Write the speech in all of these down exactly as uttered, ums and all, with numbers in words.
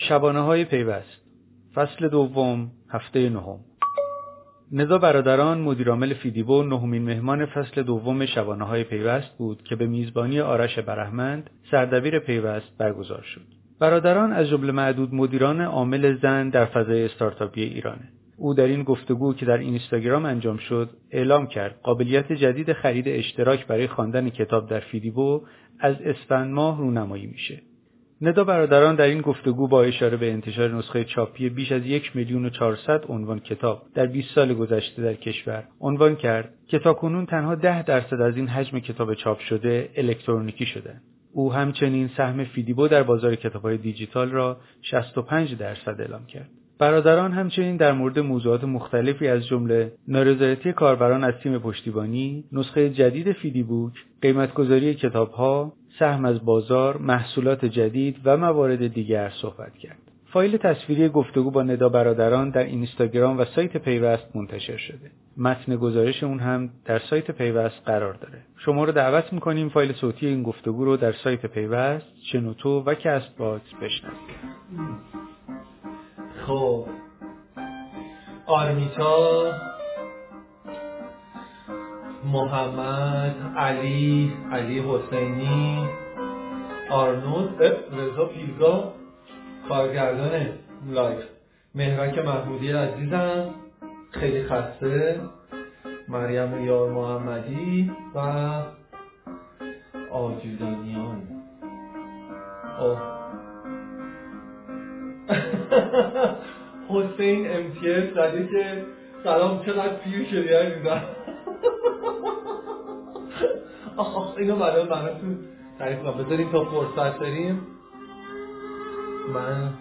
شبانه‌های پیوست فصل دوم هفته نهم. ندا برادران مدیرعامل فیدیبو نهمین مهمان فصل دوم شبانه‌های پیوست بود که به میزبانی آرش برهمند سردبیر پیوست برگزار شد. برادران از جمله معدود مدیران عامل زن در فضای استارتاپی ایرانه. او در این گفتگو که در اینستاگرام انجام شد اعلام کرد قابلیت جدید خرید اشتراک برای خواندن کتاب در فیدیبو از اسفند ماه رونمایی میشه. ندا برادران در این گفتگو با اشاره به انتشار نسخه چاپی بیش از یک میلیون و چهارصد عنوان کتاب در بیست سال گذشته در کشور عنوان کرد که تاکنون تنها ده درصد از این حجم کتاب چاپ شده الکترونیکی شدند. او همچنین سهم فیدیبو در بازار کتاب‌های دیجیتال را شصت و پنج درصد اعلام کرد. برادران همچنین در مورد موضوعات مختلفی از جمله نارضایتی کاربران از تیم پشتیبانی، نسخه جدید فیدیبوک، قیمت‌گذاری کتاب‌ها، سهم از بازار، محصولات جدید و موارد دیگر صحبت کرد. فایل تصویری گفتگو با ندا برادران در اینستاگرام و سایت پیوست منتشر شده. متن گزارش اون هم در سایت پیوست قرار داره. شما رو دعوت می‌کنیم فایل صوتی این گفتگو رو در سایت پیوست، شنوتو و کست باکس بشنوید. خب آرمیتا، محمد، علی، علی حسینی، آرنود، رضا پیلگا کارگردان لایف، مهرک محمودی عزیزم خیلی خسته، مریم یار محمدی و آجودانیان. آه حسین امتیاز زده که سلام چقدر پیر شدی عزیزم. آخ اینو برای براتون تعریف کنم، بذاریم تا فرصت داریم. من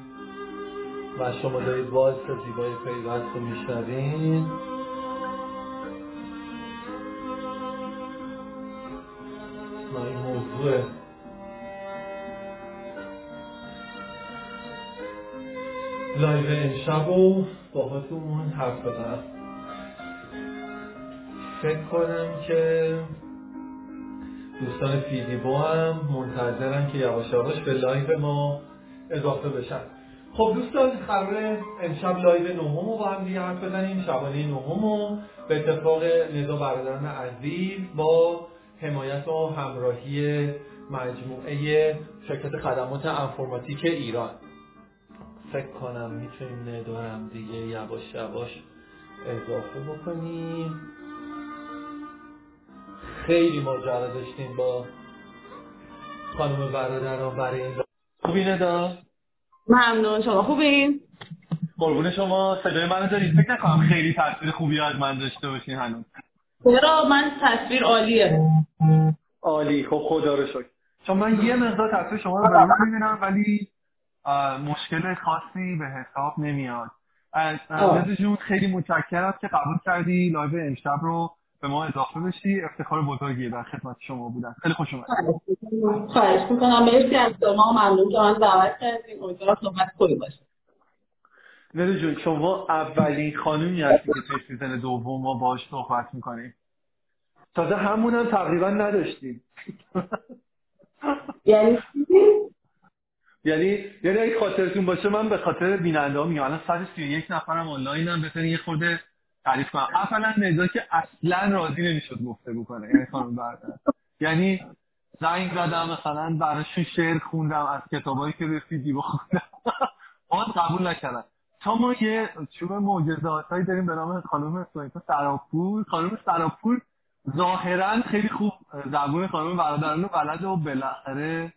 و شما دارید باز زیبای پیوست رو میشنوید. ما این موضوع لایو امشب رو با هاتون حرف بزنم. فکر کنم که دوستان فیدیبو هم منتظرن که یواش یواش به لایو ما اضافه بشن. خب دوستان قراره امشب لایو نهم رو با هم دیگه حرف بزنیم. شبانه نهم رو به اتفاق ندا برادران عزیز با حمایت و همراهی مجموعه شرکت خدمات انفورماتیک ایران فکر کنم میتونیم ندارم دیگه یواش یواش اضافه بکنیم. خیلی ماجرا داشتیم با خانم برادران برای این. خوبی ندا؟ ممنون، شما خوبین؟ قربون شما. صدای منو دارید؟ فکر نکنم خیلی تصویر خوبی از من داشته باشین هنوز. چرا، من تصویر عالیه. عالی، خب خدا رو شکر. چون من یه مقدار تصویر شما رو برام میبینم ولی مشکل خاصی به حساب نمیاد. ندا جون خیلی متشکرم که قبول کردی لایو امشب رو به ما اضافه بشی. افتخار بزرگیه در خدمت شما بودن. خیلی خوش اومد. خواهش می‌کنم. مرسی از شما، ممنون که من دعوت کردین. امیدوارم صحبت خوبی باشه. ندا جون شما اولین خانومی هستی که توی سیزن دوم ما باهاش صحبت می‌کنیم. تازه همون هم تقریبا نداشتیم. یعنی یعنی یعنی اگه خاطرتون باشه من به خاطر بیننده ها میگم الان صد و سی و یک نفرم آنلاین هم بتونین یه خورده تعریف کنم. اولا ندا که اصلا راضی نمیشد گفتگو کنه، یعنی خانم برادر یعنی زنگ زدم مثلا براشون شعر خوندم از کتابایی که به فیدیبو خوندم اون قبول نکردن. تا ما یه چوب معجزاتی داریم به نام خانم اسماعیل سراپور. خانم سراپور ظاهرا خیلی خوب زبون خانم برادران رو بلده و بالاخره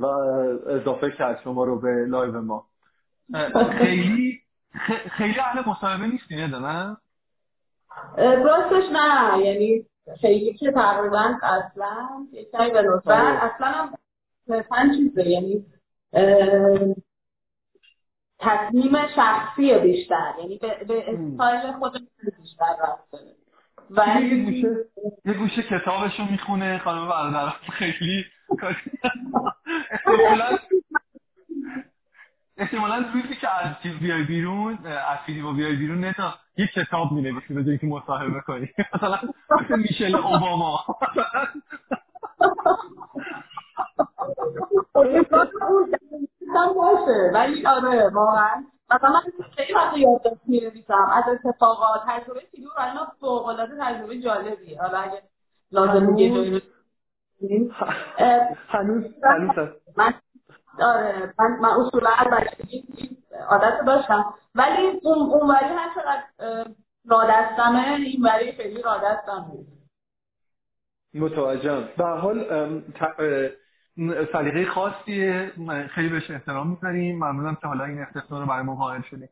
و اضافه کرد شما رو به لایو ما. خیلی خیلی اهل مصاحبه نیستی ندا؟ نه راستش نه، یعنی خیلی که تقریبا اصلا یه چایی به نصفت اصلا هم پنج چیزه، یعنی تصمیم شخصی بیشتر، یعنی به استایل خودم بیشتر رفته و یه گوشه یه گوشه کتابشو میخونه خانم برادران. خیلی احتمالاً روزی که از چیز بیای بیرون از فیدیبو بیای بیرون نتا یک کتاب می‌نویسی بدون اینکه مصاحبه کنی، مثلا مثل میشل اوباما. مثلا باشه. ولی آره واقعا مثلا من خیلی وقت یادداشت می‌نویسم از اتفاقات، تجربه کیلو الان فوق‌العاده تجربه جالبیه. حالا اگه لازم یه جایی هنوز هنوز من آره من من اصولا بچگی عادت داشتم، ولی اون اونوری هر چقدر را دستمه اینوری خیلی را دستم بود. متوجهم. به هر حال سلیقه خاصیه، خیلی بهش احترام می‌ذاریم. ممنونم که حالا این اختصار رو برای ما قائل شدید.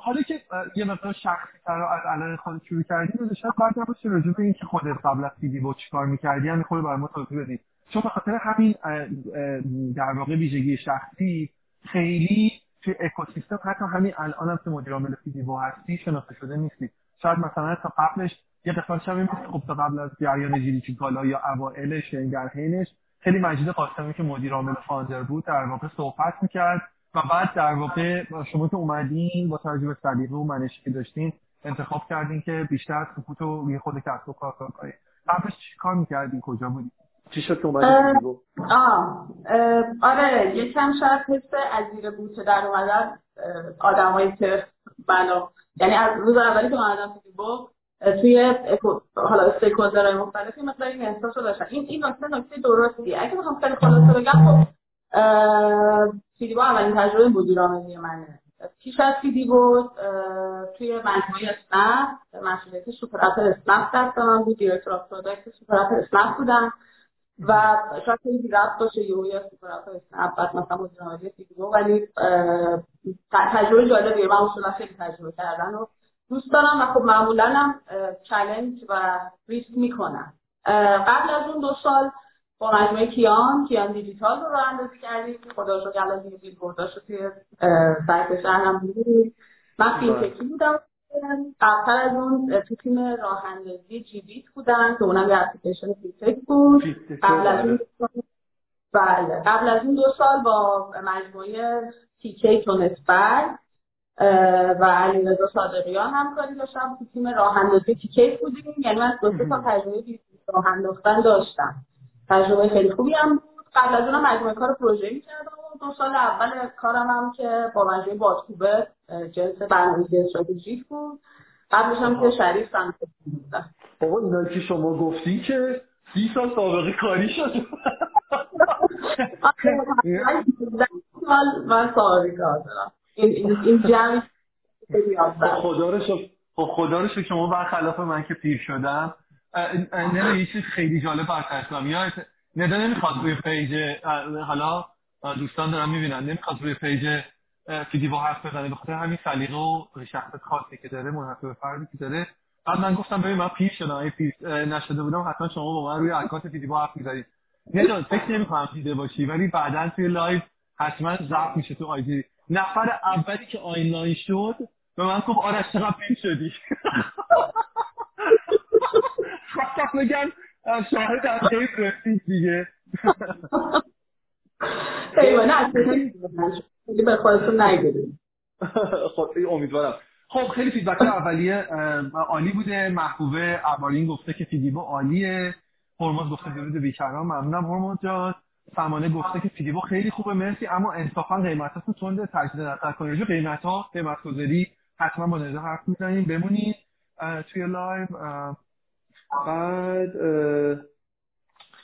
حالا که یه مقدار شخصی‌تر از الان خودت شروع کردی، و شاید بعد نباشه راجع به اینکه خودت قبل از فیدیبوک چیکار می‌کردی هم خود برای ما توضیح بدید، چون به خاطر همین در واقع ویژگی شخصی خیلی تو اکوسیستم حتی همین الان هم که مدیر عامل فیدیبوک هستی شناخته شده نیستی. شاید مثلا تا قبلش یه قسمتش هم این بود خب تا قبل از جریان دیجیکالا یا اوائلش یا در حینش خیلی مجید قاسمی که مدیر عامل پانزر بوت در واقع صحبت میکرد و بعد در واقع شما که اومدین با توجه به سلیقه و منشی که داشتین انتخاب کردین که بیشتر سکوت و یه خود کسب و کار کنید. قبلش چی کار میکردین؟ کجا بودین؟ چی شد که اومدین؟ آه, آه آره یکم شاید حس از زیر بوته در اومدن آدم هایی که بلا یعنی از روز اولی که اومدم فیدیبوک توی حالا استیک‌هولدرهای مختلفی مقداری این احساس رو داشتن. این این نکته نکته درستی. اگه بخوام خیلی خلاصه بگم، فیدیبوک اولین تجربه مدیر عاملی منه. پیش از فیدیبوک توی مجموعه اسنپ مسئولیت سوپر اپ اسنپ دست من بود، دایرکتور اف پروداکت سوپر اپ اسنپ بودم و شاید خیلی ربط باشه یهو یا سوپر اپ اسنپ بعد مثلا مدیر عاملی فیدیبوک. ولی تجربه جالبیه. من اصولا خیلی تجربه کردن و دوست دارم و خب معمولاً هم چالنج و ریسک میکنم. قبل از اون دو سال با مجموعه کیان کیان دیجیتال رو راه اندازی کردیم. خدا شکر الان دیگه بیلبورداش رو توی سایت شهرم می‌بینید. من فینتکی بودم. قبل از اون تو تیم راه اندازی جیبیت بودم که اونم یه اپلیکیشن فینتک بود. قبل از اون بله قبل از اون دو سال با مجموعه تیکت و نتفلیکس و علی وزا صادقیان همکاری داشتم که تیم راه اندازی تیکت بودیم. یعنی من دو سه تا تجربه راه انداختن داشتم، تجربه خیلی خوبی هم بود. قبل از اونم مجموعه کار پروژه می‌کردم و دو سال اول کارم هم که با مجموعه بادکوبه جنس برنامه‌ریزی استراتژیک بود. قبلش هم که شریف سمت بودم. بابا اینا که شما گفتی که سی سال سابقه کاری شد. من سابقه کار دارم. این این جمعی خدا رو شکر خدا رو شکر شما برخلاف من که پیر شدم. ندا یه چیز خیلی جالب برخواستم یا ندا نمیخواد روی پیج حالا دوستان دارم میبینن نمیخواد روی پیج فیدیبوک حرف بزنه به خاطر همین سلیقه و شخصیت خاصی که داره، منحصر به فردی که داره. بعد من گفتم ببین من پیر شدم، اگه پیر نشده بودم حتما شما با من روی اکانت فیدیبوک حرف می‌زدید. ندا فکر نمی‌کنم دیده باشی ولی بعداً توی لایو حتما ضبط میشه تو آیدی. نفر اولی که آنلاین شد به من گفت آرش چقدر پیر شدی. خواستم بگم شاهد از غیب رسید دیگه. ایوانه اصلا به خودتون نگیرید. خب امیدوارم. خب خیلی فیدبک اولیه عالی بوده. محبوبه ابراهیم گفته که فیدیبوک عالیه. هرمز گفته درود بیکران. ممنونم هرمز جان. سمانه گفته که فیدیبوک خیلی خوبه مرسی اما انصافا قیمتاشون تنده، تجدید نظر کنید راجع به قیمت‌ها، قیمت‌گذاری حتما با نظر حرف می‌زنیم، بمونید توی لایو. بعد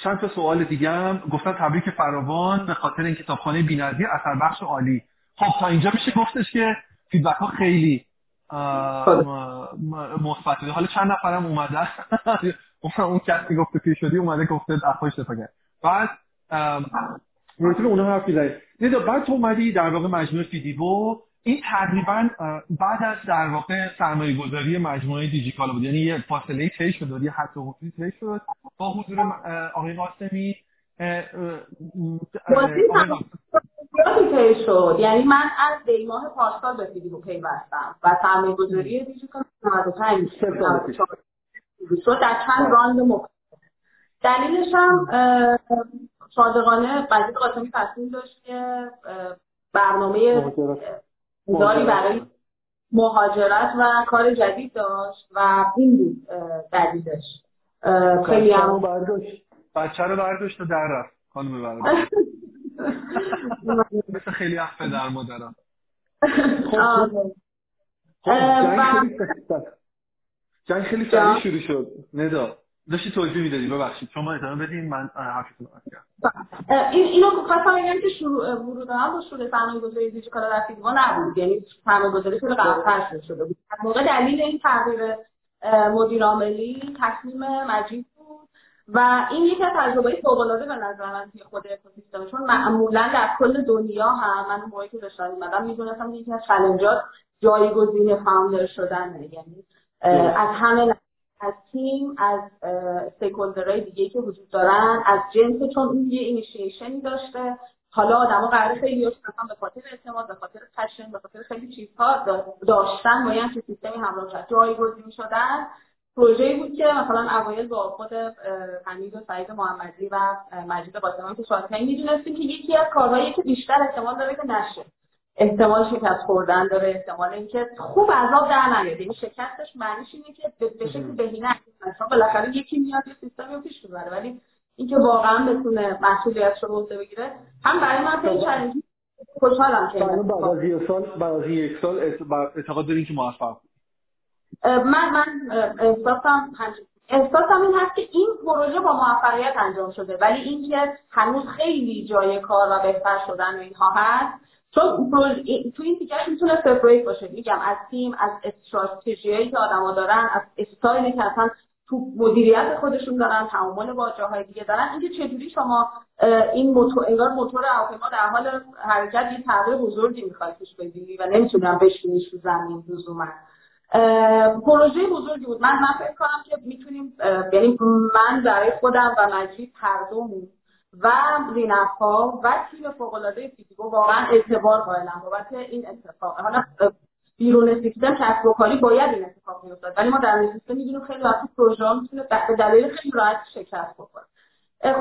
چند تا سوال دیگه هم گفتن تبریک فراوان به خاطر این کتابخانه بی‌نظیر اثر بخش عالی. خب تا اینجا میشه گفتش که فیدبک‌ها خیلی مثبت بوده. حالا چند نفرم اومده اون کسی گفته پیر شدی اومده گفته اخوش دفاع کرد. بعد ام رویتون اونها حرف می‌زنید. ندا بعد تو اومدی در واقع مجموعه فیدیبوک این تقریبا بعد از در واقع سرمایه‌گذاری مجموعه دیجیکالا بود، یعنی یه فاصله طی شد و یه حتی حدودی طی شد با حضور آقای قاسمی طی شد. یعنی من از دی ماه پارسال به فیدیبوک پیوستم و سرمایه‌گذاری دیجیکالا نود و پنج شد در چند راند مختلف. دلیلش هم صادقانه مجید قاسمی تصمیم داشت که برنامه داری برای مهاجرت و کار جدید داشت و این بود دلیلش. خیلی هم بچه رو برداشت و در رفت خانم برداشت مثل خیلی اخت پدر مادرم. جنگ خیلی سریع شروع شد. ندا داشتی توضیح میدادی، ببخشید شما ادامه بدین، من حرفتون رو بگم. این اینو خواستم بگم که شروع ورود هم با شروع سرمایه‌گذاری دیجیکالا در فیدیبوک نبود، یعنی سرمایه‌گذاری خیلی قبل‌تر شده بود. در موقع دلیل این تغییر مدیر عاملی تصمیم مجید بود و این یک تجربه فوق‌العاده به نظر من توی خود اکوسیستم، چون معمولا در کل دنیا هم من موقعی که داشتم می‌دیدم می‌دونستم که یکی از چالش‌ها جایگزین فاوندر شدنه، یعنی از همه، از تیم، از استیک‌هولدرهای دیگه که وجود دارن، از جنس، چون اون یه اینیشیشنی داشته. حالا آدما قراره خیلی اصلا به خاطر اعتماد، به خاطر پشن، به خاطر خیلی چیزها داشتن ما یعنی سیستمی همراه شد. جایگزین شدن پروژه‌ای بود که مثلا اوایل با خود حمید و سعید محمدی و مجید قاسمی که شاطرین می‌دونستیم که یکی از کارهایی که بیشتر احتمال داره که نشه، احتمال شکست خوردن داره، احتمال اینکه خوب عذاب در نیاد. این شکستش معنیش اینه که به شکل بهینه انسان بالاخره یکی میاد یه سیستمی رو پیش میبره، ولی اینکه واقعا بتونه مسئولیتش رو عهده بگیره هم برای من خیلی چالشی. خوشحالم که بعد از یک سال بعد از یک سال اعتقاد دارین که موفق بود. من من احساسم احساسم این هست که این پروژه با موفقیت انجام شده، ولی اینکه هنوز خیلی جای کار و بهتر شدن و اینها هست. تو تو این تیکش میتونه سپریت باشه، میگم از تیم، از استراتژیایی که آدما دارن، از استایلی که اصلا تو مدیریت خودشون دارن، تعامل با جاهای دیگه دارن، اینکه چجوری شما این موتور، انگار موتور هواپیما در حال حرکت، یه تغییر بزرگی میخواد پیش ببینی و نمیتونم بشینیش رو زمین لزوما. پروژه بزرگی بود. من من فکر کنم که میتونیم، یعنی من برای خودم و مجید هردومون و رینفا و تیم فوق‌العاده فیدیبوک واقعا اعتبار قائلم بابت این اتفاق. حالا بیرون سیستم کسب و کاری باید این اتفاق می‌افتاد، ولی ما در سیستم می‌دونیم خیلی وقت پروژه می‌تونه به دلیل خیلی راحت شکست بخوره.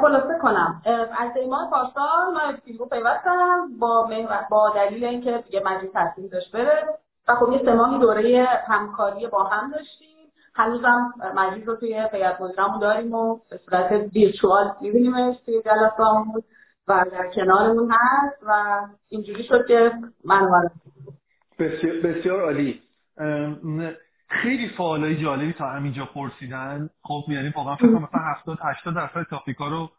خلاصه کنم، از ایمان پاسال ما فیدیبوک پیوستم با با دلیل اینکه یه مجلس تصمیم داشت بره و خب یه سماهی دوره همکاری با هم داشتیم. هنوزم مجید رو توی هیئت مدیرمون داریم و به صورت ویرچوال می‌بینیمش توی جلسه‌هامون و در کنارمون هست و اینجوری شد که من وارد شدم. بسیار بسیار عالی. خیلی فعالای جالبی تا همینجا پرسیدن. خب یعنی واقعا فکر کنم مثلا هفتاد هشتاد درصد تاپیکا رو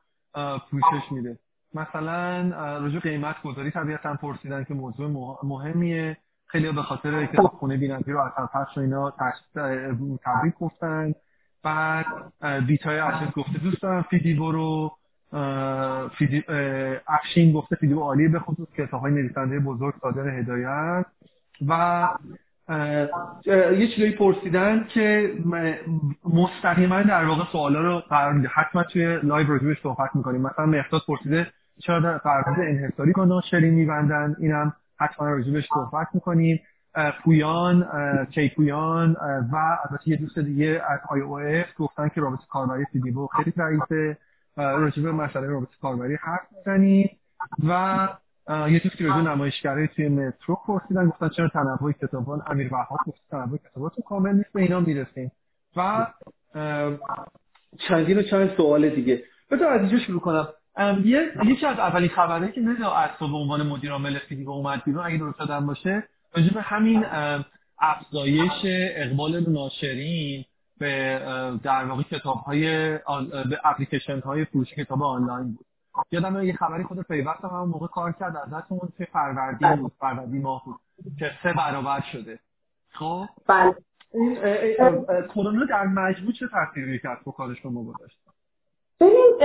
پوشش میده. مثلا راجع به قیمت گذاری طبیعتاً پرسیدن که موضوع مهمیه. خیلی به خاطر اینکه خونه بیننده رو اثر پخش و اینا تبریک گفتن. بعد بیتای عشق گفته دوست دارم فیدیبو رو فیدی... افشین گفته فیدیبو عالیه، به خصوص کتاب‌های نویسنده بزرگ صادق هدایت. و یه چیزی پرسیدن که مستقیما در واقع سوالا رو قرار میده، حتما توی لایو راجعش صحبت می‌کنیم. مثلا مهداد پرسیده چرا در قرارداد انحصاری با ناشری می‌بندن، اینم حتما راجبش صحبت میکنیم. پویان، کیپویان و البته یه دوست دیگه از آی او اف گفتن که رابطه کاربری فیدیبوک خیلی ضعیفه، راجب مسئله رابطه کاربری حرف میزنیم. و یه دوستی راجب نمایشگرای توی مترو پرسیدن، گفتن چرا تنوع کتابان امیر وهاب تنوع کتاباتون کامل نیست. به اینا میرسیم و چندین و چند سوال دیگه. بذار از اینجا شروع کنم. یکی از اولین خبرهایی که ندا اصلا به عنوان مدیر عامل فیدیبوک اومد بیرون، اگه درست دادم باشه، راجع به همین افزایش اقبال ناشرین به در واقع کتاب‌های به اپلیکیشن‌های فروش کتاب آنلاین بود. یادمه یه خبری خود پیوست هم موقع کار کرد ازتون توی فروردین بود، فروردین ماه بود که سه برابر شده. خب بله، این کرونا در مجموع چه تاثیری کرد تو کارش به ما گذاشت؟ ببین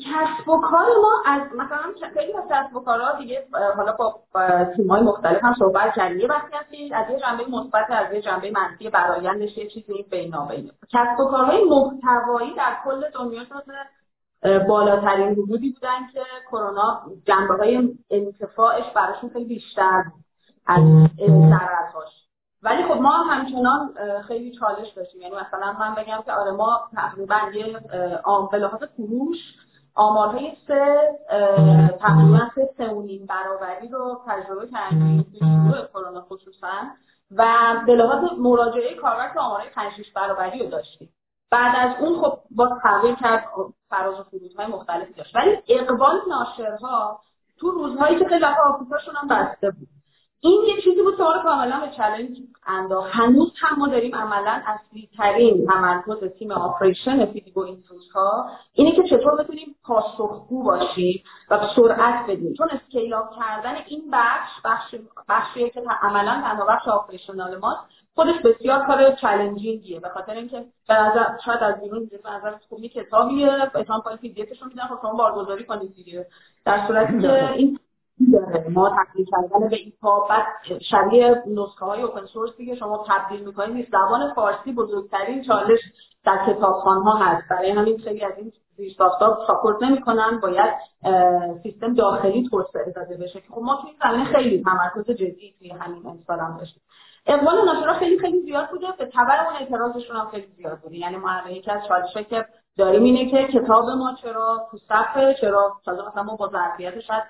کسب و کار ما، از مثلا خیلی از کسب و کارها دیگه حالا با تیم‌های مختلف هم صحبت کردیم، یه وقتی هست از یه جنبه مثبت، از یه جنبه منفی برآیندش یه چیزی بینابین. کسب و کارهای محتوایی در کل دنیا شده بالاترین رشدی بودن که کرونا جنبه‌های انتفاعش براشون خیلی بیشتر بود از ضررهاش. ولی خب ما همچنان خیلی چالش داشتیم، یعنی مثلا من بگم که آره ما تقریبا یه به لحاظ فروش آمارهای سه تقریبا سه سه و نیم برابری رو تجربه کردیم به شروع کرونا خصوصا، و به لحاظ مراجعه کاربر که آمارهای پنج شش برابری رو داشتیم. بعد از اون خب با تغییر کرد، فراز و فرودهای مختلفی داشت، ولی اقبال ناشرها تو روزهایی که خیلی وقت آفیساشون هم بسته بود. این یه چیزی بود که ما رو کاملا به چالش انداخت. هنوز هم ما داریم عملاً اصلی ترین تمرکز تیم آپریشن فیدیبو این روزها اینه که چطور بتونیم پاسخگو باشیم و سرعت بدیم، چون اسکیل آپ کردن این بخش بخش بخشی که عملاً تنها بخش آپریشنال ماست، خودش بسیار کار چالنجینگیه، به خاطر اینکه به نظر شاید از بیرون دیده به نظر خوب می کتابیه مثلا پای پی‌دی‌افش رو میدن خب شما بارگذاری کنید دیگه، در صورتی که این ما تبدیل کردن به این پابت شبیه نسخه های اوپن سورس دیگه شما تبدیل میکنید نیست. زبان فارسی بزرگترین چالش در کتابخوان ها هست، برای همین خیلی از این زیرساخت‌ها ساپورت نمیکنن، باید سیستم داخلی توسعه داده بشه. خب ما توی این زمینه خیلی تمرکز جدی توی همین امسال هم داشتیم. اقبال ناشرا خیلی خیلی زیاد بوده، به تبع اون اعتراضشون هم خیلی زیاد بوده. یعنی ما یکی از چالش‌ها که داریم اینه که کتاب ما چرا تو صفحه چرا مثلا ما با ظرفیت شاید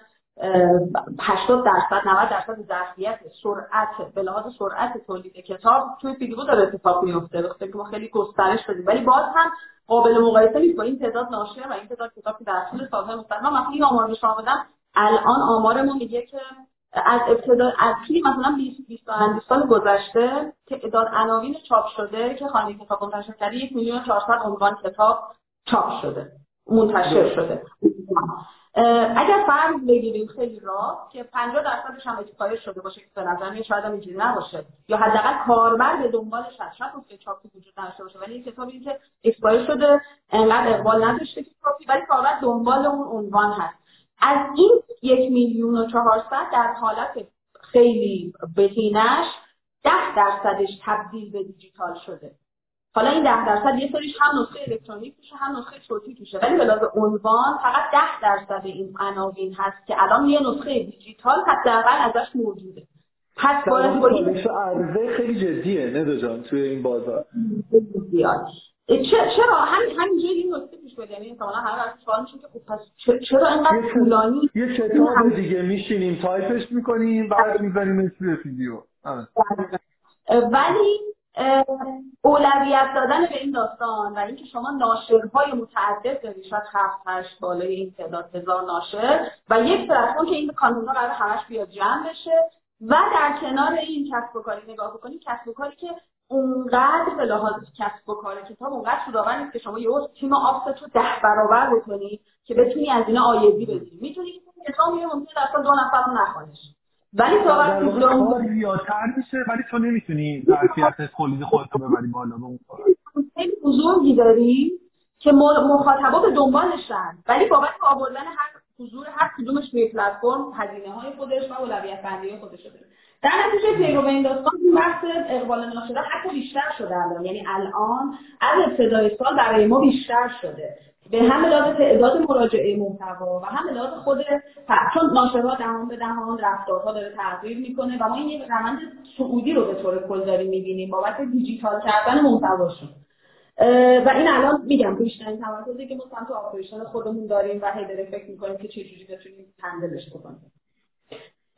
هشتاد درصد نود درصد ظرفیت سرعت به لحاظ سرعت تولید کتاب توی فیدیبو داره اتفاق میفته، وقتی که ما خیلی گسترش بدیم، ولی باز هم قابل مقایسه نیست با این تعداد ناشر و این تعداد کتاب که در طول سال‌ها مثلا من این آمار رو شما بدم، الان آمارمون میگه که از ابتدا از کی مثلا بیست بیست و دو سال گذشته تعداد عناوین چاپ شده که خانه کتاب منتشر کرده یک میلیون و چهارصد عنوان کتاب چاپ شده منتشر شده. اگر فرض بگیریم خیلی راست که پنجاه درصدش هم اکسپایر شده باشه که به نظر میاد شاید هم اینجوری نباشه یا حداقل کاربر به دنبالش شرط اون که چاپی وجود داشته باشه، ولی این کتابی که اکسپایر شده انقدر اقبال نداشته که کافی، ولی کاربر دنبال اون عنوان هست. از این یک میلیون و چهارصد در حالت خیلی بهینش ده درصدش تبدیل به دیجیتال شده. حالا این ده درصد یه سریش هم نسخه الکترونیک میشه هم نسخه صوتی میشه، ولی به لحاظ عنوان فقط ده درصد این عناوین هست که الان یه نسخه دیجیتال حداقل ازش موجوده. پس باید باید عرضه خیلی جدیه ندا جان توی این بازار. چرا همین همینجوری این نکته پیش میاد، یعنی مثلا هر وقت سوال میشه که خب پس چرا اینقدر طولانی یه کتاب دیگه میشینیم تایپش میکنیم بعد میذاریمش توی ویدیو، ولی اولویت دادن به این داستان و اینکه شما ناشرهای متعدد دارید شاید هفت هشت بالای این تعداد هزار ناشر و یک پلتفرم که این کانتنت‌ها قرار همش بیاد جمع بشه و در کنار این کسب و کاری نگاه بکنید، کسب و کاری که اونقدر به لحاظ کسب و کار کتاب اونقدر سودآور نیست که شما یه تیم آفست رو ده برابر بکنید که بتونی از اینا آیدی بزنی. میتونی این کتاب میره ممکنه اصلا دو نفر رو نخونش، ولی تو وقتی دو زیادتر میشه ولی تو نمیتونی ظرفیت تولید خودت رو ببری بالا. به اون صورت خیلی حضوری داریم که مخاطبا به دنبالشن، ولی بابت آوردن هر حضور هر کدومش روی پلتفرم هزینه‌های خودش و اولویت بندی خودش داره. در نتیجه پیرو به این داستان بحث اقبال ناشده حتی بیشتر شده الان، یعنی الان از ابتدای سال برای ما بیشتر شده به هم علاوه تعداد مراجعه محتوا و هم علاوه خود چون ناشرها دهان به دهان رفتارها داره تغییر میکنه و ما این روند سعودی رو به طور کل داریم میبینیم بابت دیجیتال کردن محتواشون و این الان میگم بیشترین تمرکزی که ما سمت آپریشن خودمون داریم و هی داره فکر میکنیم که چه جوری بتونیم هندلش بکنیم.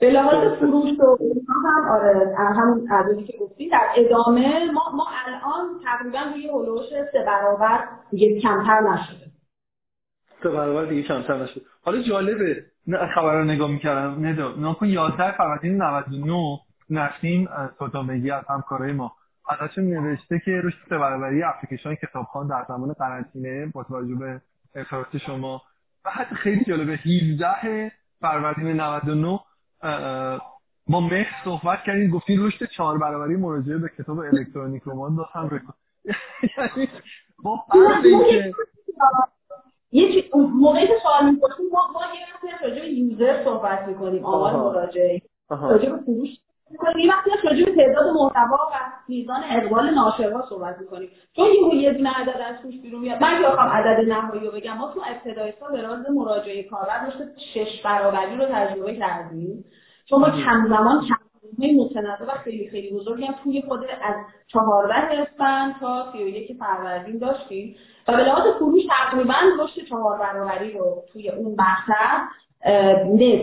به لحاظ فروش و هم آره هم عددی که گفتید در ادامه ما ما الان تقریبا روی هولوش سه برابر دیگه کمتر نشده. تا برابر دیگه کمتر نشد. حالا جالبه خبر رو نگاه میکردم ندا ناکن یازده فروردین نود و نه نسیم سودامگی از همکارای ما ازشون نوشته که روش سه برابری اپلیکیشن کتابخوان در زمان قرنطینه با توجه به اطلاعات شما و حتی خیلی جالبه هفدهم فروردین نود و نه ما مه صحبت کردیم گفتیم رشد چهار برابری مراجعه به کتاب الکترونیک رمان داشتم رکورد. یعنی با فرضی یه چیز موقعی که سوال می‌کنیم ما ما یه وقتی راجع به یوزر صحبت می‌کنیم، آمار مراجعه، راجع به فروش می‌کنیم، یه وقتی راجع به تعداد محتوا و میزان اقبال ناشرها صحبت می‌کنیم. چون یه دونه عدد از توش بیرون میاد. من می‌خوام عدد نهایی رو بگم. ما تو ابتدای سال به راز مراجعه کاربر داشت شش برابری رو تجربه کردیم. چون ما کم زمان کمپین‌های متنوع و خیلی خیلی بزرگی هم توی خود از چهارده اسفند تا سی و یک فروردین داشتیم. و به لحاظ فروش تقریباً رشد چهار برابری رو توی اون مقطع نت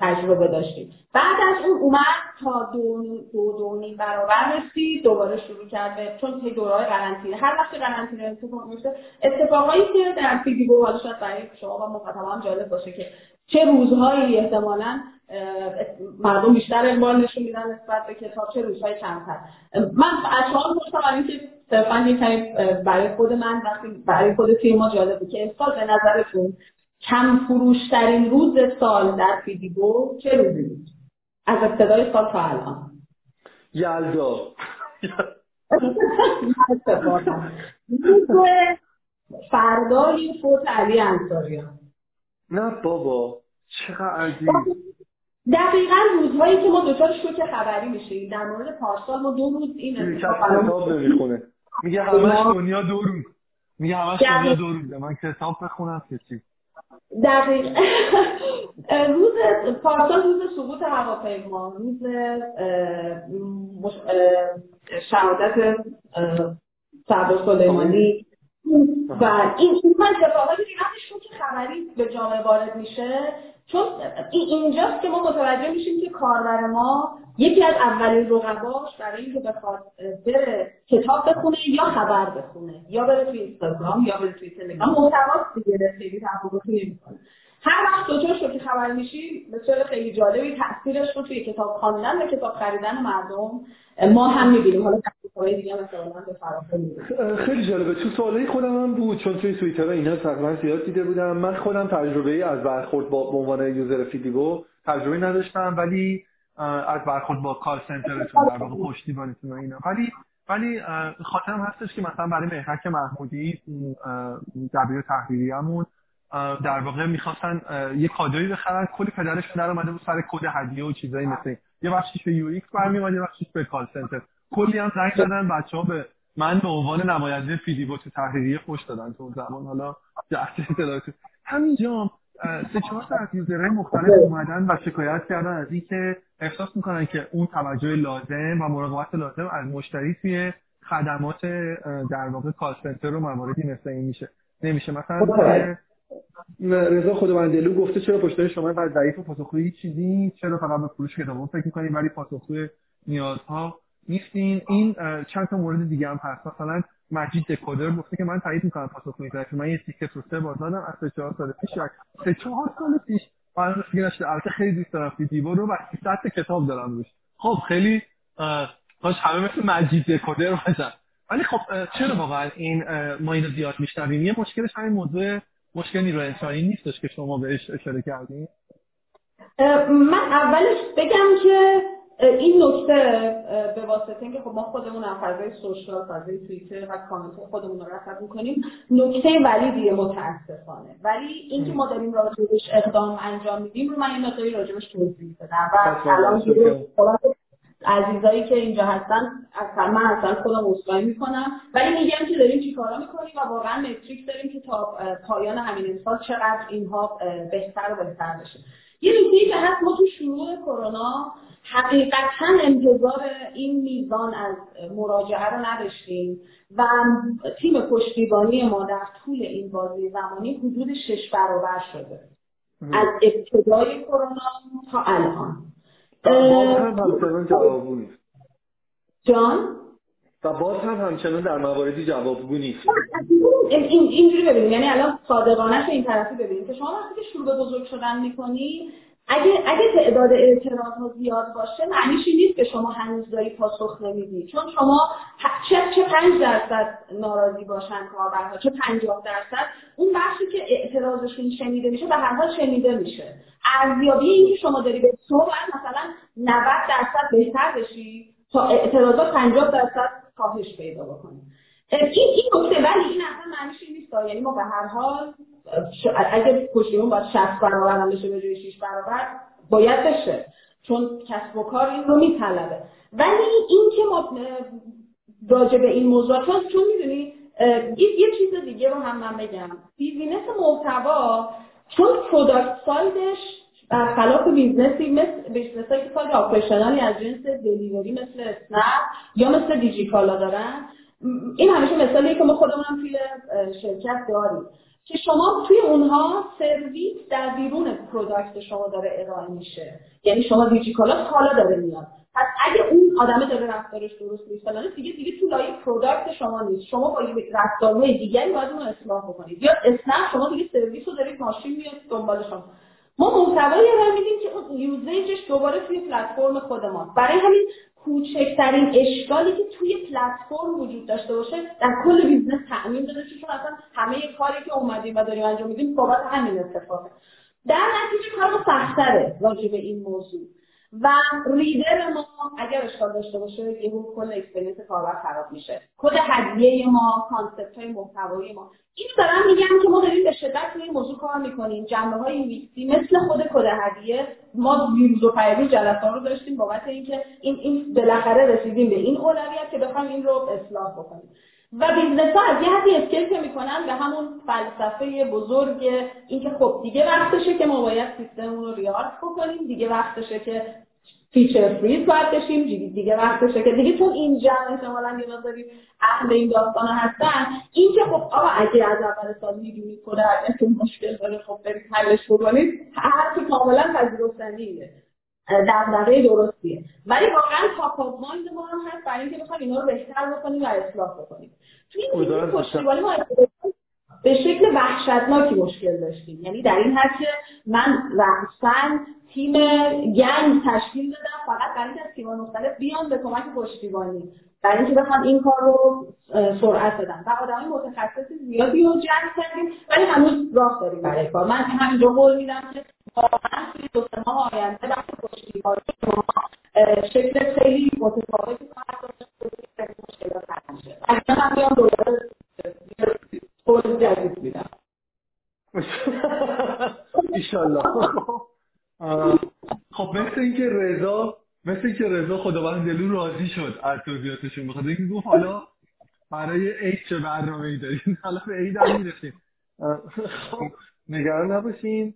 تجربه داشتیم. بعد از اون اومد تا دو دو نیم برابر رسید، دوباره شروع کرد چون توی دوره‌های قرنطینه هر وقت قرنطینه اتفاق میفته اتفاقایی که در فیدیبو حالا شاید برای شما و مخاطبان جالب باشه که چه روزهایی احتمالاً مردم بیشتر اقبال نشون میدن نسبت به کتاب، چه روزهای کمتر. من اشعار مشتاقم که صرفاً یکمی برای خود من، وقتی برای خود تیم ما جالب بود که امسال به نظرتون کم فروشترین روز سال در فیدیبوک چه روزی بود؟ از ابتدای سال تا الان. یلدا. فردای فوت علی انصاریان. نه بابا چقدر عظیم. دقیقاً روزهایی که ما دوچار شوک خبری میشیم. در مورد پارسال ما دو روز این اتفاق کتاب نمیخونه. میگه همش دنیا دو روز. میگه همش دنیا دو روز. من کتاب بخونم که چی؟ دقیقاً روز پارسال روز سقوط هواپیما، روز شهادت صادق سلیمانی و این من اتفاقاتی دیدم که خبری به جامعه وارد میشه، چون اینجاست که ما متوجه میشیم که کاربر ما یکی از اولین رقباش برای اینکه بخواد بره کتاب بخونه یا خبر بخونه یا بره توی اینستاگرام یا بره توی تلگرام محتوا دیگه خیلی تفاوتی نمیکنه. هر وقت دوچار شوک خبر میشی مثلا خیلی جالبی تاثیرش رو توی کتاب خواندن و کتاب خریدن مردم ما هم میبینیم. حالا کتاب‌های دیگه مثلا من به فرافه میبینیم. خیلی جالبه. تو سوالای خودم هم بود، چون توی توییتر اینا تقریبا زیاد دیده بودم. من خودم تجربه ای از برخورد با به عنوان یوزر فیدیبوک تجربه نداشتم، ولی از برخورد با کال سنترتون در واقع پشتیبانیتون و اینا، ولی ولی خاطرم هستش که مثلا برای مهرک محمودی دبیر تحریریه‌مون در واقع میخواستن یه کادویی بخرن، کلی پدرش در اومده بود سر کد هدیه و چیزایی مثل این. یه بخشیش به یو ایکس برمیواد، یه بخشیش به کال سنتر. کلی هم زنگ زدن بچه‌ها به من به عنوان نماینده فیدیبوک تحریریه خوش دادن تو زمان. حالا جهت اطلاعات همینجا سه چهار تا از یوزرهای مختلف اومدن و شکایت کردن از اینکه احساس میکنن که اون توجه لازم و مراقبت لازم از مشتری توی خدمات در واقع کال سنتر و مواردی مثل این میشه نمیشه. مثلا رضا خداوندلو گفته چرا پشتای شما بعد ضعیف و پاسخگویی چیزی، چرا فقط به فروش کتابو فکر می‌کنید ولی پاسخگوی نیازها نیستین. این چند تا مورد دیگه هم هست. مثلا مجید دکودر گفته که من تایید می‌کنم پاسخگویی ضعیفه. من یه تیکت رو سه بار دادم از چهار سال پیش. سه چهار سال پیش من فکرش البته خیلی دوست دارم فیدیبوک رو و صد کتاب دارم روش. خب خیلی کاش همه مثل مجید دکودر باشن. ولی خب چرا واقعا این ما اینو زیاد می‌شنویم؟ یه مشکلش همین موضوع مشکل نیروی انسانی نیستش که شما بهش اشاره کردین. من اولش بگم که این نکته به واسطه اینکه خب ما خودمون از فضای سوشال، فضای توییتر و کامنت خودمون رو رصد می‌کنیم، نکته ولیدیه متأسفانه. ولی اینکه ما داریم راجعش اقدام انجام میدیم رو من این نکته راجعش توضیح بدم. و الان عزیزایی که اینجا هستن اصلا من اصلا خودم اصلاحی میکنم، ولی میگم که داریم چی کارا میکنیم و واقعا متریک داریم که تا پایان همین امسال چقدر اینها بهتر و بهتر بشه. یه نکته‌ای که هست، ما تو شروع کرونا حقیقتاً انتظار این میزان از مراجعه رو نداشتیم و تیم پشتیبانی ما در طول این بازه زمانی حدود شش برابر شده از ابتدای کرونا تا الان. باز هم همچنان جوابگو نیست جان؟ و باز هم همچنان در مواردی جوابگو نیست. اینجوری ببینیم، یعنی الان صادقانه این طرفی ببینیم که شما وقتی که شروع به بزرگ شدن میکنی اگه اگه تعداد اعتراض‌ها زیاد باشه معنیش این نیست که شما هنوز داری پاسخ نمیدی، چون شما چه چه پنج درصد ناراضی باشن کاربرها چه پنجاه درصد، اون بخشی که اعتراضشون شنیده میشه به هر حال شنیده میشه. ارزیابی اینکه شما داری به صورت مثلا نود درصد بهتر بشی تا اعتراضات پنجاه درصد کاهش پیدا بکنه، این این نکته. ولی این اصلا معنیش این نیست، یعنی ما به هر حال اگه پشتیمون باید شصت برابر هم بشه به جای شش برابر باید بشه، چون کسب و کار این رو میطلبه. ولی این که ما راجع به این موضوع چون چون میدونی یه چیز دیگه رو هم من بگم، بیزینس محتوا چون پروداکت سایدش برخلاف بیزنسی مثل بیزنسایی که ساید آپریشنالی از جنس دلیوری مثل اسنپ یا مثل دیجیکالا دارن، این همیشه مثالیه که ما خودمون هم توی شرکت داریم که شما توی اونها سرویس در بیرون پروداکت شما داره ارائه میشه، یعنی شما دیجیکالا حالا داره میاد، پس اگه اون آدمه داره رفتارش درست نیست فلانه دیگه دیگه تو لایه پروداکت شما نیست، شما با رفتارهای دیگری باید اون رو اصلاح بکنید. یا اصلا شما دیگه سرویس رو دارید ماشین میاد دنبال شما، ما محتوایی رو میدیم که اون یوزیجش دوباره توی پلتفرم خودمون. برای همین کوچکترین اشکالی که توی پلتفرم وجود داشته باشه در کل بیزنس تأمین داده، چون اصلا همه کاری که اومدیم و داریم انجام میدیم بابت همین استفاده. در نتیجه کارو سخت‌تره راجع به این موضوع و ریدر ما اگر اشکال داشته باشه یهو کل اکسپریانس کاربر خراب میشه. کد هدیه ما، کانسپت های محتوایی ما، اینو دارم میگم که ما داریم به شدت روی این موضوع کار میکنیم. جنبه های میکسی مثل خود کد هدیه، ما دیروز و پیروز جلسه رو داشتیم بابت اینکه این این بالاخره رسیدیم به این اولویت که بخوایم این رو اصلاح بکنیم. و بیزنس‌ها از یه حدی اسکیپ میکنن به همون فلسفه بزرگ اینکه خب دیگه وقتشه که ما باید سیستممون رو ریارت بکنیم، دیگه وقتشه که فیچر فریز باید بشیم، دیگه وقتشه که دیگه چون اینجا احتمالاً یه مقداری اهل این داستانا هستن، اینکه خب آقا اگه از اول سال میدونید کد هدیه‌تون مشکل داره خب برید حلش بکنید، هر چی کاملاً پذیرفتنیه، دغدغه درستیه. ولی واقعا تاپ آف مایند ما هم هست برای اینکه بخوایم اینا رو بهتر بکنیم و اصلاح بکنیم. توی این پشتیبانی ما به شکل وحشتناکی مشکل داشتیم، یعنی در این حد که من وحشتاً تیم گنگ تشکیل دادم فقط برای اینکه از تیم‌های مختلف بیان به کمک پشتیبانی، برای اینکه بخوام این کار رو سرعت بدم و آدمای متخصص زیادی رو جذب کردیم، ولی هنوز راه داریم برای کار. من همینجا قول میدم که واقعا توی دو سه ماه آینده بحث پشتیبانی ما شکل خیلی متفاوتی خواهد داشت که مشکلات حل میشه. اصلا من میام دوباره قول جدید میدم ان شاء الله. خب مثل اینکه رضا مثل اینکه رضا خداوند دلو راضی شد از توضیحاتشون، بخاطر اینکه گفت حالا برای عید چه برنامه‌ای دارین، حالا به عید هم میرسیم. خب نگران نباشین،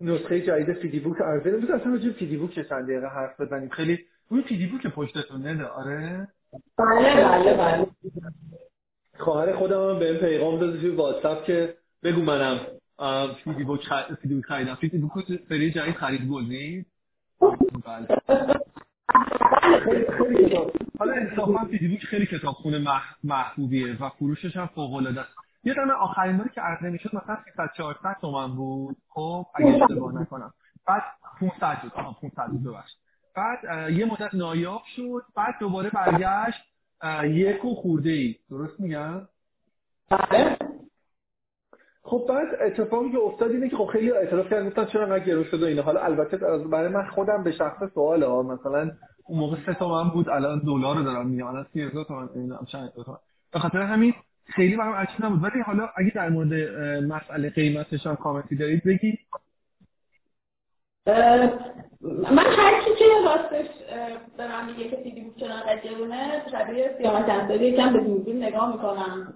نسخه جدید فیدیبوک عرضه نمی‌کنه. اصلا راجع به فیدیبوک چه چند دقیقه حرف بزنیم؟ خیلی اون فیدیبوک پشتتون نده؟ آره بله بله بله. خواهر خودم هم بهم پیغام داد توی واتساپ که بگو منم فیدیبوک فیدیبوک خریدم. فیدیبوک سری جدید خرید گزین. بله. حالا انصافا فیدیبوک خیلی کتابخونه محبوبیه و فروشش هم فوق‌العاده است. یه دونه آخرین باری که عرض نمی‌شد مثلا سیصد چهارصد تومن بود، خب اگه اشتباه نکنم. بعد پانصد بود. آها پانصد بود ببخشید. بعد یه مدت نایاب شد، بعد دوباره برگشت یک و خورده ای. درست میگم؟ بله. خب بعد اتفاقی که افتاد اینه که خب خیلی اعتراف کردن گفتن چرا انقدر گرون شده اینا. حالا البته برای من خودم به شخص سواله ها، مثلا اون موقع سه تومن بود الان دلار رو دارم میگم الان سی هزار تومن اینم چند تومن، به خاطر همین خیلی برام عجیب نبود. ولی حالا اگه در مورد مسئله قیمتش هم کامنتی دارید بگید. من هر کی که راستش دارم میگه که فیدیبوک چنان قدرونه شبیه سیامت انصاری یکم به دوربین نگاه میکنم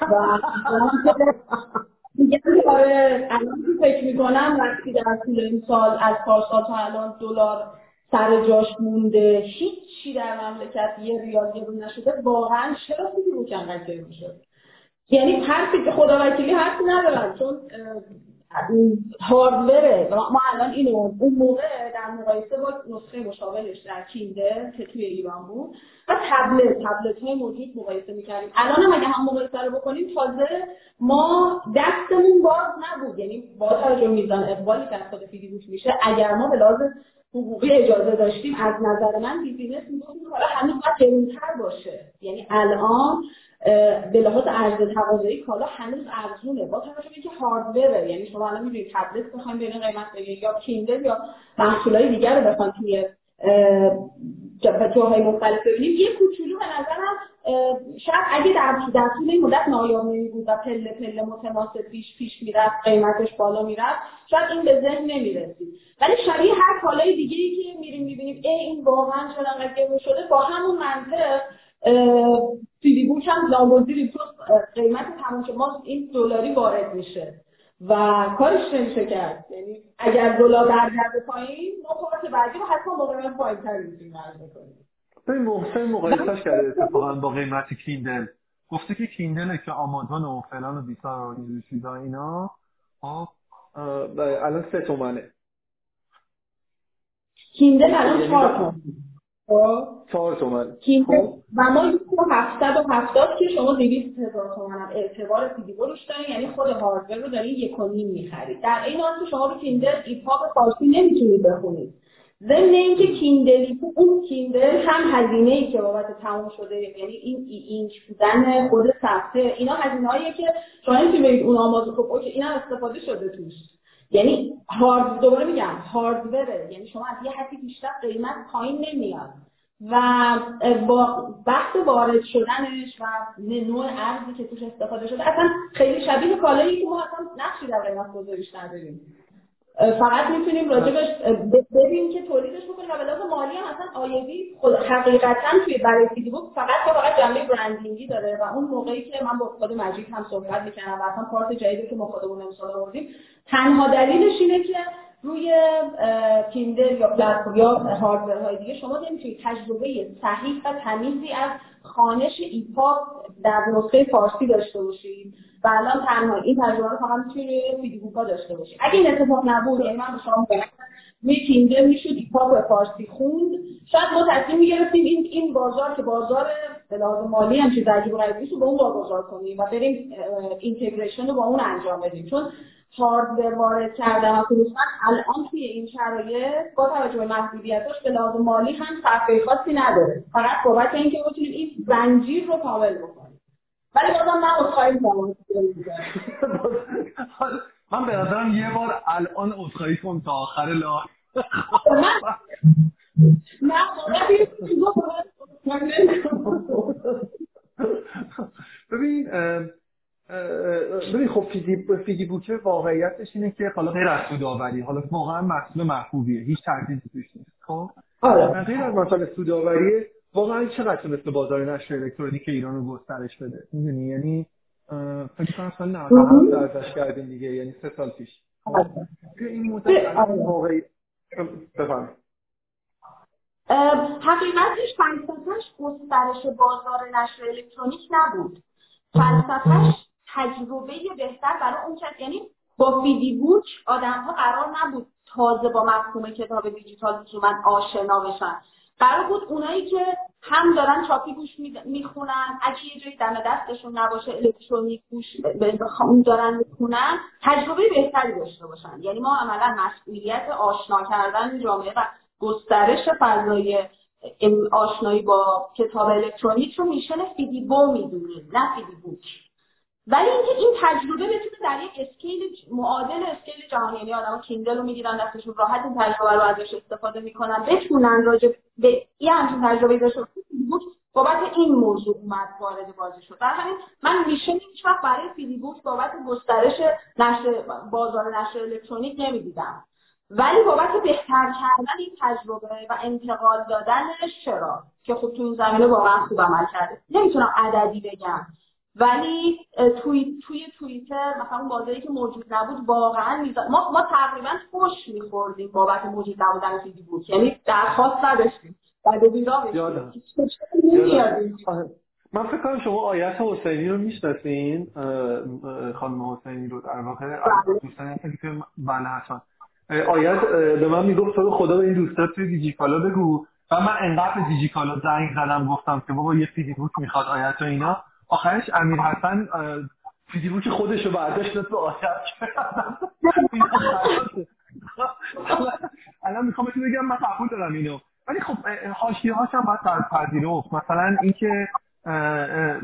و میگم که آره الان که فکر میکنم وقتی در طول این سال از پارسال تا الان دلار سر جاش مونده، هیچی در مملکت یه ریال گرون نشده، واقعا چرا فیدیبوک انقدر گرون شد؟ یعنی حرفی که خدا وکیلی حرفی ندارم، چون هاردوره. ما الان اینو اون موقع در مقایسه با نسخه مشابهش در کیندل که توی ایران بود و تبلت تبلت های موجود مقایسه میکردیم. الان هم اگه هم مقایسه رو بکنیم تازه ما دستمون باز نبود، یعنی با توجه میزان اقبالی که از خود فیدیبوک میشه اگر ما به لحاظ حقوقی اجازه داشتیم از نظر من بیزینس میگفتیم حالا هنوز باید گرونتر باشه، یعنی الان به لحاظ عرضه تقاضایی کالا هنوز ارزونه با توجه به اینکه هاردوره، یعنی شما الان می‌بینید تبلت بخواید به این قیمت بگیرید یا کیندل یا محصولای دیگر رو بخواید توی جاهای مختلف ببینید یه کوچولو به نظرم شاید اگه در در طول این مدت نایاب نمی‌بود و پله پله متناسب پیش پیش میرفت قیمتش بالا میرفت شاید این به ذهن نمیرسید. ولی شبیه هر کالای دیگه‌ای که می‌ریم می‌بینیم ای این واقعا چقدر گرون شده، با همون منطق فیدیبوک هم لامبوزیری تو قیمت تمام شما این دلاری وارد میشه و کارش نمیشه کرد، یعنی اگر دلار برگرده پایین ما پارت بعدی رو حتما با قیمت پایین تر میتونیم عرض کنیم. به محسن مقایسهش کرده اتفاقا با قیمت کیندل، گفته که کیندله که آمازون و فلان و بیسار و این چیزا اینا الان سه تومنه، کیندل الان چهار تومنه. با چهار تومن و ما هفتصد و هفتاد که شما دویست هزار تومن هم اعتبار فیدیبو روش دارین، یعنی خود هاردور رو دارین یک و نیم میخرید. در این حال که شما به کیندل ایپاب فارسی نمیتونید بخونید، ضمن اینکه کیندلی اون کیندل هم هزینه‌ای که بابت تموم شده، یعنی این ای اینچ بودن خود صفحه اینا هزینه‌ایه که شما نمی‌تونید برید اون آمازون کپو که اینا استفاده شده توش. یعنی هارد دوباره میگم هاردوره، یعنی شما از یه حدی بیشتر قیمت پایین نمیاد و با بحث وارد شدنش و نوع ارزی که توش استفاده شده اصلا خیلی شبیه کالایی که ما اصلا نقشی در قیمت گذاریش نداریم، فقط میتونیم راجبش ببینیم که تولیدش بکنیم و بلاغ مالی هم اصلا آیدی حقیقتاً توی برای فیدیبوک فقط و فقط جنبه برندینگی داره و اون موقعی که من با استاد مجید هم صحبت میکنم و اصلا کارت جدیدی که ما خودمون امسال آوردیم تنها دلیلش اینه که روی کیندل یا پلتفرم یا هاردورهای دیگه شما نمیتونید تجربه صحیح و تمیزی از خوانش ایپاب در نسخه فارسی داشته باشید و الان تنها این تجربه رو فقط میتونید فیدیبوکا داشته باشید. اگه این اتفاق نبود یعنی من به شما میگم می کیندل میشد ایپاب فارسی خوند، شاید ما تصمیم میگرفتیم این این بازار که بازار به لحاظ مالی هم چیز عجیب و غریبیشو با اون واگذار کنیم و بریم اینتگریشن رو با اون انجام بدیم، چون هاردور وارد کردن خصوصا الان توی این شرایط با توجه به محدودیتاش به لحاظ مالی هم صرفه خاصی نداره، فقط بابت اینکه بتونیم این زنجیر رو کامل بکنیم. ولی بازم من عذرخواهی می‌کنم، من به نظرم یه بار الان عذرخواهی کنم تا آخر لا من نه بابت چیزا ببین ببین خب فیدیبوکه واقعیتش اینه که حالا غیر از سوداوری، حالا واقعا محصول محبوبیه، هیچ تردیدی توش نیست. خب غیر از مثلا سوداوری واقعا چقدر تونسته بازار نشر الکترونیک ایران رو گسترش بده، میدونی؟ یعنی فکر کنم سال نود و هفت درزش کردیم دیگه، یعنی سه سال پیش که این متأسفانه واقعی بفهم حقیقتش فلسفهش گسترش بازار نشر الکترونیک نبود، فلسفهش تجربه بهتر برای اون کس، یعنی با فیدیبوک آدم‌ها قرار نبود تازه با مفهوم کتاب دیجیتال من آشنا بشن، قرار بود اونایی که هم دارن چاپی گوش میخونن، اگه یه جایی دم دستشون نباشه الکترونیک گوش بخون دارن میخونن، تجربه بهتری داشته باشن. یعنی ما عملا مسئولیت آشنا کردن جامعه و گسترش فضای آشنایی با کتاب الکترونیک رو میشن فیدیبو میدونیم نه فیدیبوک. ولی اینکه این تجربه بتونه در یک اسکیل معادل اسکیل جهانی، یعنی آدم‌ها کیندل رو میگیرن دستشون راحت این تجربه رو ازش استفاده میکنن، بتونن راجع به این همچین تجربه داشته بود، بابت این موضوع اومد وارد بازی شد. در همین من میشه هیچ وقت برای فیدیبوک بابت گسترش نشر بازار نشر الکترونیک نمیدیدم، ولی بابت بهتر کردن این تجربه و انتقال دادنش چرا که خب تو این زمینه واقعا خوب عمل کرده. نمیتونم عددی بگم ولی توی توی توییتر مثلا اون بازاری که موجود نبود واقعا میزا... ما ما تقریبا خوش می‌خوردیم بابت موجود نبودن فیدیبوک، یعنی درخواست نداشتیم بعد ویرا می‌شدیم. من فکر کنم شما آیت حسینی رو می‌شناسین، خانم حسینی رو در واقع دوستان که بله حتما آیت به من میگفت تو خدا به این دوستا توی دیجیکالا بگو و من انقدر به دیجیکالا زنگ زدم گفتم که بابا یه فیدیبوک می‌خواد آیت و اینا، آخرش امیر حسن فیدیبوک خودش رو برداشت داد به آشب کردم. الان میخوام بهتون بگم من قبول دارم اینو، ولی خب حاشیه‌هاش هم باید پذیرفت. مثلا اینکه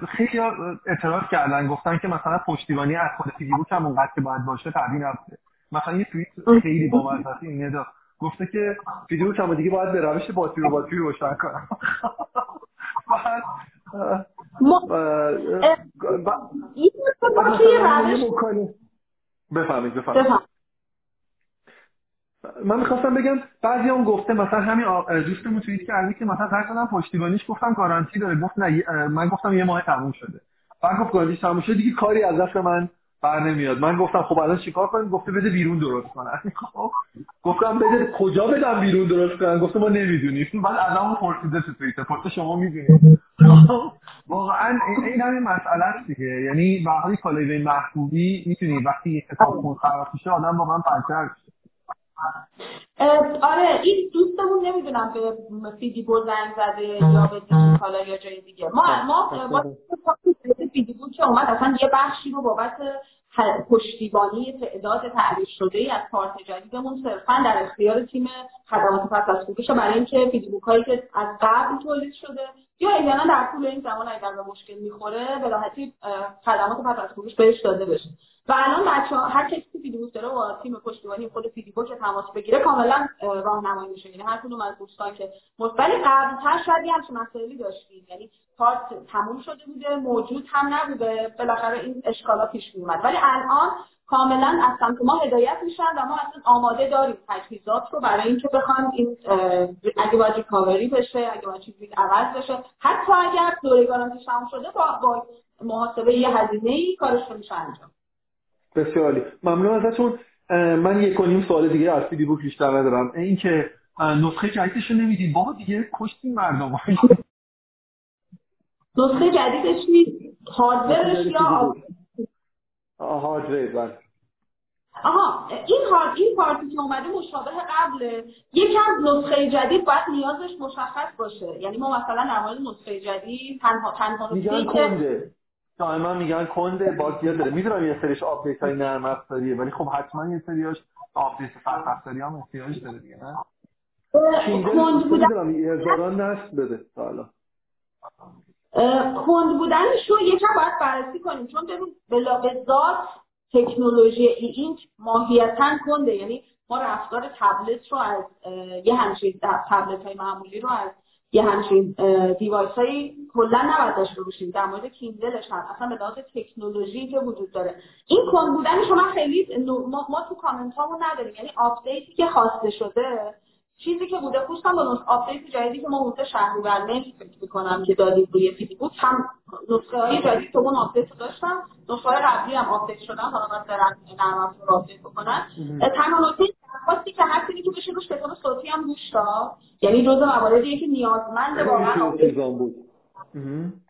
خیلی اعتراض کردن گفتن که مثلا پشتیبانی از خود فیدیبوک هم اونقدر که باید باشه تعبیر نبوده. مثلا یه توییت خیلی بامزه این ندا گفته که فیدیبوک هم دیگه باید به روش باتری رو باتری روشن کنم. ما این مثلا که یه روش بفهمید بفهمید من میخواستم بگم بعضی هم گفته مثلا همین دوستمون توییت کردی که مثلا هر کدوم پشتیبانیش گفتم گارانتی داره، گفت نه من گفتم یه ماه تموم شده، بعد گفت گارانتی تموم شده دیگه کاری از دست من بر نمیاد. من گفتم خب الان چیکار کنیم؟ گفته بده بیرون درست کنن. خب گفتم بده کجا بدم بیرون درست کنن؟ گفته ما نمیدونیم. بعد ازم پرسیده تو توییتر پرسه شما میدونید؟ واقعا این همین مسئله است دیگه، یعنی به هر حال کالای به محبوبی میتونی وقتی اتفاق خراب میشه آدم واقعا پنچر میشه. آره این دوستمون نمیدونم به فیدیبوک زنگ زده یا به دیجیکالا یا جای دیگه. ما ما با فیدیبوک که اومد اصلا یه بخشی رو بابت پشتیبانی تعداد تعریف شده از کارت جدیدمون صرفاً در اختیار تیم خدمات پس از فروش برای اینکه فیدیبوک هایی که از قبل تولید شده یا احیانا در طول این زمان اگر به مشکل میخوره به راحتی خدمات پس از فروش بهش داده بشه. و الان بچه‌ها هر کسی که فیدیبوک داره و تیم پشتیبانی خود فیدیبوک تماس بگیره کاملا راهنمایی میشه. یعنی هر کدوم از دوستان که مطمئن قبل‌تر شاید همچین مسائلی داشتین، یعنی کارت تموم شده بوده، موجود هم نبوده، بالاخره این اشکالا پیش میومد، ولی الان کاملا از سمت ما هدایت میشن و ما اصلا آماده داریم تجهیزات رو برای اینکه بخوام این اگه باید ریکاوری بشه، اگه باید چیزی عوض بشه، حتی اگر دوره گارانتی تموم شده با, با محاسبه یه هزینه‌ای کارش رو میشه انجام. بسیار عالی. ممنون ازتون. من یک و نیم سوال دیگه از فیدیبوک بیشتر ندارم. این که نسخه جدیدش رو نمیدین بابا دیگه کشتین مردم. نسخه جدیدش نیست، هاردورش یا هاردور بله. آها این هارد این پارتی که اومده مشابه قبله، یکم نسخه جدید باید نیازش مشخص باشه. یعنی ما مثلا در مورد نسخه جدید تنها تنها نسخه‌ای که دائما میگن کنده باگیا داره، میدونم یه سریش آپدیت های نرم افزاریه ولی خب حتما یه سریش آپدیت سخت افزاری هم احتیاج داره دیگه، نه کند بودن ایرادان نصب بده حالا کند بودنش رو یکم باید بررسی کنیم چون ببین به ذات تکنولوژی این ماهیتاً کنده. یعنی ما رفتار تبلت رو از یه همچین تبلت های معمولی رو از یه همچین دیوایس هایی کلا نباید داشت بروشیم. در مورد کیندلش هم اصلا به لحاظ تکنولوژی که وجود داره این کند بودن شما خیلی ما, ما تو کامنت هامون نداریم. یعنی آپدیتی که خواسته شده چیزی که بوده خوشم با نسخه آپدیت جدیدی که ما اونجا شهریور مهر فکر می‌کنم که دادیم روی فیدیبوک هم نسخه‌های جدید اون آپدیت داشتم، نسخه قبلی هم آپدیت شدن حالا مثلا نرم افزار آپدیت بکنن. تنها نکته درخواستی که هست اینه که بشه روش کتاب صوتی هم گوش داد، یعنی جزء مواردیه که نیازمند واقعا آپدیت بود.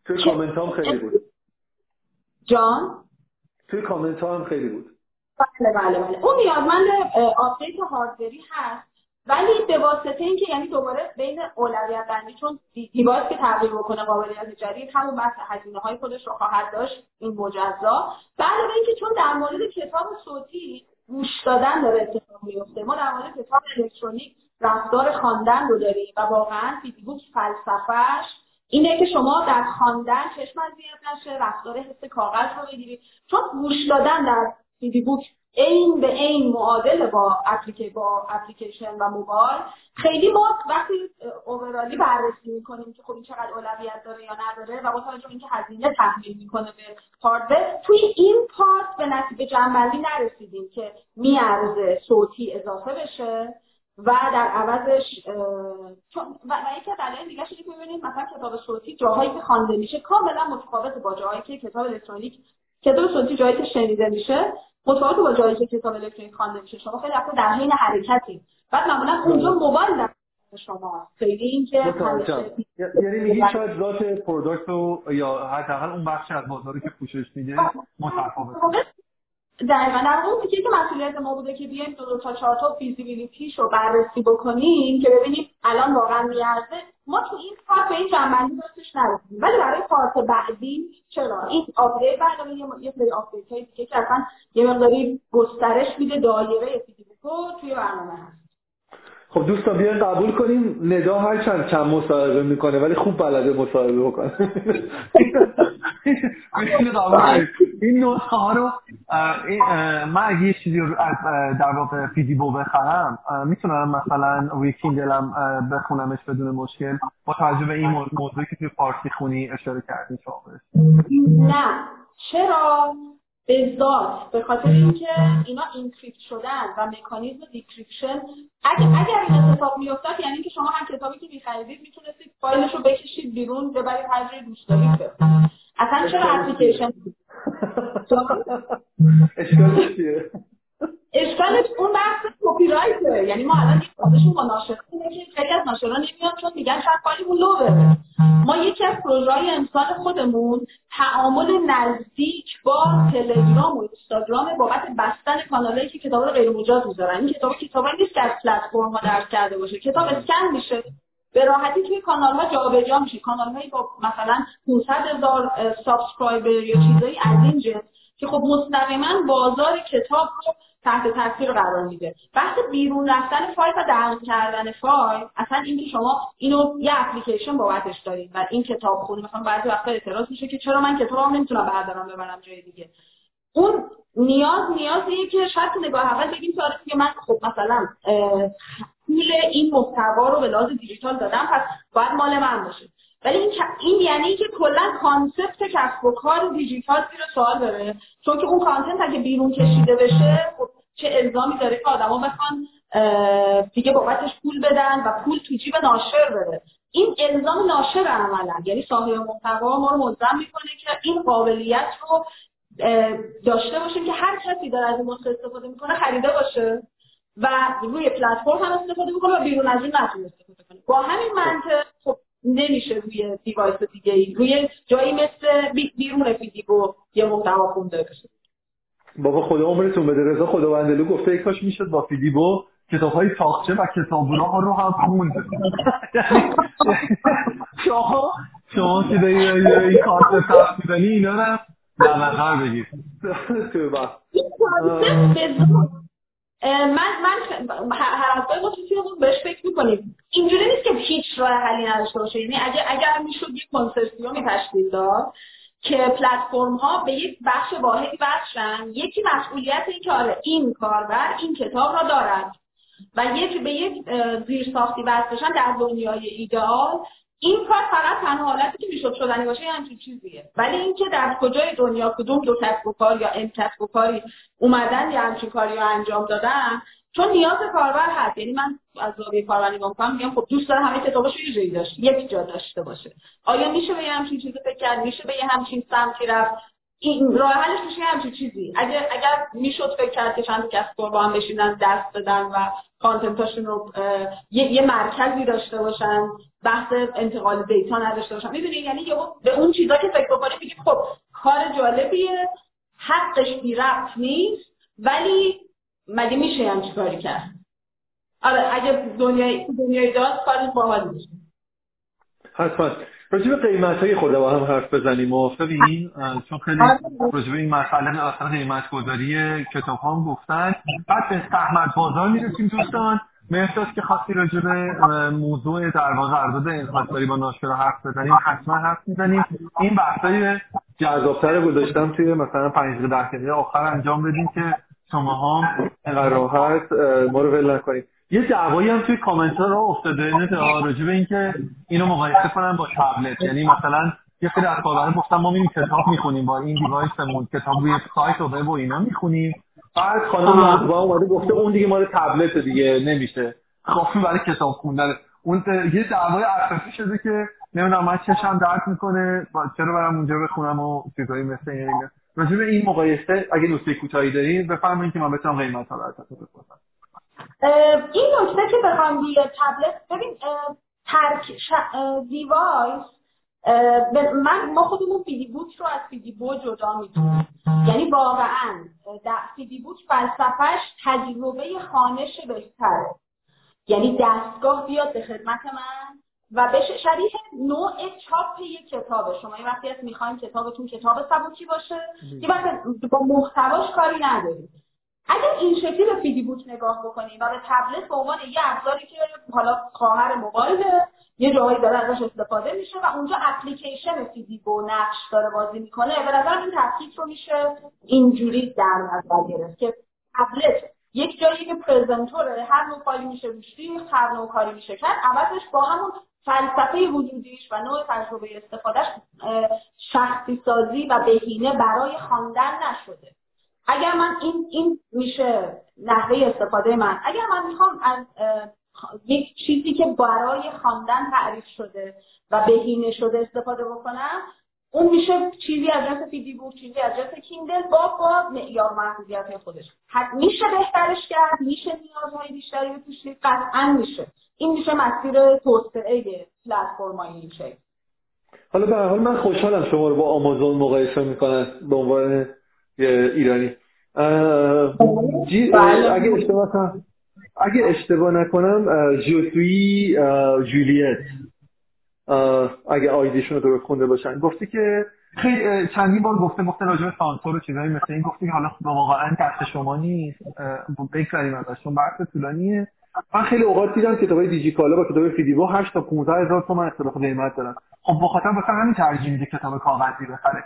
توی کامنت هم خیلی بود. جان توی کامنت هم خیلی بود. بله بله بله. اون نیازمند آپدیت هاردوری هست. ولی به واسطه اینکه یعنی دوباره بین اولویت بندی چون دیوایس که تغییر بکنه قابلیت جدید همون بحث هزینه‌های خودش رو خواهد داشت این مجزا، علاوه اینکه چون در مورد کتاب صوتی گوش دادن داره اتفاق میفته، ما در مورد کتاب الکترونیک رفتار خواندن رو داریم و واقعا فیدیبوک فلسفه‌اش اینه که شما در خواندن چشم از بیاد نشه، رفتار حس کاغذ رو بگیرید چون گوش دادن در فیدیبوک این به این معادل با اپلیکیشن با اپلیکیشن و موبایل. خیلی ما وقتی اوورالی بررسی می‌کنیم که خب این چقدر اولویت داره یا نداره و با توجه به اینکه هزینه تحمیل می‌کنه به هاردور توی این پارت به نتیجه جمع‌بندی نرسیدیم که میارزه صوتی اضافه بشه و در عوضش و اینکه دلیل دیگه شده که ببینید مثلا کتاب صوتی جاهایی که خوانده میشه کاملا متفاوت با جاهایی که کتاب الکترونیک کتاب صوتی جایی که شنیده میشه متفاوت با جایی که کتاب الکترونیک خوانده میشه. شما خیلی وقتا در حین حرکتی بعد معمولا اونجا موبایل در شما خیلی اینکه یعنی میگی شاید ذات پروداکت رو یا حداقل اون بخش از بازاری که پوشش میده متفاوته. دقیقاً در اون که مسئولیت ما بوده که بیایم دو تا چهار تا فیزیبیلیتیش رو بررسی بکنیم که ببینیم الان واقعا میارزه. ما تو این پارت به این جنبندی دستش نرسیدیم ولی برای پارت بعدی چرا این آپدیت برنامه یه سری آپدیت‌های دیگه که اصلا یه مقداری گسترش میده دایره فیدیبوک توی برنامه هست. خب دوستا بیاین قبول کنیم ندا هرچند کم مصاحبه میکنه ولی خوب بلده مصاحبه بکنه. این نسخه ها رو من اگه یه چیزی رو در واقع فیدیبوک بخرم میتونم مثلا روی کیندلم بخونمش بدون مشکل با توجه به این موضوعی که توی فارسی خونی اشاره کردیم شاملش؟ نه چرا؟ به ذات به خاطر اینکه اینا اینکریپت شدن و مکانیزم دیکریپشن اگه اگر این اتفاق میافتاد یعنی که شما هر کتابی که می‌خریدید میتونستید فایلش رو بکشید بیرون ببرید هر جای دوست دارید بخونید. اصلا چرا اپلیکیشن اشکال چیه؟ اشکالش اون بحث کپی رایته. یعنی ما الان خودشون مناشقه میشیم، خیلی از ناشرا نمیان چون میگن خط‌کاریمون لوه. ما یکی از پروژه‌های امسال خودمون تعامل نزدیک با تلگرام و اینستاگرام بابت بستن کانالایی که کتاب رو غیر مجاز می‌ذارن. این کتاب کتابی نیست که از پلتفرم‌ها درک کرده باشه، کتاب اسکن میشه به راحتی توی کانال‌ها جابجا میشه. کانال‌هایی با مثلا پانصد هزار سابسکرایبر یا چیزایی از این جنس که خب مستقیما بازار کتاب رو تحت تاثیر قرار میده. وقتی بیرون رفتن فایل و دقیق کردن فایل، اصلا اینکه شما اینو یه اپلیکیشن بابتش دارید و این کتاب خونی مثلا بعضی وقتا اعتراض میشه که چرا من کتابم نمیتونم بردارم ببرم جای دیگه. اون نیاز نیازیه که شاید نگاه اول بگیم تو آره من خب مثلا پول این محتوا رو به لحاظ دیجیتال دادم پس باید مال من باشه. ولی این این یعنی که کلا کانسپت کسب و کار دیجیتال زیر سوال بره، چون که اون کانتنت اگه بیرون کشیده بشه خب چه الزامی داره که آدما بخوان دیگه بابتش پول بدن و پول تو جیب ناشر بره. این الزام ناشر عملا یعنی صاحب محتوا ما رو ملزم میکنه که این قابلیت رو داشته باشه که هر کسی داره از این محتوا استفاده میکنه خریده باشه و روی پلتفرم هم استفاده میکنه و بیرون از این نتونه استفاده کنه. با همین منطق خب نمیشه روی دیوایس دیگه ای روی جایی مثل بیرون فیدیبوک یه محتوا خونده بشه. بابا خدا عمرتون بده، رضا خداوندلو گفته کاش میشد با فیدیبوک کتاب‌های ساقچه و کتابونا رو هم خوند. شما شما که این کارت صرف می‌زنی اینا رو نظر بگیر. تو بس من من هر هفته ما توییترمون بهش فکر می‌کنیم. اینجوری نیست که هیچ راه حلی نداشته باشه. یعنی اگه اگر میشد یک کنسرسیومی تشکیل داد که پلتفرم‌ها به یک بخش واحدی بخشن، یکی مسئولیت این کاره این کاربر این کتاب را دارد و یکی به یک زیرساختی وصل بشن در دنیای ایدئال این کار فقط تنها حالتی که میشد شدنی باشه همین چیزیه. ولی اینکه در کجای دنیا کدوم دو کسب و کار یا این کسب و کاری اومدن یا همچین کاری رو انجام دادن، چون نیاز کاربر هست. یعنی من از زاویه کاربر نگاه می‌کنم میگم خب دوست داره همه کتابش یه جایی داشته یک جا داشته باشه. آیا میشه به همین چیزی فکر کرد؟ میشه به همین سمتی رفت؟ این راه حلش میشه همین چیزی. اگر اگر میشد فکر کرد که چند کسب و کار با هم بشینن دست بدن و کانتنتاشون رو یه, یه مرکزی داشته باشن، بحث انتقال دیتا نداشته باشن. می‌بینید یعنی یهو به اون چیزا که فکر می‌کنه میگه خب کار جالبیه، حقش بی ربط نیست، ولی مگه میشه همچین کاری کرد؟ آره اگه دنیای دنیای داد کاری باحال میشه. حتما راجع به قیمت‌های خود با هم حرف بزنیم. موافقین؟ چون خیلی راجع به این مسئله اصلا قیمت‌گذاری کتاب‌ها هم گفتن. بعد به سهمت بازار میرسیم دوستان. مهرساز که خواستی راجع به موضوع در واقع قرارداد انحصاری با ناشرا حرف بزنیم حتما حرف می‌زنیم. این بحث‌های جذاب‌تر گذاشتم توی مثلا پنج تا ده دقیقه آخر انجام بدیم که شماها راحت ما رو ول نکنید. یه دعوایی هم توی کامنت‌ها راه افتاده نتا راجع به اینکه اینو مقایسه کنن با تبلت. یعنی مثلا یه سری از کاربران گفتن ما می‌ریم کتاب می‌خونیم با این دیوایسمون، کتاب روی سایت و وب و اینا می‌خونیم. بعد خانم نازوا اومده گفته اون دیگه مال تبلت دیگه نمیشه. کافی برای کتاب خوندن. اون یه دعوای اساسی شده که نمیدونم من چشم درد می‌کنه، چرا برام اونجا بخونم و چیزایی مثل این. راجع به این مقایسه اگه نکته کوتاهی دارین بفرمایید که من بتونم قیمت‌ها رو ازتون بپرسم. این نکته که بخوام بگم تبلت ببین ترک دیوایس من ما خودمون فیدیبوک رو از فیدیبوک جدا می‌دونیم. یعنی واقعاً در فیدیبوک فلسفه‌اش تجربه خوانش بهتره. یعنی دستگاه بیاد به خدمت من و بشه شبیه نوع چاپ یک کتابه. شما یه وقتی از میخواین کتابتون کتاب سبکی باشه یه وقتی با محتواش کاری ندارید. اگر این شکلی به فیدیبوک نگاه بکنید و به تبلت به عنوان یه ابزاری که حالا خواهر موبایله یه جایی داره ازش استفاده میشه و اونجا اپلیکیشن فیدیبو نقش داره بازی میکنه، به نظر این تفکیک رو میشه اینجوری در نظر گرفت که تبلت یک جایی که پرزنتوره، هر نوع کاری میشه روشی، هر نوع کاری میشه کرد، عوضش با همون فلسفه وجودیش و نوع تجربه استفادهش شخصی سازی و بهینه برای خواندن نشده. اگر من این این میشه نحوه استفاده من. اگر من میخوام از یک چیزی که برای خواندن تعریف شده و بهینه شده استفاده بکنم، اون میشه چیزی از جنس فیدیبوک، چیزی از جنس کیندل با با معیار محدودیت‌های خودش. حتی میشه بهترش کرد، میشه نیازهای بیشتری رو توش دید، قطعاً میشه. این میشه مسیر توسعه پلتفرم‌های این شکل. حالا به هر حال من خوشحالم شما رو با آمازون مقایسه میکنن به عنوان ایرانی. جی... اگه اشتباه کنم اگه اشتباه نکنم جوتوی جولیت اگه آیدیشون رو درست خونده باشن گفته که خیلی چندین بار گفته گفته راجع به سانسور و چیزایی مثل این گفته که حالا واقعا دست شما نیست، بگذاریم ازشون، بحث طولانیه. من خیلی اوقات دیدم کتابای دیجیکالا با کتاب فیدیبوک هشت تا پانزده هزار تومان اختلاف قیمت دارن. خب مخاطب مثلا همین ترجیح میده کتاب کاغذی بخره.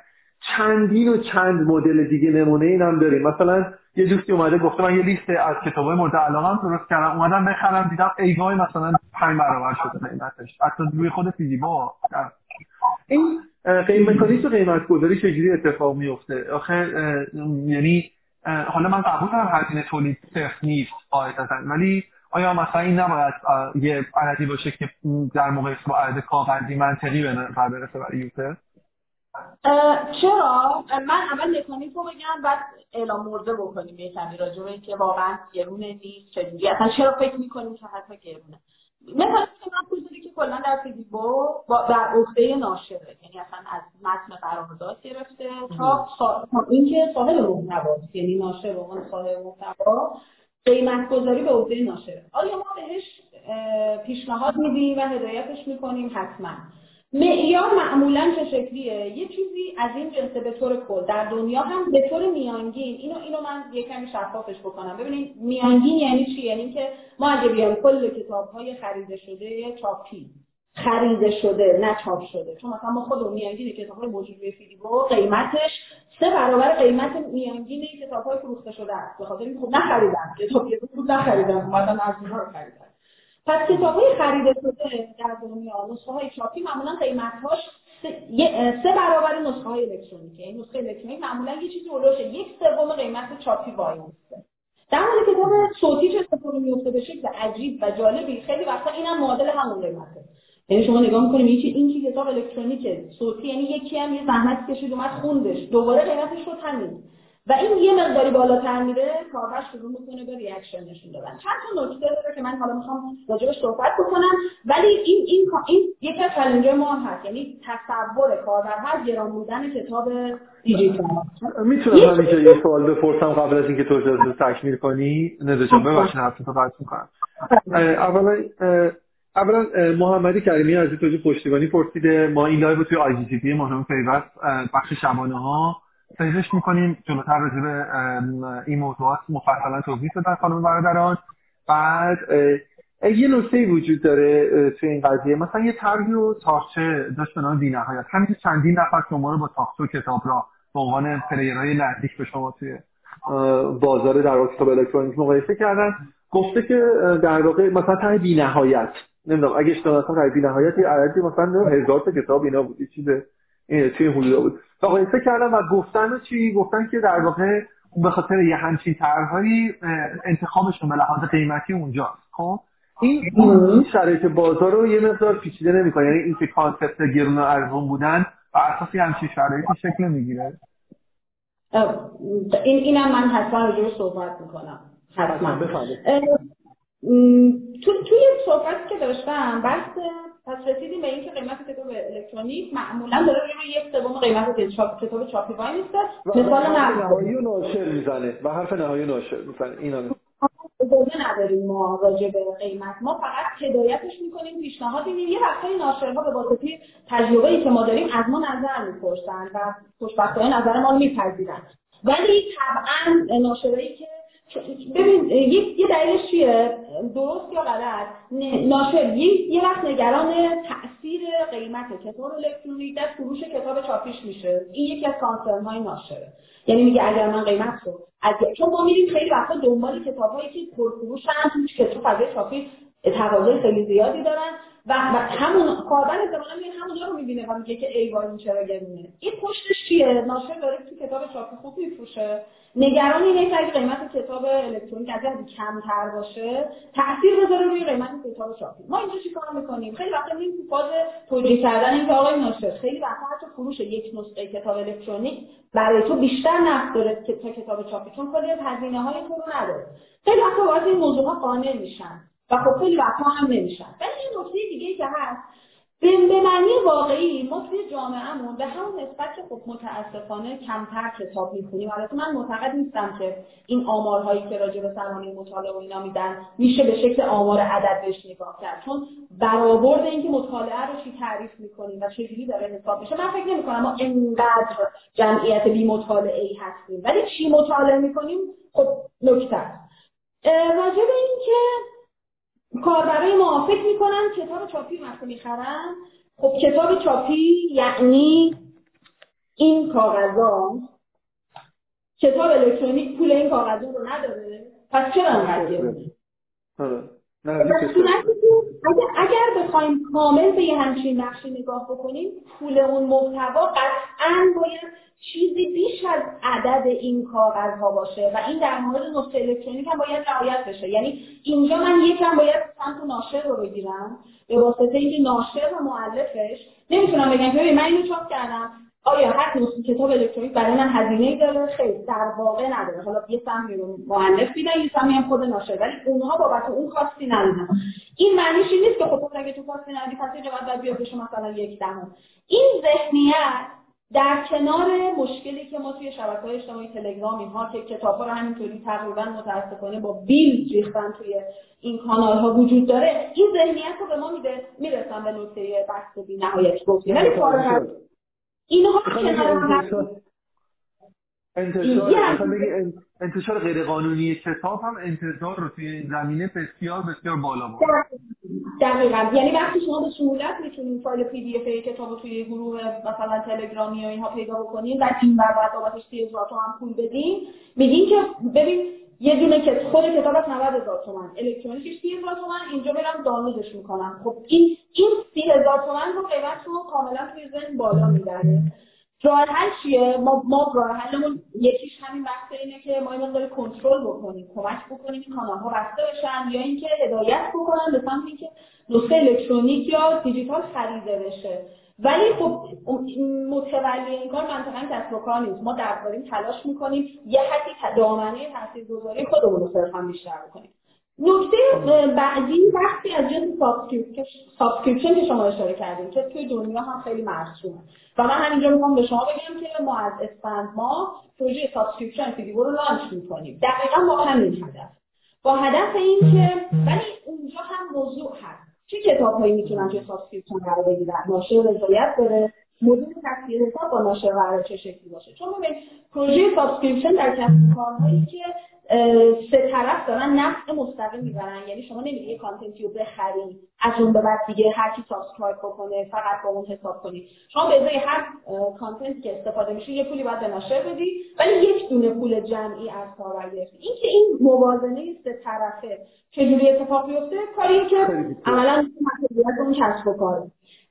چندین و چند مدل دیگه نمونه این هم داریم. مثلا یه دوستی اومده گفته من یه لیست از کتابای مورد علاقه‌ام درست کردم، اومدم بخرم دیدم ای وای مثلا پنج برابر شده قیمتش. اصلا روی خود فیدیبوک این قیمت‌گذاری تو قیمت‌گذاری چجوری اتفاق میفته؟ آخه یعنی حالا من قبول دارم هزینه تولید صفر نیست قاعدتاً، ولی آیا مثلا این نباید یه عددی باشه که در مقایسه با عدد کاغذی منطقی برسه برای یوزر؟ چرا؟ من اول مکانیک رو بگم بعد اعلام موضع بکنیم یه کمی راجع به اینکه واقعا گرونه نیست چجوری، اصلا چرا فکر میکنیم که حتی گرونه. مثلا که من پوزوری که کلا در فیدیبوک در عهده ناشره، یعنی اصلا از متن قرارداد گرفته تا اینکه صاحب محتوا، یعنی ناشر به عنوان صاحب محتوا قیمت گذاری به عهده ناشره. آیا ما بهش پیشنهاد میدیم و هدایتش میکنیم؟ حتما. معیار معمولا چه شکلیه؟ یه چیزی از این جنسه به طور کل در دنیا هم به طور میانگین. اینو اینو من یکم شفافش بکنم. ببینید میانگین یعنی چی؟ یعنی که ما اگه بیام کل کتاب‌های خریده شده چاپی، خریده شده نه چاپ شده، چون مثلا ما خود میانگین کتاب‌های موجود به فیدیبوک قیمتش سه برابر قیمت میانگین کتاب‌های فروخته شده است. به خاطر این خب نخریدم، کتابی رو نخریدم، مثلا از اونها رو خریدم. پس کتاب‌های خریده شده در دنیا نسخه‌های چاپی معمولاً قیمت‌هاش سه برابر نسخه‌های الکترونیکه. این نسخه الکترونیک معمولاً یه چیزی اولش یک سوم قیمت چاپی وای میسته. در حالی که کتاب صوتی چه اتفاقی میفته به شکل عجیب و جالبی، خیلی وقتا اینم معادل همون قیمته. یعنی شما نگاه می‌کنید یه چیز این که کتاب الکترونیکه صوتی، یعنی یکی هم یه زحمت کشید اومد خوندش، دوباره قیمتش شد همین. و این یه مقداری بالاتر میره، کاربر شروع میکنه به ریاکشن نشون دادن. چند تا نکته داره که من حالا میخوام راجعش صحبت بکنم، ولی این این این یک تا چالش ما هست، یعنی تصور کاربر هر گران بودن کتاب دیجیتال. میتونم همینجا یه سوال بپرسم قبل از اینکه توضیح تکمیل کنی؟ ندا جان ببخشید حرفتو قطع میکنم. اولا اولا محمدی کریمی از توجه پشتیبانی پرسیده ما این لایو توی آی جی تی وی ماهنامه پیوست بخش شبانه‌ها تاییدش میکنیم، جلوتر راجع به این موضوعات مفصلا توضیح دادن خانم برادران. بعد یه نکته‌ای وجود داره توی این قضیه، مثلا یه طرحی رو تاخچه داشت به نام بی‌نهایت، همین که چندین نفر شما رو با تاخچه کتاب را به عنوان پلیرهای نزدیک به شما توی بازار در واقع کتاب الکترونیک مقایسه کردن، گفته که در واقع مثلا طرح بی‌نهایت، نمیدونم اگه اشتباه نکنم بی‌نهایت یه عددی مثلا هزار تا کتاب اینا بود، یه چیز این چه حدودا بود. واقعا فکر کردم و گفتن چی؟ گفتن که در واقع به خاطر یه همچین طرحهایی انتخابشون به لحاظ قیمتی اونجاست. خب این شرایط بازار رو یه مقدار پیچیده نمی‌کنه، یعنی این که کانسپت گرون و ارزون بودن و اساسی همچین شرایطی شکل میگیره. این اینم من حتما روی صحبت می‌کنم. حتما بفرمایید. تو توی صحبت که داشتم بحث پس رسیدیم به اینکه قیمت کتاب الکترونیک معمولا داره روی یک سوم قیمت کتاب چاپی وای میسته. مثال نهایی ناشر میزنه و حرف نهایی ناشر میزنه. اینا اجازه نداریم ما راجع به قیمت، ما فقط هدایتش میکنیم، پیشنهاد میدیم. یه وقتایی ناشرها به واسطه تجربه‌ای که ما داریم از ما نظر میپرسن و خوشبختانه نظر ما رو میپذیرن، ولی طبعا ناشرایی که ببین یه دلیلش چیه، درست یا غلط، ناشر یه وقت نگران تأثیر قیمت کتاب الکترونیک در فروش کتاب چاپیش میشه. این یکی از کانسرن‌های ناشره، یعنی میگه اگر من قیمت رو اگر چون ما میریم خیلی وقتا دنبال کتاب‌هایی که پرفروشن، هیچ کتاب فضای چاپی تقاضای خیلی زیادی دارن، و همون کاربن احتمالاً میاد همونجا رو میبینه و میگه که ای وای این چرا گرونه. این پشتش چیه؟ ناشر داره تو کتاب چاپ خوب میفروشه، نگران اینه که اگه قیمت کتاب الکترونیک از این کمتر باشه تاثیر بذاره روی قیمت کتاب چاپی. ما اینجا چیکار میکنیم؟ خیلی وقتا میریم تو فاز توجیه کردن اینکه آقای ناشر خیلی وقتا حتی فروش یک نسخه کتاب الکترونیک برای تو بیشتر نفع داره تا کتاب چاپی، چون کلی از هزینه‌های تو رو نداره. خیلی وقتا واسه این موضوعا قانع میشن و خب خیلی وقتا هم نمیشن. ولی این نکته دیگه که هست، به معنی واقعی ما توی جامعهمون به همون نسبت که خب متاسفانه کمتر کتاب میخونیم. البته من معتقد نیستم که این آمارهایی که راجع به سرانه مطالعه و اینا میدن میشه به شکل آمار عدد بهش نگاه کرد، چون برآورد اینکه مطالعه رو چی تعریف میکنیم و چجوری داره حساب میشه، من فکر نمیکنم ما اینقدر جمعیت بی مطالعه‌ای هستیم. ولی چی مطالعه میکنیم خب نکته راجع به اینکه کاربرای ما فکر میکنن کتاب چاپی وقتی میخرن، خب کتاب چاپی یعنی این کاغذا، کتاب الکترونیک پول این کاغذا رو نداره، پس چرا انقدر گرونه؟ اگر بخوایم کامل به یه همچین نقشی نگاه بکنیم، پول اون محتوا قطعاً باید چیزی بیش از عدد این کاغذها باشه و این در مورد نسخه الکترونیک هم باید رعایت بشه. یعنی اینجا من یکم باید سمت ناشر رو بگیرم به واسطه اینکه ناشر و مؤلفش نمیتونم بگم ببین من اینو چاپ کردم، آیا هر نسخه کتاب الکترونیک برای من هزینه‌ای داره؟ خیلی در واقع نداره. حالا یه سهمی رو مؤلف میدن، یه سهمی هم خود ناشر، ولی اونها بابت اون کاستی ندارن. این معنیش این نیست که خب اگه تو کاستی نداری پس چه باید بیاد بشه مثلا یک دهم. این ذهنیت در کنار مشکلی که ما توی شبکه‌های اجتماعی تلگرام اینها که کتاب‌ها رو همینطوری تقریباً متأسفانه با بیل ریختن توی این کانال‌ها وجود داره، این ذهنیت رو به ما میده. میرسم به نکته بحث بی‌نهایت گفتیم، ولی کارا اینها کنار انتشار انتشار غیر قانونی کتاب هم انتظار رو توی این زمینه بسیار بسیار بالا بود. دقیقاً، یعنی وقتی شما به سهولت میتونید فایل پی دی اف کتابو توی گروه مثلا تلگرامی یا اینها پیدا بکنید و این بعد بابتش سی هزار تومان هم پول بدین، میگین که ببین یه دونه که خود کتابش نود هزار تومان، الکترونیکش سی هزار تومان، اینجا میرم دانلودش میکنم. خب این این سی هزار تومان رو قیمتش رو کاملا توی ذهن بالا میبره. راه حل چیه؟ ما ما راه حلمون یکیش همین بحث اینه که ما اینا رو کنترل بکنیم، کمک بکنیم این کانال‌ها بسته بشن یا اینکه هدایت بکنن به سمت اینکه نسخه الکترونیک یا دیجیتال خریده بشه. ولی خب متولی این کار منطقاً کسب و کار نیست. ما درباریم تلاش میکنیم یه حدی دامنه تاثیرگذاری خودمون رو صرفاً بیشتر بکنیم. نکته بعدی وقتی از جنس سابسکریپشن که شما اشاره کردیم که توی دنیا هم خیلی مرسومه و من همینجا میخوام به شما بگم که ما از اسفند ما پروژه سابسکریپشن فیدیبوک رو لانچ میکنیم دقیقا با همین هدف، با هدف این که ولی اونجا هم موضوع هست چه کتابهایی میتونن توی سابسکریپشن قرار بگیرن، ناشر رضایت داره، مدل تکثیر حساب با ناشر قرار چه شکلی باشه. چون ببین پروژه سابسکریپشن در کسب کارهایی که سه طرف دارن نفع مستقیم میبرن، یعنی شما نمیدید یه کانتنتی رو بخرید از اون به بعد دیگه هر کی سابسکرایب بکنه فقط با اون حساب کنید. شما به ازای هر کانتنتی که استفاده میشه یه پولی باید به ناشر بدی ولی یک دونه پول جمعی از کاربر گرفتی. این که این موازنه سه طرفه چجوری اتفاق میفته کاریه که عملاً مسئولیت اون کسب و کاره.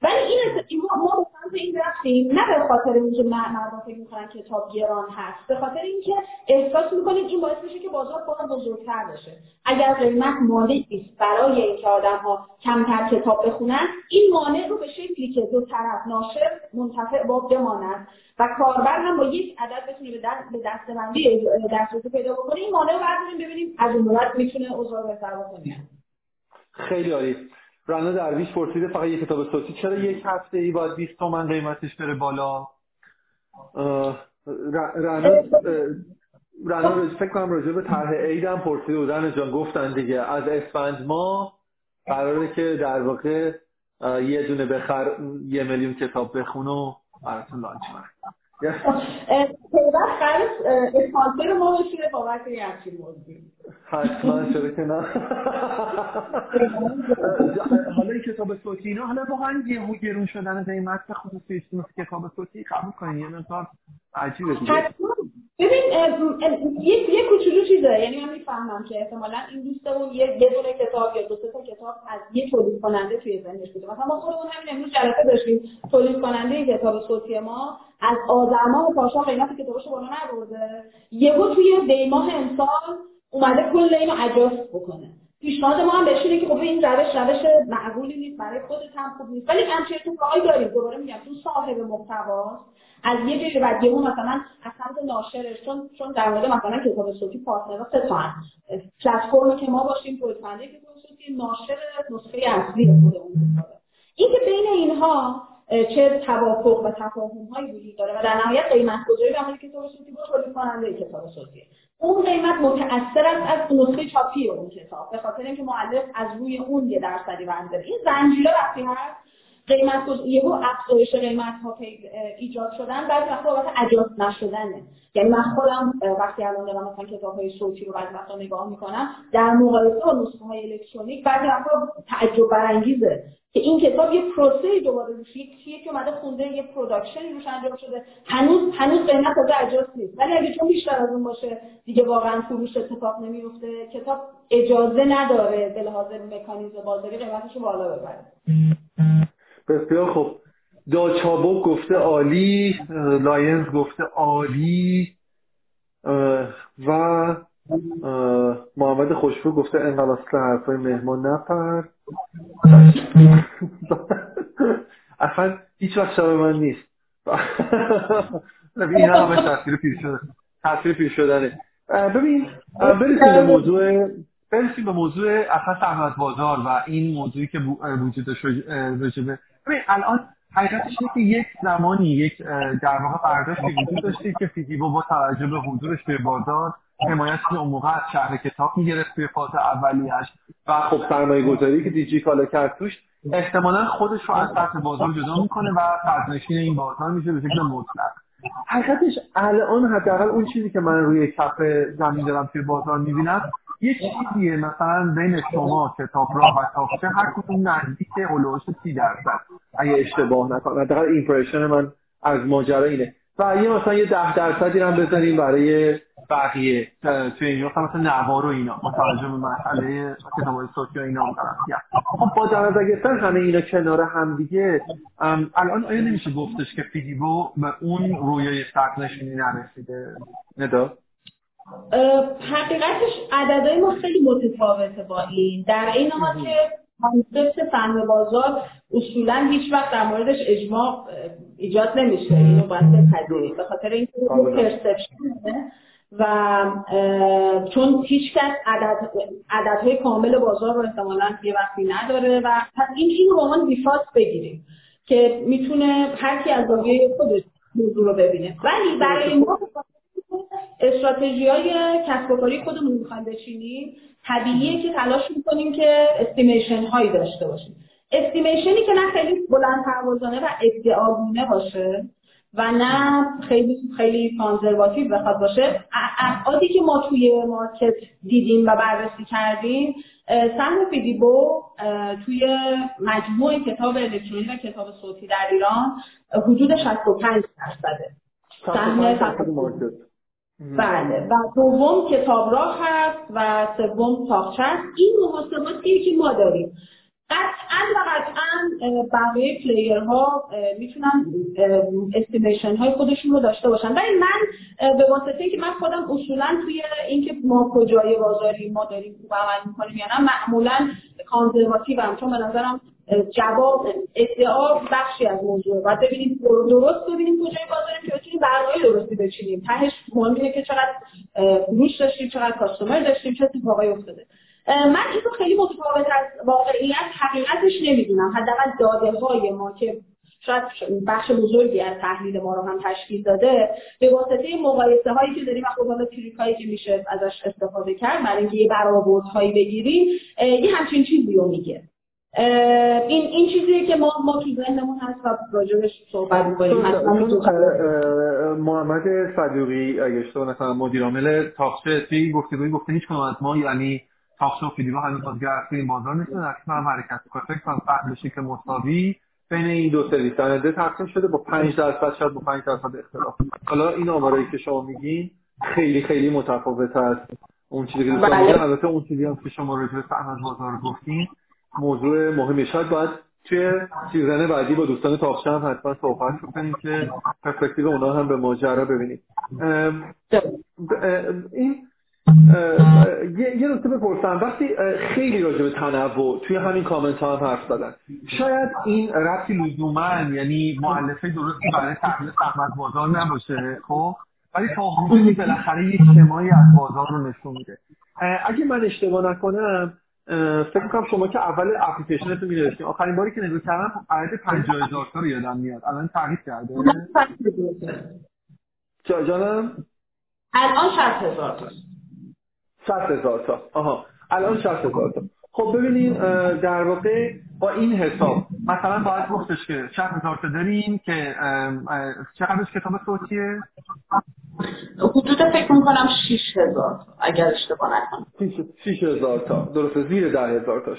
ولی این اتفاق ما به سمت این رفتیم نه به خاطر اینکه مردم فکر می‌کنن کتاب گران هست، به خاطر اینکه احساس می‌کنیم این باعث میشه که بازار باز بزرگتر بشه. اگر قیمت مانعی نیست برای اینکه آدم‌ها کمتر کتاب بخونن، این مانع رو به شکلی که دو طرف ناشر منتفع با بماند و کاربر هم با یک عدد بتونه به دستبندی دسترسی پیدا بکنه، این مانع رو برداریم ببینیم از اون بعد می‌تونه اوضاع رو بهتر بکنه. خیلی عالی. رانا درویش پرسیده فقط یک کتاب صوتی چرا یک هفته ای باید بیست تومان قیمتش بره بالا؟ رانا رانا فکر کنم راجع به طرح عید هم پرسیده بودن، جان گفتن دیگه از اسفند ما قراره که در واقع یه دونه بخر یه میلیون کتاب بخونه و براتون لانچ کنه. پیوست خرص اسپانسر ما بشیره بابت یه همچین موضوع حتما شده که نه. حالا این کتاب صوتی اینا حالا واقعا یهو گرون شدن قیمت به خصوص کتاب صوتی قبول کنین یه مقدار عجیبه دیگه. ببین یک یک کوچولو چیزه، یعنی من میفهمم که احتمالاً این دوستمون یه دونه کتاب یا دو سه تا کتاب از یه تولید کننده توی ذهنش بوده. مثلا ما خودمون همین امروز جلسه داشتیم، تولید کننده کتاب صوتی ما از آذرماه و پاشا قیمت کتابش رو بالا نبرده، یهو توی دی ماه امسال اومده کل اینو اجاست بکنه. پیشنهاد ما هم بهش اینه که خب این روش روش معقولی نیست، برای خودت هم خوب نیست، ولی همچین اتفاقایی داریم. دوباره میگم تو صاحب محتواست، از یه جایی بعد یهو مثلا از سمت ناشرش، چون چون در مورد مثلا کتاب صوتی پارتنرها سه تا هست، پلتفرمی که ما باشیم، پروتندی که کتاب صوتی، ناشر نسخه اصلی خودمون بذاره. این که بین اینها چه توافق و تفاهم‌هایی وجود داره و در نهایت قیمت‌گذاری در مورد کتاب صوتی با تولید کننده کتاب صوتی. اون قیمت متأثر است از نسخه چاپی اون کتاب، به خاطر اینکه مؤلف از روی اون یه درصدی برمی‌داره. این زنجیره وقتی هست قیمت یهو افزایش قیمت ها ایجاد شدن، بعضی وقتا بابت اجاست نشدنه. یعنی من خودم وقتی الان دارم مثلا کتاب‌های صوتی رو بعضی وقتا نگاه می‌کنم در مقایسه با نسخه‌های الکترونیک، بعضی وقتا تعجب برانگیزه که این کتاب یه پروسه دوباره روش یکیه که اومده خونده، یه پروداکشنی روش انجام شده، هنوز هنوز قیمت از اجاست نیست، ولی اگه چون بیشتر از اون باشه دیگه واقعا فروش اتفاق نمی‌افته. کتاب اجازه نداره به لحاظ مکانیزم بازاری قیمتش رو بالا ببره. بسیار خب، دا چابک گفته عالی، لاینز گفته عالی و محمد خوشفو گفته انقلاب حرفای مهمان نپر. اصلا هیچ وقت شبه من نیست. این همه تاثیر پیر شدنه، تاثیر پیر شدنه. ببین برسیم به موضوع برسیم به موضوع اصلا سرحد بازار و این موضوعی که وجودش شجبه. ببین الان حقیقتش اینه که یک زمانی یک در واقع برداشتی وجود داشته که فیدیبوک با توجه به حضورش توی بازار حمایت اون موقع از شهر کتاب میگرفت توی فاز اولیه‌اش و خب سرمایه‌گذاری که دیجیکالا کرد توش احتمالاً خودش رو از سطح بازار جدا میکنه و سرنشین این بازار میشه به شکل مطلق. حقیقتش الان حداقل اون چیزی که من روی کف زمین دارم توی بازار میبینم یه چیزیه مثلا بین شما کتابراه و تاپچه هر کدوم نزدیک هولوش سی درصد اگه اشتباه نکنم، حداقل ایمپرشن من از ماجرا اینه، و یه مثلا یه ده درصدی رو هم بزنیم برای بقیه توی این وقت مثلا نوار و اینا متوجه به مسئله کتاب‌های صوتی و اینا هم طرفیه. خب با در نظر گرفتن همه اینا کنار هم دیگه الان آیا نمیشه گفتش که فیدیبوک به اون رویای سرنشینی نرسیده؟ ندا حقیقتش عددهای ما خیلی متفاوته با این، در این حال که کانسپت فهم بازار اصولاً هیچ وقت در موردش اجماع ایجاد نمیشه، اینو باید بپذیریم، به خاطر اینکه پرسپشنه و چون هیچ کس عدد عددهای کامل بازار رو احتمالاً یه وقتی نداره و این اینو با من دیفالت بگیریم که میتونه هر کی از زاویه خودش موضوع رو ببینه. ولی برای ما استراتژی‌های کسب و کاری خودمون می‌خوایم بچینیم، طبیعیه که تلاش می‌کنیم که استیمیشن هایی داشته باشیم. استیمیشنی که نه خیلی بلند پروازانه و ادعاگونه باشه و نه خیلی خیلی کانزرواتیو بخواد باشه. ابعادی که ما توی مارکت دیدیم و بررسی کردیم، سهم فیدیبوک توی مجموع کتاب الکترونیک و کتاب صوتی در ایران حدود شصت و پنج درصده. سهم فیدیبوک مارکت بله، و دوم کتابراه هست و سوم تاقچه هست. این محاسباتیه که ما داریم. قطعاً و قطعاً بقیه پلیرها میتونن استیمیشن های خودشون رو داشته باشن، ولی من به واسطه اینکه من خودم اصولاً توی اینکه ما کجای بازاریم، ما داریم خوب عمل میکنیم یا نه، معمولاً کانزرواتیوم، چون به نظرم جواب ادعا بخشی از موضوعه. باید ببینیم درست ببینیم کجای بازاریم که بتونیم برنامه درستی بچینیم. تهش مهمه که چقدر فروش داشتیم، چقدر کاستومر داشتیم، چه اتفاقایی افتاده. من اینو خیلی متفاوت از واقعیت حقیقتش نمیدونم، حداقل داده‌های ما که شاید بخش بزرگی از تحلیل ما رو هم تشکیل داده، به واسطه مقایسه هایی که داریم و خب حالا تریکایی که میشه ازش استفاده کرد برای اینکه یه برآوردهایی بگیریم، این همچین چیزی رو میگه. این این چیزیه که ما ما تو ذهنمون هست و راجعش صحبت می‌کنیم. مثلا محمد صدوقی اگه شما مثلا مدیر عامل تاکسی تی گفتگویی گفتن هیچ کدوم از ما یعنی تاکسی و فیدیبوک هنوز بازگرفته این بازار نیستن، اصلا حرکت پرفکت هم فهم به شکل مساوی بین این دو سری سنده تقسیم شده با پنج درصد، شاید با پنج درصد اختلاف. حالا این آمارایی که شما میگین خیلی خیلی متفاوت است. اون چیزی که دوستان البته اون چیزی هم که شما راجع به فهم بازار گفتین موضوع مهمه، شاید باید توی سیزن بعدی با دوستان تاپشن حتما صحبت کنیم که پرسپکتیو اونا هم به ماجرا ببینید. این یه نکته بپرسم، وقتی خیلی راجع به تنوع توی همین کامنت ها هم حرف زدن، شاید این ربطی لزومن یعنی مؤلفه درستی برای تحلیل سهم بازار نباشه، خب ولی تا حدودی بالاخره یک شمایی از بازار رو نشون میده. اگه من اشتباه نکنم فکر میکنم شما که اول اپلیکیشنت رو می‌نوشتین، آخرین باری که نگاه کردم عدد پنجاه هزار تا رو یادم میاد، الان تغییر کرده. چه جانم؟ الان شصت هزار تا. شصت هزار تا. آها، الان شصت هزار تا. خب ببینید در واقع با این حساب مثلا باید گفتش که شصت هزار تا داریم که چقدرش کتاب صوتیه؟ حدود فکر میکنم شش هزار اگر اشتباه نکنم شش هزار تا، درسته، زیر ده هزار تاش.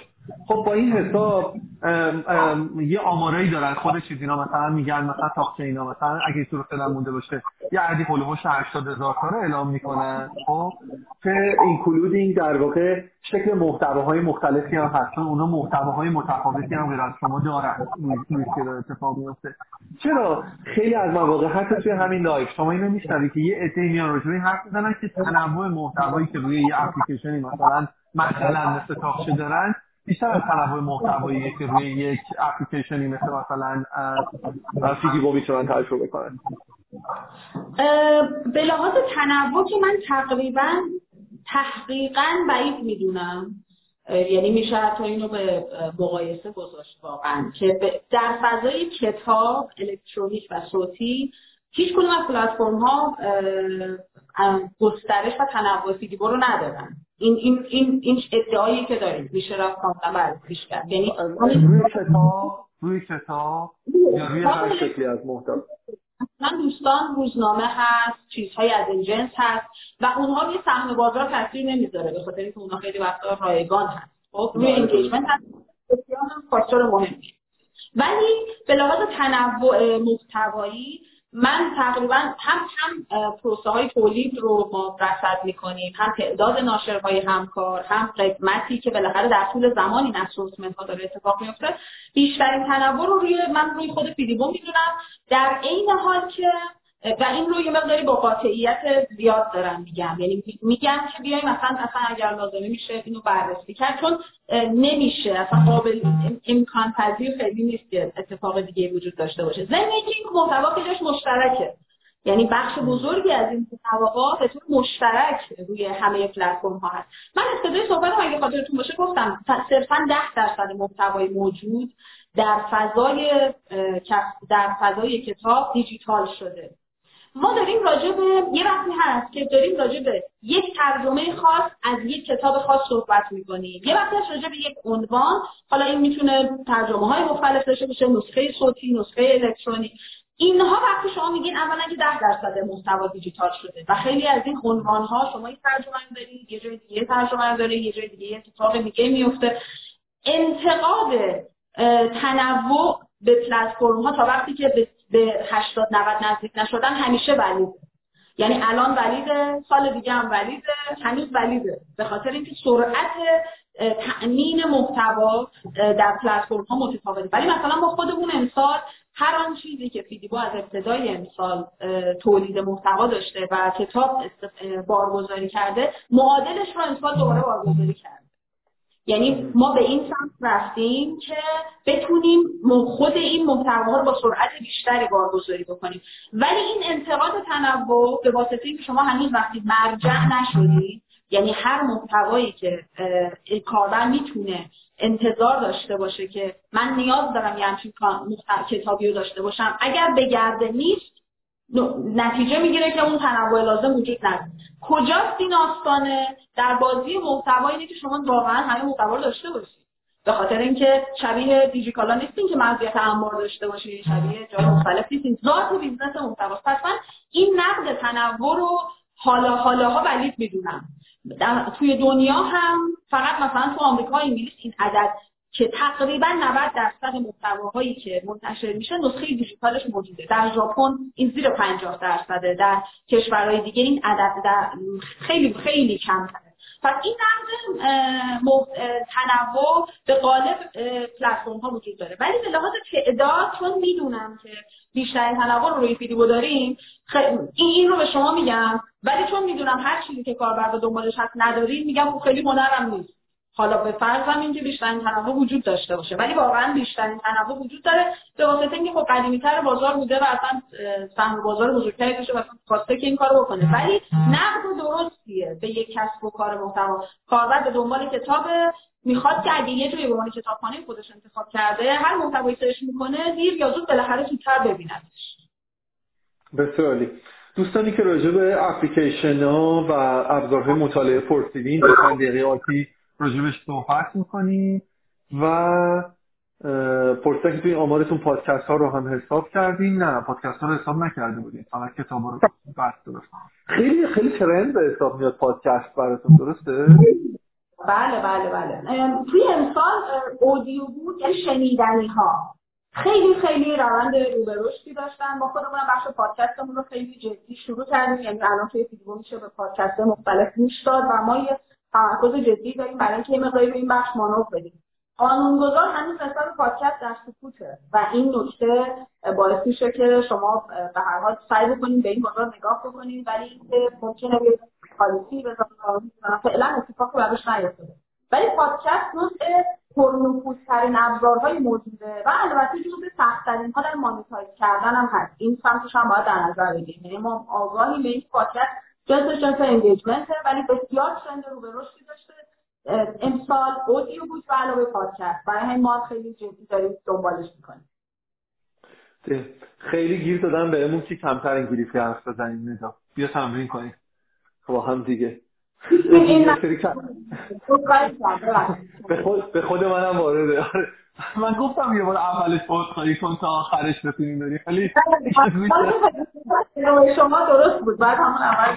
خب با این حساب ام ام یه آمارایی دارن خود چیزینا، مثلا میگن مثلا تاخت اینا مثلا اگه تو رو فعلا مونده باشه یه عددی هولوش هشتاد هزار تا رو اعلام میکنن، خب که اینکلودینگ در واقع شکل محتواهای مختلفی هم هست، چون اونا محتواهای متفاوتی هم غیر از شما دارن. این که اتفاق میفته چرا خیلی از مواقع حتی توی همین لایو شما اینو میشنوید که یه ایده میان روی حرف میزنن که تنوع محتوایی که روی یه اپلیکیشنی مثلا مثلا مثل تاخت دارن بیشتر از تنوع محتوایی که روی یک اپلیکیشنی مثل مثلا فیدیبوک میتونن تجربه کنن. به لحاظ تنوع که من تقریبا تحقیقاً بعید میدونم، یعنی میشه حتی اینو به مقایسه گذاشت واقعاً که در فضای کتاب الکترونیک و صوتی هیچ کدوم از پلتفرم ها گسترش و تنوع فیدیبوک رو ندارن. این این این این ادعایی که دارید میشه رفت کاملا بررسیش کرد، یعنی روی کتاب روی کتاب یا روی هر شکلی از محتوا مثلا دوستان روزنامه هست، چیزهای از این جنس هست و اونها روی سهم بازار تاثیر نمیذاره به خاطر اینکه اونها خیلی وقتا رایگان هست، خب روی انگیجمنت هست، بسیار فاکتور مهمیه. ولی به لحاظ تنوع محتوایی من تقریبا هم هم پروسه های تولید رو ما رصد میکنیم، هم تعداد ناشرهای همکار، هم قسمتی که بالاخره در طول زمانی نشروتمنت ها داره اتفاق میفته. بیشترین تنوع رو روی من روی خود فیدیبوک میدونم، در عین حال که و این رو یه مقداری با قاطعیت زیاد دارم میگم، یعنی میگم که بیاییم مثلا اصلا اگر لازمه میشه اینو بررسی کرد، چون نمیشه، اصلا قابل امکان پذیر خیلی نیست که اتفاق دیگه وجود داشته باشه. ضمن اینکه محتوا خیلیش مشترکه، یعنی بخش بزرگی از این محتواها به طور مشترک روی همه پلتفرم ها هست. من ابتدای صحبتم اگه خاطرتون باشه گفتم صرفا ده درصد محتوای موجود در فضای در فضای کتاب دیجیتال شده. ما داریم راجع به یه رسمی هست که داریم راجع به یک ترجمه خاص از یک کتاب خاص صحبت می‌کنیم، یه وقتش راجع به یک عنوان، حالا این میتونه ترجمه‌های مختلف داشته باشه، نسخه صوتی، نسخه الکترونیک. اینها وقتی شما میگین اولا که ده درصد محتوا دیجیتال شده و خیلی از این عنوان‌ها شما یه ترجمه دارید، یه جای دیگه ترجمه داره، یه جای دیگه اتفاق دیگه میفته. انتقاد تنوع به پلتفرم‌ها تا وقتی که به به هشتاد نود نزدیک نشدن همیشه ولیده، یعنی الان ولیده، سال دیگه هم ولیده، هنوز ولیده، به خاطر اینکه سرعت تأمین محتوا در پلتفرم ها متفاوته. ولی مثلا ما خودمون امسال هر آن چیزی که فیدیبوک از ابتدای امسال تولید محتوا داشته و کتاب بارگذاری کرده معادلش رو امسال دوباره بارگذاری کرده. یعنی ما به این سمت رفتیم که بتونیم خود این محتوا رو با سرعت بیشتری بارگذاری بکنیم. ولی این انتقاد تنوع به واسطه اینکه شما هنوز وقتی مرجع نشدید، یعنی هر محتوایی که کاربر میتونه انتظار داشته باشه که من نیاز دارم یه همچین کتابی رو داشته باشم، اگر بگرده نیست نتیجه میگیره که اون تنوع لازم وجود نداره. کجاست این آستانه؟ در بازی محتوا اینه که شما واقعا همه محتوا رو داشته باشید، به خاطر اینکه شبیه دیجیکالا نیستین که مزیت انبار داشته باشین، شبیه جای مختلف نیستین، ذات و بیزنس محتوا. پس من این نقد تنوع رو حالا حالاها ولید میدونم. توی دنیا هم فقط مثلا تو آمریکا و انگلیس این عدد که تقریبا نود درصد محتواهایی که منتشر میشه نسخه دیجیتالش موجوده. در ژاپن این زیر پنجاه درصده، در کشورهای دیگه این عدد در خیلی خیلی کمتره. پس این نوع تنوع به غالب پلتفرم ها وجود داره، ولی به لحاظ تعداد چون میدونم که بیشتر تنوع رو روی فیدیبو داریم، این این رو به شما میگم، ولی چون میدونم هر چیزی که کاربر دنبالش هست ندارید، میگم خب خیلی هنرم نیست. حالا به فرضم اینکه بیشترین تنوع وجود داشته باشه، ولی واقعا بیشترین تنوع وجود داره به واسطه اینکه خب قدیمی‌تر بازار بوده و اصلا سهم بازار بزرگتری باشه و خواسته که این کارو بکنه. ولی نقد درستیه به یک کسب و کار محتوا. کاربر به دنبال کتابه، میخواد که اگه یه جوری به عنوان کتابخانه خودش انتخاب کرده هر محتوایی سرچ میکنه دیر یا زود بالاخره توییتر ببیندش. بسیار عالی. دوستانی که راجع به اپلیکیشن‌ها و ابزارهای مطالعه پرسیدین، لطفاً دقیقاتی راجبش صحبت میکنیم و پرسیدن که توی آمارتون پادکست ها رو هم حساب کردین. نه، پادکست ها رو حساب نکرده بودین، فقط کتاب ها رو بست درست. خیلی خیلی ترند به حساب میاد پادکست براتون، درسته؟ بله بله بله. توی امسال اودیو بود یعنی شنیدنی ها خیلی خیلی روند رو به رشدی داشتن. ما خودمون بخش پادکستمون رو خیلی جدی شروع کردیم، یعنی الان توی فیدیبو میشه به پادکست مختلف گوش داد و ما یه تمرکز جدی داریم برای اینکه یه مقداری به این بخش مانور بدیم. قانونگذار هنوز حساب پادکست در سکوته و این نکته باعث میشه که شما به هر حال سعی بکنید به این بازار نگاه بکنید، ولی اینکه ممکنه یه پالیسی بذارید قانونی مثلا فعلا اتفاقی براش نیفته. ولی پادکست نوع پرنفوذترین ابزارهای موجوده و البته جزو سخت‌ترین ها در مانیتایز کردن هم هست. این سمتش هم باید در نظر بگیرید، یعنی ما آگاهی به این پادکست جنس جنس انگیجمنت، ولی بسیار چند رو به رشدی داشته. امسال اودیو بود و علاوه پادکست، برای همین ما خیلی جدی داریم دنبالش میکنیم. خیلی گیر دادن بهمون که کمتر انگلیسی حرف بزنیم. ندا بیا تمرین کنیم با هم دیگه. به خود منم وارده. من گفتم یه بار اولش بازخواهی کن تا آخرش بتونیم داریم، ولی شما درست بود. بعد همون اول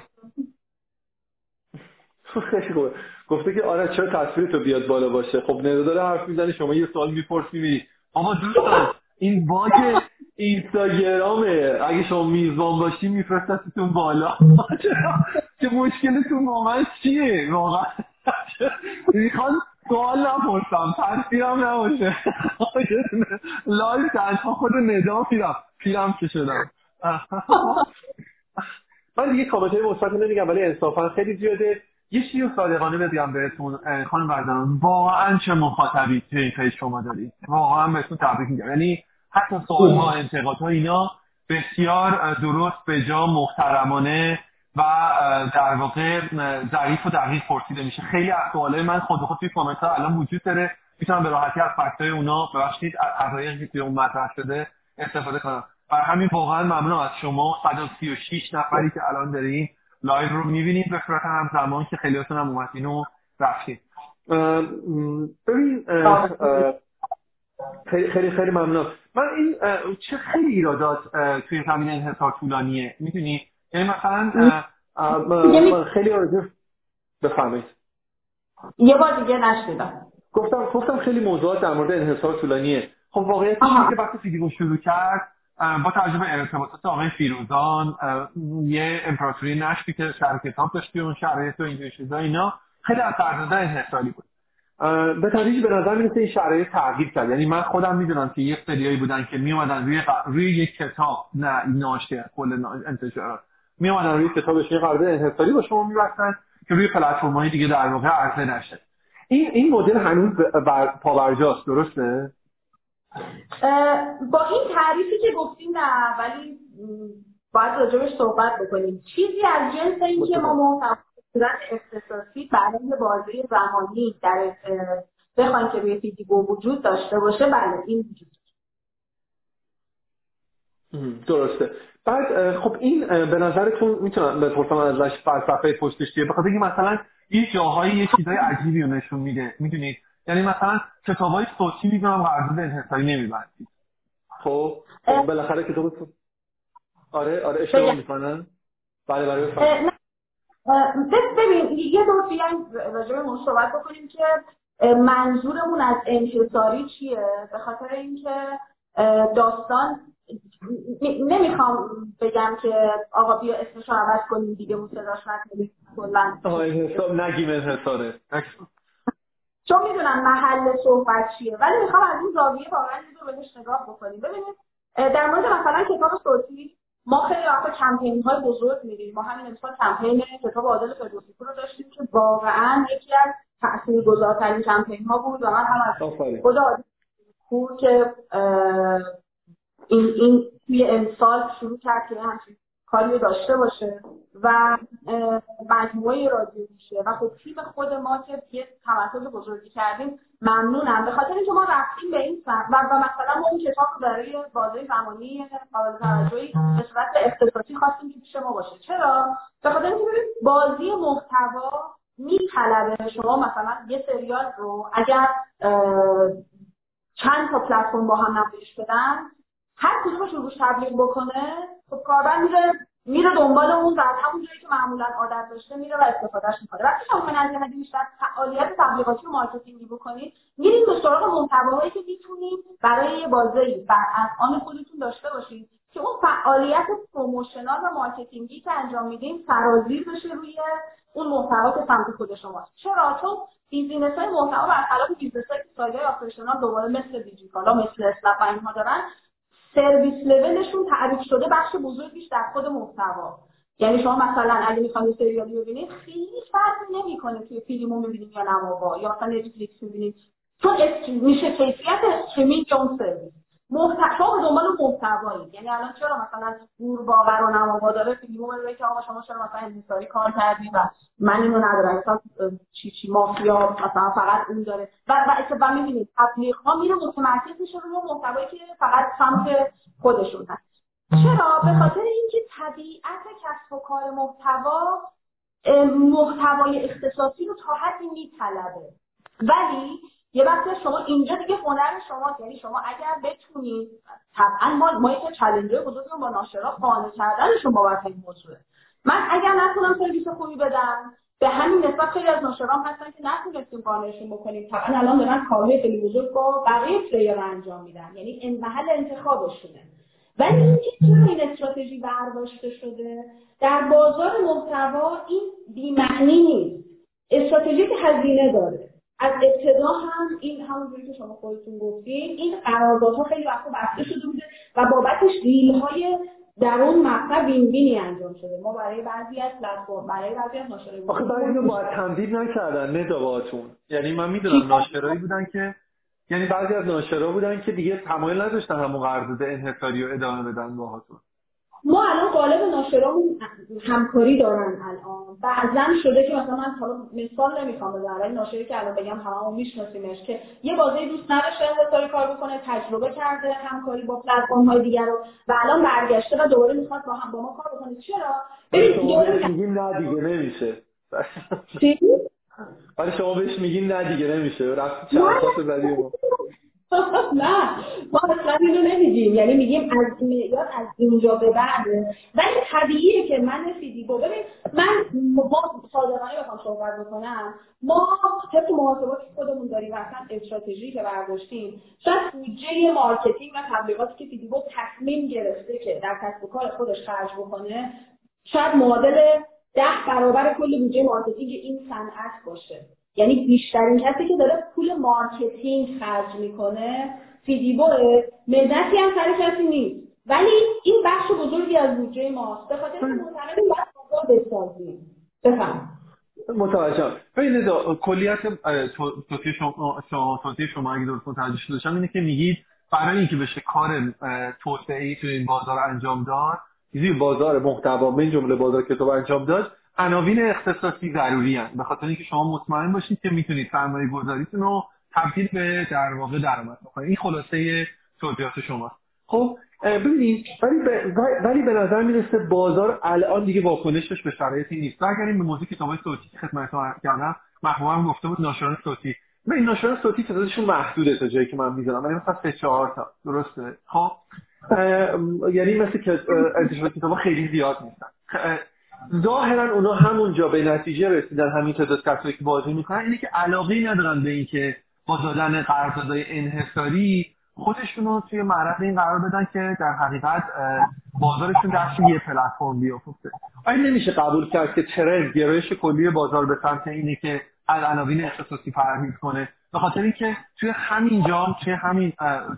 خیلی خوبه. گفته که آره چرا تصویر تو بیاد بالا باشه؟ خب ندا داره حرف میزنه، شما یه سوال میپرسی میری. اما دوستان این باگ اینستاگرامه، اگه شما میزبان باشی میفرستتون بالا. چه مشکلتون با من چیه واقعا؟ میخواد سوال نپرسم، تصویرم نباشه، لایف تنها خود ندا پیرم پیرم که شدم. من دیگه کامنت های مثبت نمیگم، ولی انصافا خیلی زیاده. یه چیزی رو صادقانه بگم بهتون خانم برادران، واقعا چه مخاطبی پیج شما دارید، واقعا بهتون تبریک میگم. یعنی حتی سوال ها، انتقاد ها، اینا بسیار درست، به جا، محترمانه و در واقع ظریف و دقیق پرسیده میشه. خیلی از سوالای من خود به خود توی کامنت ها الان وجود داره، میتونم به راحتی از فکتای اونا ببخشید از حقایقی که توی اون مطرح شده استفاده کنم. برای همین واقعا ممنونم از شما صد و سی و شش نفری که الان دارین لایو رو میبینید به صورت همزمان، که خیلیاتون هم اومدین و رفتید. ببین خیلی خیلی خیلی ممنونم. من این چه خیلی ایرادات توی زمینه انحصار طولانیه، میدونی؟ یعنی مثلا من خیلی راجع بفهمید یه بار دیگه نشدم. گفتم گفتم خیلی موضوعات در مورد انحصار طولانیه. خب واقعیت اینه که وقتی فیدیبو شروع کرد با تجربه ارتباطات آقای فیروزان، یه امپراتوری نشتی که شهر کتاب داشتی اون شرایط و اینجور چیزا، اینا خیلی از فرزنده انحصاری بود. به تدریج به نظر میرسه این شرایط تغییر کرد. یعنی من خودم میدونم که یه سریایی بودن که میومدن روی روی یک کتاب، نه ناشر، کل انتشارات میومدن روی کتابش یه قرارداد انحصاری با شما می‌بستن که روی پلتفرم‌های دیگه در واقع عرضه نشه. این این مدل هنوز پابرجاست، درسته؟ با این تعریفی که گفتیم نه، ولی باید راجعش صحبت بکنیم. چیزی از جنس این که ما محتوا صورت اختصاصی برای بازه زمانی در بخوایم که به فیدیبو وجود داشته باشه، بله این وجود درسته. بعد خب این به نظرتون میتونم بپرسم ازش فلسفه پشتش چیه؟ بخاطر اینکه مثلا یه جاهایی یه چیزای عجیبی رو نشون میده، میدونید؟ یعنی مثلا کتابای صوتی میگم قرارداد انحصاری نمیبندید. خب بالاخره کتاب تو آره آره اشتباه میکنن. بله بله بفرمایید. ببین یه دور دیگه راجع به مصاحبت بکنیم که منظورمون از انحصاری چیه؟ به خاطر اینکه داستان نمیخوام بگم که آقا بیا اسمشو عوض کنیم دیگه، اون صداش نکنیم کلا حساب نگیم انحصاره، چون میدونم محل صحبت چیه، ولی میخوام از اون زاویه واقعا رو بهش نگاه بکنیم. ببینید در مورد مثلا کتاب صوتی ما خیلی وقتا کمپین های بزرگ می‌بینیم، ما همین امسال کمپین کتاب عادل فردوسی پور رو داشتیم که واقعا یکی از تاثیرگذارترین کمپین ها بود و من هم از خود عادل پور که این این توی امسال شروع کرد که همچین کاری داشته باشه و مجموعه رادیو میشه و خب تیم خود ما که یه تمرکز بزرگی کردیم. ممنونم به خاطر اینکه ما رفتیم به این سمت و مثلا ما اون کتاب رو برای بازه زمانی قابل توجهی به صورت اختصاصی خواستیم که پیش ما باشه. چرا؟ به خاطر اینکه بازی محتوا میطلبه شما مثلا یه سریال رو اگر چند تا پلتفرم با هم نمایش بدن هر کدومش رو تبلیغ بکنه، خب کاربر میره میره دنبال اون و از همون جایی که معمولا عادت داشته میره و استفادهش میکنه. وقتی شما منظم هدی بیشتر فعالیت تبلیغاتی و مارکتینگی بکنید، میرید به سراغ محتواهایی که میتونید برای یه بازه‌ای از آن خودتون داشته باشید که اون فعالیت پروموشنال و مارکتینگی که انجام میدین سرازیر بشه روی اون محتوا که سمت خود شماست. چرا؟ چون بیزینس‌های محتوا برخلاف بیزینس‌های سایه اپریشنال دوباره مثل دیجیکالا مثل اسنپ اینها دارن سرویس لولشون تعریف شده بخش بزرگیش در خود محتوا. یعنی شما مثلا اگه میخواید سریالی ببینید خیلی فرقی نمیکنه که فیلمو میبینید یا نماوا یا مثلا نتفلیکس میبینید، چون اسکیم میشه کیفیت استریمینگ اون سرویس محتوا به دنبال محتوایی. یعنی الان چرا مثلا گور باور و نماوا داره فیلمو میگه که آقا شما چرا مثلا انحصاری کار کردید و من اینو ندارم اصلا چی چی مافیا مثلا فقط اون داره و و و میبینید تبلیغ‌ها میره متمرکز میشه روی محتوایی که فقط سمت خودشون هست. چرا؟ به خاطر اینکه طبیعت کسب و کار محتوا محتوای اختصاصی رو تا حدی میطلبه، ولی یه وقت شما اینجا دیگه هنر شما، یعنی شما اگر بتونید طبعا ما ما یه چالنجر بزرگم با ناشرا قانع کردنشون بابت این موضوعه. من اگر نتونم سرویس خوبی بدم به همین نسبت خیلی از ناشرام هستن که نتونستیم قانعشون بکنیم، طبعا الان دارن کارهای خیلی بزرگ با بقیه پلیر انجام میدن، یعنی این محل انتخابشونه. ولی اینکه چرا این استراتژی برداشته شده در بازار محتوا این بی‌معنی نیست، استراتژی که هزینه داره. از ابتدا هم این همونجوری که شما خودتون گفتین این قراردادها خیلی وقتا بسته شده بوده و بابتش دیل‌های در اون مقطع وین وینی انجام شده. ما برای بعضی از پلتفرم برای بعضی از ناشرایی بود آخه اینو با تمدید نکردن نداواتون. یعنی من میدونم ناشرایی بودن که یعنی بعضی از ناشرا بودن که دیگه تمایل نداشتن همون قرارداد انحصاری رو ادامه بدن باهاتون. ما الان غالب ناشرامون همکاری دارن، الان بعضن شده که مثلا من حالا مثال نمیخوام بزنم ولی ناشری که الان بگم هممون میشناسیمش که یه بازه دوست نداشته انحصاری کار بکنه، تجربه کرده همکاری با پلتفرم های دیگه رو و الان برگشته و دوباره میخواد با هم با ما کار بکنه. چرا؟ ببین دوباره میگیم نه دیگه نمیشه. چی؟ ولی شما بهش میگین نه دیگه نمیشه رفت چرخاتو زدی ما. نه ما اصلا اینو نمیگیم، یعنی میگیم از معیار از اینجا به بعد. ولی طبیعیه که من فیدیبوک ببین من با صادقانه بخوام صحبت بکنم، ما طبق محاسباتی خودمون داریم اصلا استراتژی که برداشتیم شاید بودجه مارکتینگ و تبلیغاتی که فیدیبوک تصمیم گرفته که در کسب و کار خودش خرج بکنه شاید معادل ده برابر کل بودجه مارکتینگ این صنعت باشه. یعنی بیشترین کسی که داره پول مارکتینگ خرج میکنه فیدیبوک، مدتی هم سر کسی نیست. ولی این بخش بزرگی از بودجه ماست، به خاطر اینکه معتقدیم باید بازار بسازیم. بفهم متوجهم. ببینید کلیت توصیه شما توصیه شما اگه درست متوجه شدم اینه که میگید برای اینکه بشه کار توسعه‌ای تو این بازار انجام داد، چیزی بازار محتوا من جمله بازار کتاب انجام داد، عناوین اختصاصی ضروری هست به خاطر اینکه شما مطمئن باشید که میتونید سرمایه گذاریتون رو تبدیل به در واقع درآمد بکنید. این خلاصه توضیحات شماست. خب ببینید ولی ب... ولی به نظر میرسه بازار الان دیگه واکنشش به شرایطی نیست. اگر این به موضوع کتاب‌های صوتی که خدمتتون عرض کردم محبوبم گفته بود ناشران صوتی، ببین ناشران صوتی تعدادشون محدوده تا جایی که من می‌ذارم، یعنی مثلا سه چهار تا درسته. خب یعنی مثلا که انتشارات کتاب‌ها خیلی زیاد نیستن. ظاهرا اونا همونجا به نتیجه رسیدن، همین تعداد کسایی که بازی میکنن اینه که علاقه‌ای ندارن به اینکه با دادن قراردادهای انحصاری خودشون رو توی معرض این قرار بدن که در حقیقت بازارشون دست یه پلتفرم بیفته. آیا نمیشه قبول کرد که ترند گرایش کلی بازار به سمت اینه که عناوین اختصاصی پرهیز کنه، به خاطر اینکه توی همین جام توی همین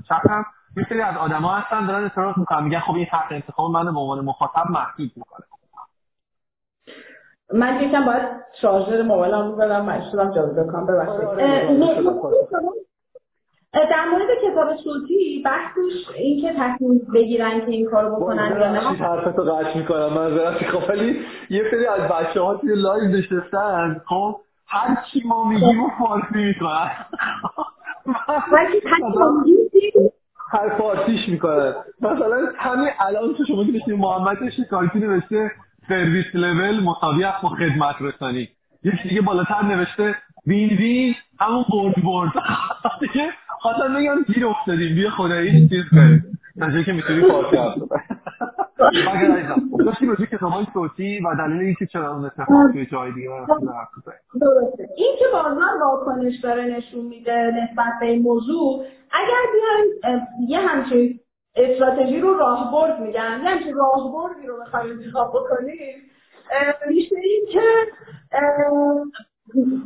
چقم هم یه سری از آدما هستن دارن اعتراض میکنن، میگن خب این حق انتخاب منو به عنوان مخاطب محدود میکنه. من یکم باید شارژر موبایلم رو بدم، من شدم جابجا کنم. ببخشید در مورد کتاب صوتی بحثش این که تصمیم بگیرن که این کارو بکنن یا نه. من حرفتو قطع میکنم، من ذرا خیلی یه سری از بچه‌ها توی لایو نشستن، خب هر چی ما میگیم و فارسی میکنن. وقتی تمام میگیم هر فارسیش میکنن. مثلا همین الان تو شما که نشین محمد شکارتی نوشته سرویس لول مساوی است با خدمت رسانی. یکی دیگه بالاتر نوشته وین وین همون برد برد. دیگه خاطر میگم گیر افتادیم بیا خدایی چیز کنیم تا جایی که میتونی فارسی حرف بزنی. مگر اینا گفتم روزی که زمان صوتی و دلیل اینکه چرا اون استفاده توی جای دیگه حرف بزنی. درسته. این که بازار واکنش داره نشون میده نسبت به این موضوع، اگر بیایم یه همچین استراتژی رو راهبرد میگن، یعنی چه راهبردی رو بخوایم انتخاب بکنیم، میشه این که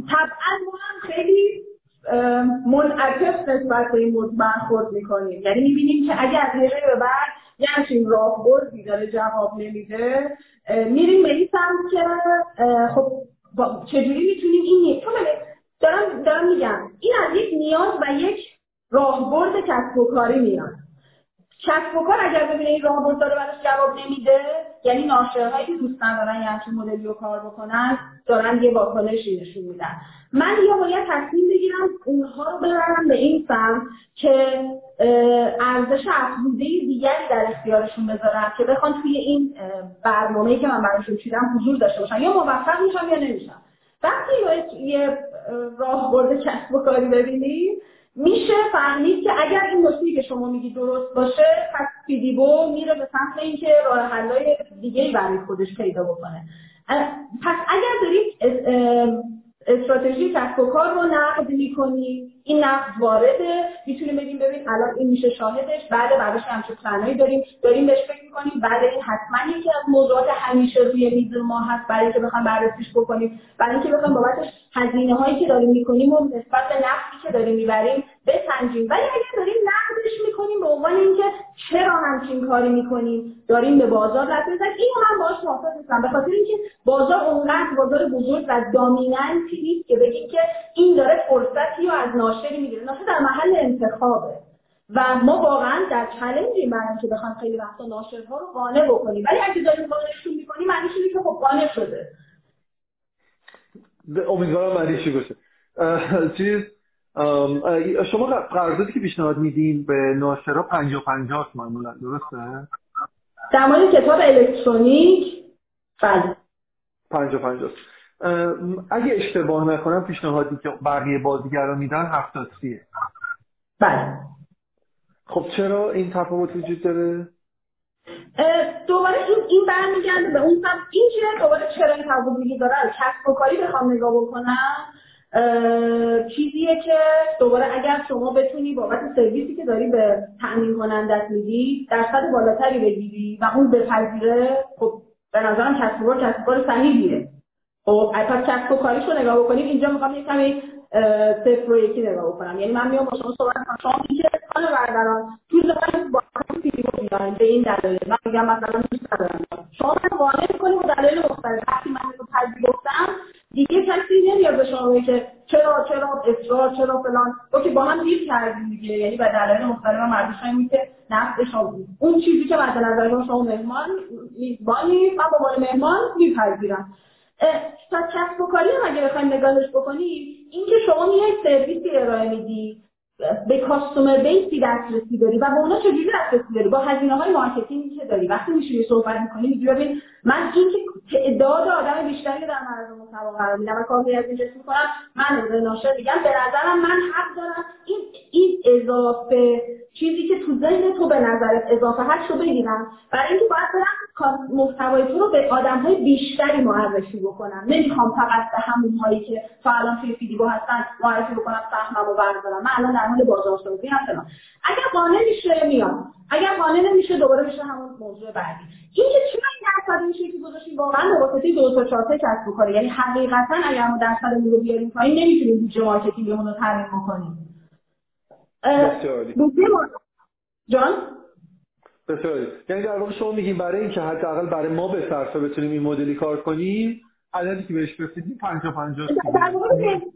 طبعا ما هم خیلی منعکس نسبت به این موضوع برخورد میکنیم، یعنی میبینیم که اگر از یه جایی به بعد یه همچین راهبردی داره جواب نمیده، میریم به این سمت که خب چجوری میتونیم این چون دارم, دارم میگم این از یک نیاز و یک راهبرد کسب و کاری میاد. کسب و کار اگر ببینه این راهبرد داره براش جواب نمیده، یعنی ناشرهایی که دوست ندارن یه همچین مدلی رو کار بکنن دارن یه واکنشی نشون میدن. من یا باید تصمیم بگیرم اونها رو ببرم به این سمت که ارزش افزوده دیگری در اختیارشون بذارم که بخوان توی این برنامه‌ای که من براشون چیدم حضور داشته باشن، یا موفق میشم یا نمیشم. وقتی یه راهبرد کسب و کاری ببینیم میشه فهمید که اگر این نکته‌ای که شما میگی درست باشه، پس فیدیبو میره به سمت اینکه راه حل‌های دیگه‌ای برای خودش پیدا بکنه. پس اگر دارید استراتژی کسب و کار رو نقد میکنید، این نقد وارده، میتونیم بگیم ببین الان این میشه شاهدش، بعد بعدش همچین پلنایی داریم داریم بهش فکر میکنیم، بعد این حتما یکی از موضوعات همیشه روی میز ما هست برای اینکه بخوام بررسیش بکنیم، برای اینکه بخوام بابتش هزینه هایی که داریم میکنیم و نسبت به نقدی که داریم میبریم بسنجیم. ولی اگر داریم نقدش میکنیم به عنوان اینکه چرا همچین کاری میکنیم، داریم به بازار رد میزنیم، اینو هم باهاش موافق نیستم، به خاطر اینکه بازار اونقدر بازار بزرگ و دامیننتی نیست که بگیم که این داره فرصتی رو از ناشری میگیره. ناشر در محل انتخابه و ما واقعا در چالنجی برام که بخوام خیلی وقتا ناشرها رو قانع بکنیم، ولی اگه داریم قانعشون میکنیم معنیش اینه که خب قانع شده. امیدوارم معنیش چی باشه. چیز شما قراردادی که پیشنهاد میدین به ناشرها پنجاه پنجاه است معمولا، درسته؟ در مورد کتاب الکترونیک بله پنجاه پنجاه. اگه اشتباه نکنم پیشنهادی که بقیه بازیگرا میدن هفتاد سی. بله. خب چرا این تفاوت وجود داره؟ دوباره این این برمیگرده به اون سمت این که دوباره چرا این تفاوت وجود داره. کسب و کاری بخوام نگاه بکنم چیزیه که دوباره اگر شما بتونی بابت سرویسی که داری به تامین کنندت میدی درصد بالاتری بگیری و اون بپذیره، خب به نظرم کسب و کار کسب و کار صحیحیه. خب اگه کسب و کاریش رو نگاه بکنیم اینجا میخوام یکم یک صفر و یکی نگاه بکنم، یعنی من میام با شما صحبت کنم، شما میگه حالا برادران تو زمان با هم فیلم می‌بینن به این دلیل، من میگم مثلا دوست ندارم شما رو وانه می‌کنی به دلیل مختلف. وقتی من اینو پذیرفتم دیگه کسی نمیاد به شما بگه که چرا چرا اصرار چرا فلان، اوکی با هم دیر کردیم دیگه، یعنی به دلیل مختلف مردوشا میگه نفع شما اون چیزی که مثلا نظر شما مهمان میزبانی من با عنوان مهمان میپذیرم. پس کسب و کاری هم اگه بخوایم نگاهش بکنیم این که شما یک سرویسی ارائه میدی، به کاستومر بیسی دسترسی داری و به اونا چجوری دسترسی داری، با هزینه های مارکتینگی که داری. وقتی میشونی صحبت میکنی میگی ببین من این که تعداد آدم بیشتری در معرض مطالعه قرار میدم و کاری از این جنس میکنم. من روزه ناشر میگم به نظرم من حق دارم این این اضافه چیزی که تو ذهن تو به نظرت اضافه هست رو بگیرم، برای اینکه باید برم محتوای تو رو به آدم‌های بیشتری معرفی بکنم. نمیخوام فقط به همون‌هایی که فعلا توی فیدیبو هستن معرفی بکنم، سهمم رو بردارم. من الان در مورد بازارسازی هستم. اگر قانع میشه میاد، اگر قانع نمیشه دوباره میشه همون موضوع بعدی. اینکه چرا این درصد میشه که گذاشتیم واقعا به واسطه دو تا چهار تا کسب و کار، یعنی حقیقتا اگر ما درصدمون رو بیاریم پایین نمیتونیم بودجه مارکتینگمون رو تامین بکنیم. جان بسیاری، یعنی در واقع شما میگیم برای اینکه حداقل برای ما به صرفه بتونیم این مدلی کار کنیم، عددی که بهش رسیدیم پنجاه پنجاه در واقع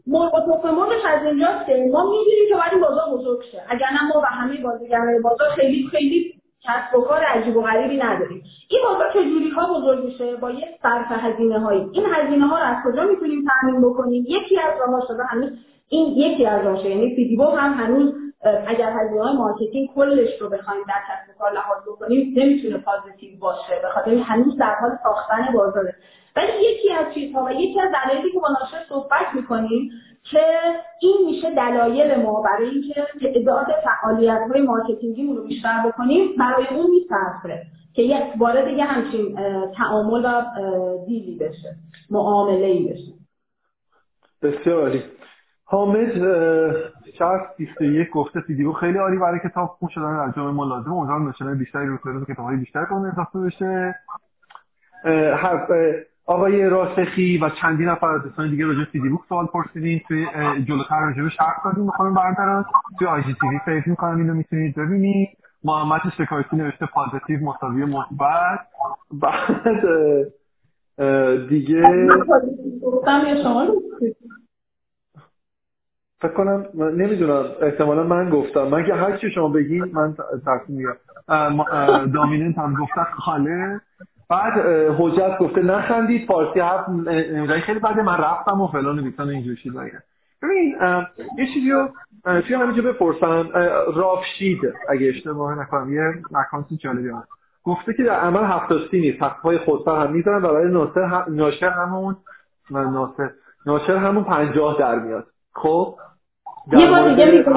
مرغ و مرغش از اینجاست. ما میدونیم که باید این بازار بزرگ شه، اگر نه ما و همه بازیگران بازار خیلی خیلی کسب و کار عجیب و غریبی نداریم. این بازار چجوری ها بزرگ میشه؟ با یک صرف هزینه هایی. این هزینه ها رو از کجا میتونیم تامین بکنیم؟ یکی از راهاش شده هنوز این یکی از راهاش، یعنی فیدیبوک هم هنوز اگر هزینه‌های مارکتینگ کلش رو بخوایم در کسب و کار لحاظ بکنیم نمیتونه پازیتیو باشه، به خاطر هنوز در حال ساختن بازاره. ولی یکی از چیزها و یکی از دلایلی که با ناشر صحبت میکنیم که این میشه دلایل ما برای اینکه تعداد فعالیت‌های مارکتینگیمون رو بیشتر بکنیم، برای اون می‌صرفه که یک بار دیگه همچین تعامل و دیلی بشه، معامله‌ای بشه. بسیار عالی. حامد شصت بیست و یک گفته فیدیبوک خیلی عالی برای کتاب خوب شدن انجام ما لازمه، اونها نشانه بیشتری رو کردن که کتاب‌های بیشتری رو اضافه بشه. آقای راسخی و چندین نفر از دوستان دیگه راجع به فیدیبوک سوال پرسیدین، توی جلوتر راجع بهش حرف زدیم، می‌خوام براتون توی آی جی تی وی سیو می‌کنم، اینو می‌تونید ببینید. محمد شکایتی نوشته پوزتیو مساوی مثبت. بعد دیگه گفتم شما فکر کنم نمیدونم، احتمالا من گفتم، من که هر چی شما بگین من ترسیم میگم. دامیننت هم گفتن خاله. بعد حجت گفته نخندید فارسی هفت امرایی خیلی بده، من رفتم و فلان بیتان اینجور شید. ببین یه چیزی رو توی همینجا بپرسن، رافشید اگه اشتباه نکنم یه اکانتی جالبی هست گفته که در عمل هفتاستی نیست، حقهای خودفر هم میزنن و برای ناشر همون ناشر, ناشر همون پنجاه در میاد. خب یه بار دیگه میگم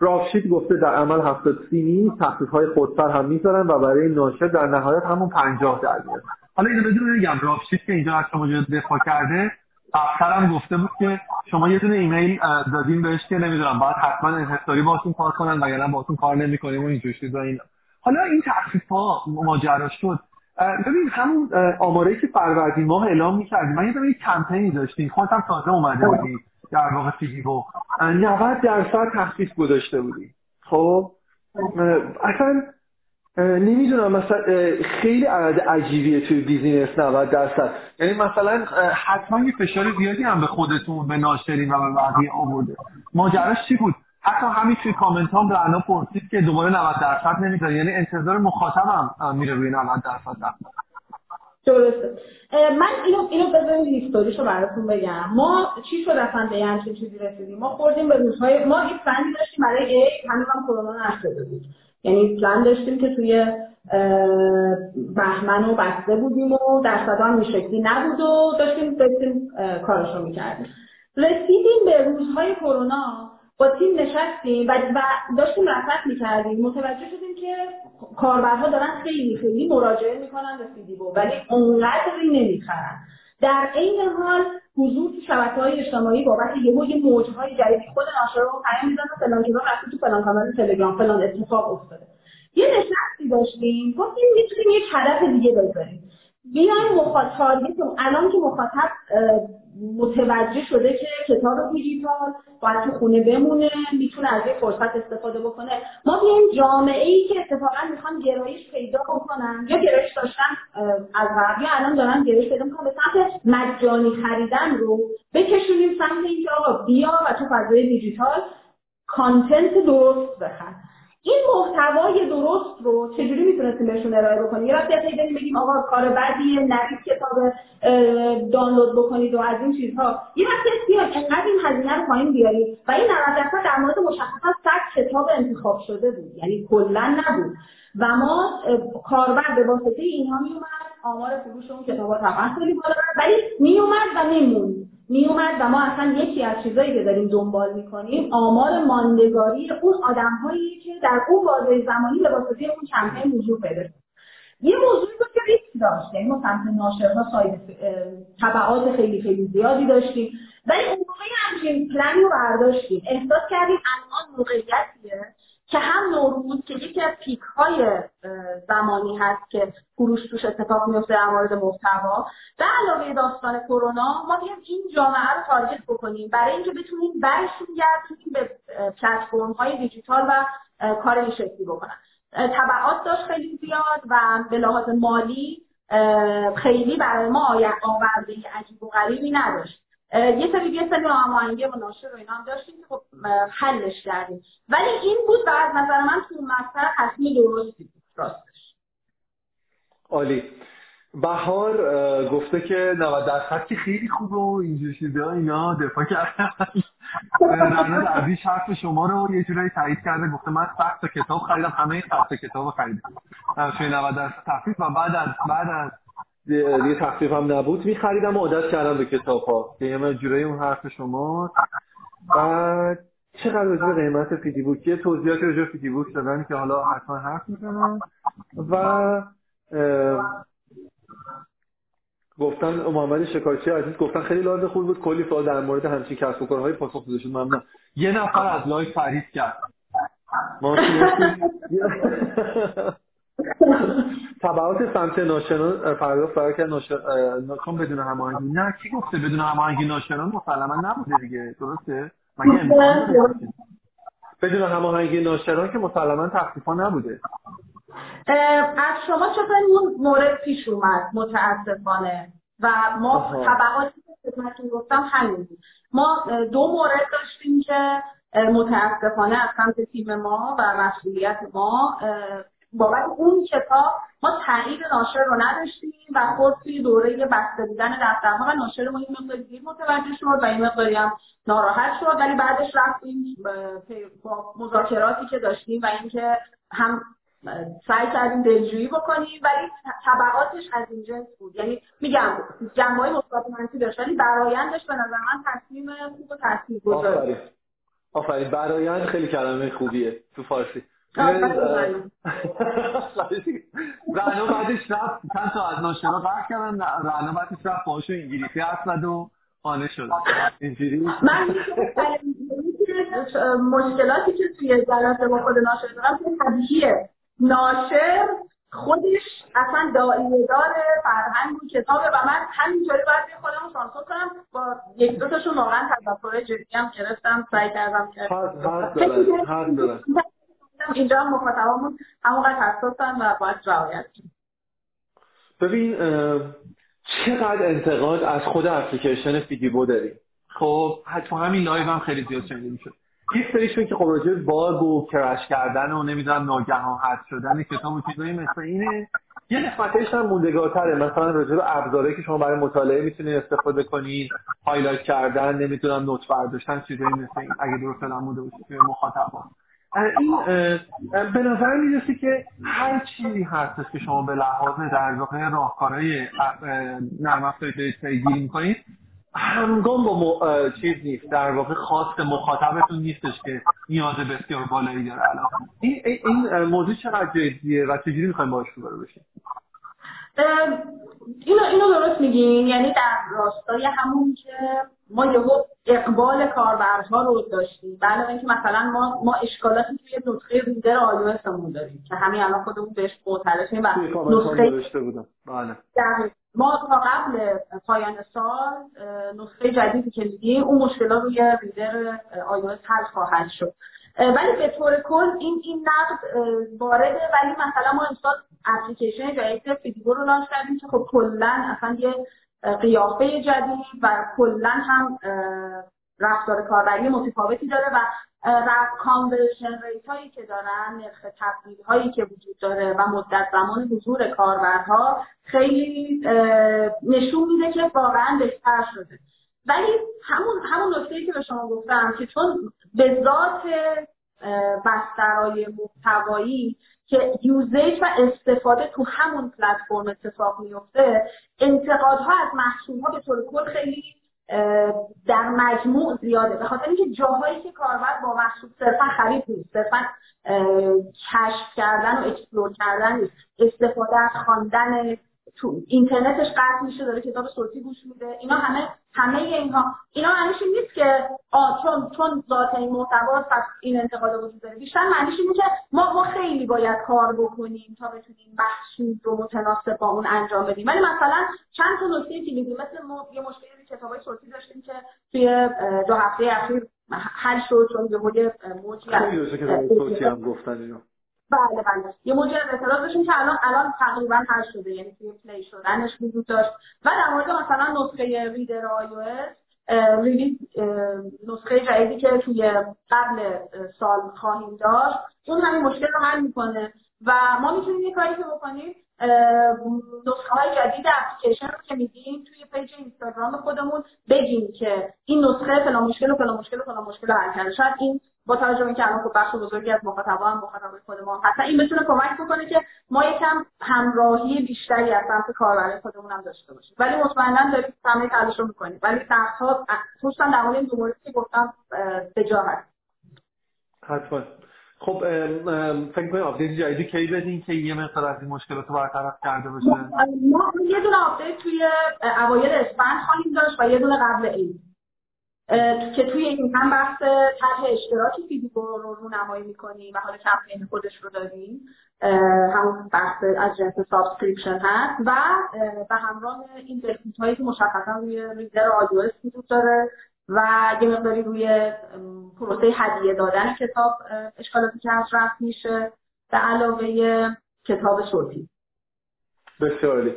رافشید گفته در عمل هفتاد و سه نیست، تخفیف‌های خودسر هم میذارن و برای ناشر در نهایت همون پنجاه در میاد. حالا اینو بدون بگم رافشید که اینجا از شما جد دفاع کرده، اخرم گفته بود که شما یه دونه ایمیل دادین بهش که نمیدونم باید حتما انحصاری باهاتون کار کنن وگرنه باهاتون کار نمی‌کنیم و اینجور چیزا. این حالا این تخفیف‌ها ماجرا شد. ببین همون آمارایی که فروردین ماه اعلام می‌کردیم، من یه دونه کمپینی داشتیم، خودم تازه اومده بودیم، در واقع فیدیبوک نود درصد تخفیف گذاشته بودیم. خب اصلا نمیدونم، مثلا خیلی عدد عجیبیه توی بیزینس نود درصد، یعنی مثلا حتما یه فشار زیادی هم به خودتون به ناشرین و به بقیه آورده. ماجراش چی بود؟ حتی همین توی کامنت هم رعنا پرسید که دوباره نود درصد نمیدونم، یعنی انتظار مخاطبم میره روی نود درصد درصد. درسته. من اینو اینو بذارید هیستوریشو براتون بگم. ما چی شد اصلا به همچین چیزی رسیدیم؟ ما خوردیم به روزهای ما یه فندی داشتیم برای ای هنوز هم کرونا نشده بود. یعنی پلان داشتیم که توی بهمن رو بسته بودیم و درصدا هم شکلی نبود و داشتیم داشتیم کارشو می‌کردیم. رسیدیم به روزهای کرونا، با تیم نشستیم و داشتیم رفت می‌کردیم، متوجه شدیم که کاربرها دارن خیلی خیلی مراجعه میکنن به فیدیبوک ولی اونقدری نمیخرن. در عین حال حضور تو شبکه‌های اجتماعی بابت یهو یه موج‌های جدیدی خود ناشرا رو پیام میدن و فلان جور رفت تو فلان کانال تلگرام فلان اتفاق افتاده. یه نشستی داشتیم گفتیم میتونیم یک هدف دیگه بذاریم، بیان مخاطب که الان که مخاطب متوجه شده که کتاب دیجیتال باید تو خونه بمونه، میتونه از یه فرصت استفاده بکنه، ما بیایم جامعه‌ای که اتفاقا میخوان گرایش پیدا کنن یا گرایش داشتن از قبل یا الان دارن گرایش پیدا میکنن به سمت مجانی خریدن رو بکشونیم سمت اینکه آقا بیا و تو فضای دیجیتال کانتنت درست بخر. این محتوای درست رو چجوری میتونستیم بهشون ارائه بکنیم؟ یه وقتی اصلا بدیم بگیم آقا کار بدیه، نرید کتاب دانلود بکنید و از این چیزها. یه وقتی بیاید انقدر این هزینه رو پایین بیارید و این نود درصد در مورد مشخصا صد کتاب انتخاب شده بود، یعنی کلا نبود و ما کاربر به واسطه اینها میومد، آمار فروش اون کتابا طبعا خیلی بالا رفت، ولی میومد و نمیموند میومد و ما اصلا یکی از چیزایی که داریم دنبال میکنیم آمار ماندگاری اون آدمهایی که در اون بازه زمانی به واسطه اون کمپین وجود پیدا کرد. یه موضوعی بود که ریسک داشت، یعنی ما سمت ناشرها ساید تبعات خیلی خیلی زیادی داشتیم، ولی اون موقعی همچین پلنی رو برداشتیم، احساس کردیم الان موقعیتیه که هم نوروز که یکی از پیک های زمانی هست که فروش توش اتفاق میفته در مورد محتوا، به علاوه داستان کرونا ما بیایم این جامعه رو تارگت بکنیم برای اینکه بتونیم برگردونیم به پلتفرم های دیجیتال و کار این شکلی بکنن. تبعات داشت خیلی زیاد و به لحاظ مالی خیلی برای ما آورده عجیب و غریبی نداشت. یه سری یه سری آهنگی و ناشر و اینا هم داشتیم که خب حلش کردیم، ولی این بود و از نظر من تو مسئله حتمی درستی بود. راستش عالی. بهار گفته که نود درصد که خیلی خوبه و اینجور چیزا اینا دفاع کردن. راننده عزیز حرف شما رو یه جورایی تایید کرده، گفته من صد تا کتاب خریدم، همه صد تا کتابو خریدم. همین نود درصد تخفیف و بعد از بعد از یه تخفیف هم نبود میخریدم و عادت کردم به کتاب ها. یه همه جورایی اون حرف شما. و چقدر رجوع قیمت فیدیبوک، یه توضیحات رجوع فیدیبوک دادن که حالا حتما حرف میزنم و گفتن محمد شکارچی عزیز گفتن خیلی لازم خوب بود، کلی فعال در مورد همچین کسب و کارهای پاسخ داشتون. ممنون. یه نفر از لایو تعریف کرد ما تبعات سمت ناشران پرداخت برای که ناشران بدون هماهنگی. نه کی گفته بدون هماهنگی ناشران مسلما نبوده دیگه، درسته؟ مگه امکان نداره بدون هماهنگی ناشران که مسلما تخفیفا نبوده. از شما چطور این مورد پیش اومد؟ متاسفانه و ما تبعاتی که خدمتتون گفتم همین بود. ما دو مورد داشتیم که متاسفانه از سمت تیم ما و مسئولیت ما بابت اون کتاب ما تعیین ناشر رو نداشتیم و خود توی دوره بسته بودن دفترها و ناشر ما این مقدار دیر متوجه شد و این مقداری هم ناراحت شد، ولی بعدش رفتیم با مذاکراتی که داشتیم و اینکه هم سعی کردیم دلجویی بکنیم، ولی تبعاتش از این جنس بود. یعنی میگم جنبه‌های مثبت منفی داشت، ولی برآیندش به نظر من تصمیم خوب و تاثیرگذار. آفرین آفرین، برآیند خیلی کلمه خوبیه تو فارسی. رعنا بعدش رفت چند تا از ناشرا قرد کردن، رعنا بعدش رفت باهاشون انگلیسی حرف زد و خانه شد. من مشکلاتی که توی جلسه با خود ناشر دارم طبیعیه، ناشر خودش اصلا داعیه دار فرهنگ و کتابه و من همینجوری باید به خودم سانسور کنم. با یک دو تاشون واقعا تذکر جدی هم گرفتم، سعی کردم که هر دارم اینجا هم مخاطبمون همونقدر حساسن و باید رعایت کنیم. ببین چقدر انتقاد از خود اپلیکیشن فیدیبو داریم. خب حتما همین لایو هم خیلی زیاد شنیده میشه. یه سریشون که خب راجع به باگ و کرش کردن و نمیدونم ناگهان حذف شدن کتاب و چیزایی مثل اینه. یه قسمتش هم موندگارتره، مثلا راجع به ابزاری که شما برای مطالعه میتونید استفاده کنید، هایلایت کردن، نمیدونم نوت برداشتن، چیزایی مثل این اگه درست آموده باشه که مخاطبا این به نظر میرسه که هر چیزی هست که شما به لحاظ در واقع راهکارهای نرم افزاری پیگیری می‌کنید همگام با م... چیز نیست، در واقع خاص مخاطبتون نیستش که نیاز بسیار بالایی داره. الان این این موضوع چقدر جدیه و چجوری می‌خوایم باهاش روبرو بشیم؟ اینو اینو درست میگین، یعنی در راستای همون که ما یه اقبال کاربرها رو داشتیم. علاوه اینکه مثلا ما ما اشکالاتی توی نسخه ریدر آیوسمون داریم که همین الان خودمون بهش معترض شدیم و نسخه نوشته بودم. بله. ما تا قبل پایان سال نسخه جدیدی که دیدیم اون مشکلات روی ریدر آیوس حل خواهد شد. ولی به طور کل این این نقد وارده، ولی مثلا ما امسال اپلیکیشن جایزه فیدیبو رو لانچ کردیم که خب کلا اصلا یه قیافه جدید و کلا هم رفتار کاربری متفاوتی داره و و کانورژن ریت هایی که دارن، نرخ تبدیل هایی که وجود داره و مدت زمان حضور کاربرها خیلی نشون میده که واقعا بهتر شده. ولی همون همون نکته‌ای که به شما گفتم که چون به ذات بسترهای محتوایی که یوزیج و استفاده تو همون پلتفرم اتفاق میفته، انتقادها از محصول‌ها به طور کل خیلی در مجموع زیاده، به خاطر اینکه جاهایی که کاربر با محصول صرفا خرید نیست، صرفا کشف کردن و اکسپلور کردن نیست، استفاده از خواندن تو اینترنتش قطع میشه، داره کتاب صوتی گوش میده، اینا همه همه اینها اینا معنیش این نیست که آ چون چون ذات این محتوا پس این انتقاد وجود داره. بیشتر معنیش اینه که ما ما خیلی باید کار بکنیم تا بتونیم محصول رو متناسب با اون انجام بدیم. ولی مثلا چند تا نکته که میگیم، مثلا ما یه مشکلی رو کتابای صوتی داشتیم که توی دو هفته اخیر حل شد، چون به موجی صوتی هم گفتن اینو بله بله یه موجه اعتراض داشتیم که الان الان تقریبا حل شده، یعنی توی پلی شدنش وجود داشت. و در مورد مثلا نسخه ریدر آی او اس ریلیز، نسخه جدیدی که توی قبل سال خواهیم داشت، اون همین مشکل رو حل میکنه و ما میتونیم یه کاری که بکنیم، نسخه های جدید اپلیکیشن رو که میدیم توی پیج اینستاگرام خودمون بگیم که این نسخه فلان مشکل و فلان مشکل و فلان مشکل حل کرده. شاید این با توجه به اینکه الان خب بخش بزرگی از مخاطبا هم مخاطبای خود ما حتی این بتونه کمک بکنه که ما یکم همراهی بیشتری از سمت کاربر خودمون هم داشته باشیم. ولی مطمئنا داریم همه تلاشو میکنیم، ولی تنها خصوصا در مورد این دو موردی که گفتم بجاهت حتما. خب فکر می‌کنم آپدیت جدیدی کی بدین که یه مقدار از این مشکلات رو برطرف کرده بشه؟ ما یه دونه آپدیت توی اوایل اسفند خواهیم داشت و یه دونه قبل عید که توی این هم بحث طرح اشتراکی فیدیبوک رو رونمایی می‌کنیم و حالا کمپین خودش رو داریم، همون بحث از جنس سابسکریپشن هست و به همراه این بخش‌هایی که مشخصا روی ریدر آیوس وجود داره و یه مقداری روی پروسه هدیه دادن کتاب اشکالاتی که هست رفع میشه به علاوه کتاب صوتی. بسیار عالی.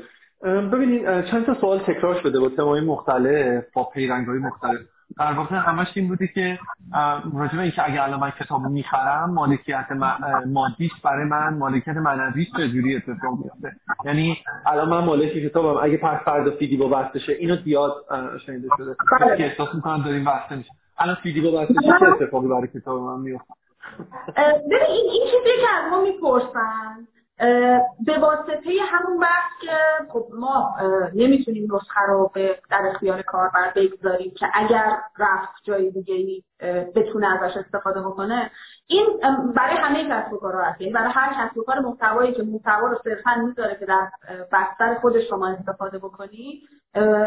ببینید چند تا سوال تکرار شده با تمای مختلف با پیرنگ‌های مختلف، در واقع همش این بودی که راجع به اینکه اگه الان من کتاب میخرم مالکیت مادیش برای من، مالکیت معنویش چجوری اتفاق میفته، یعنی الان من مالک کتابم، اگه پس فردا فیدیبوک بسته شه، اینو زیاد شنیده شده که احساس میکنم داریم بسته میشه، الان فیدیبوک بسته شه چه اتفاقی برای کتاب من میفته؟ ببین این این چیزی که از ما میپرسن به واسطه همون بحث که خب ما نمیتونیم نسخه رو در اختیار کاربر بگذاریم که اگر رفت جای دیگه‌ای بتونه ازش استفاده بکنه. این برای همه کسب و کارها هست، یعنی برای هر کسب و کار محتوایی که محتوا رو صرفاً میذاره که در بستر خود شما استفاده بکنی،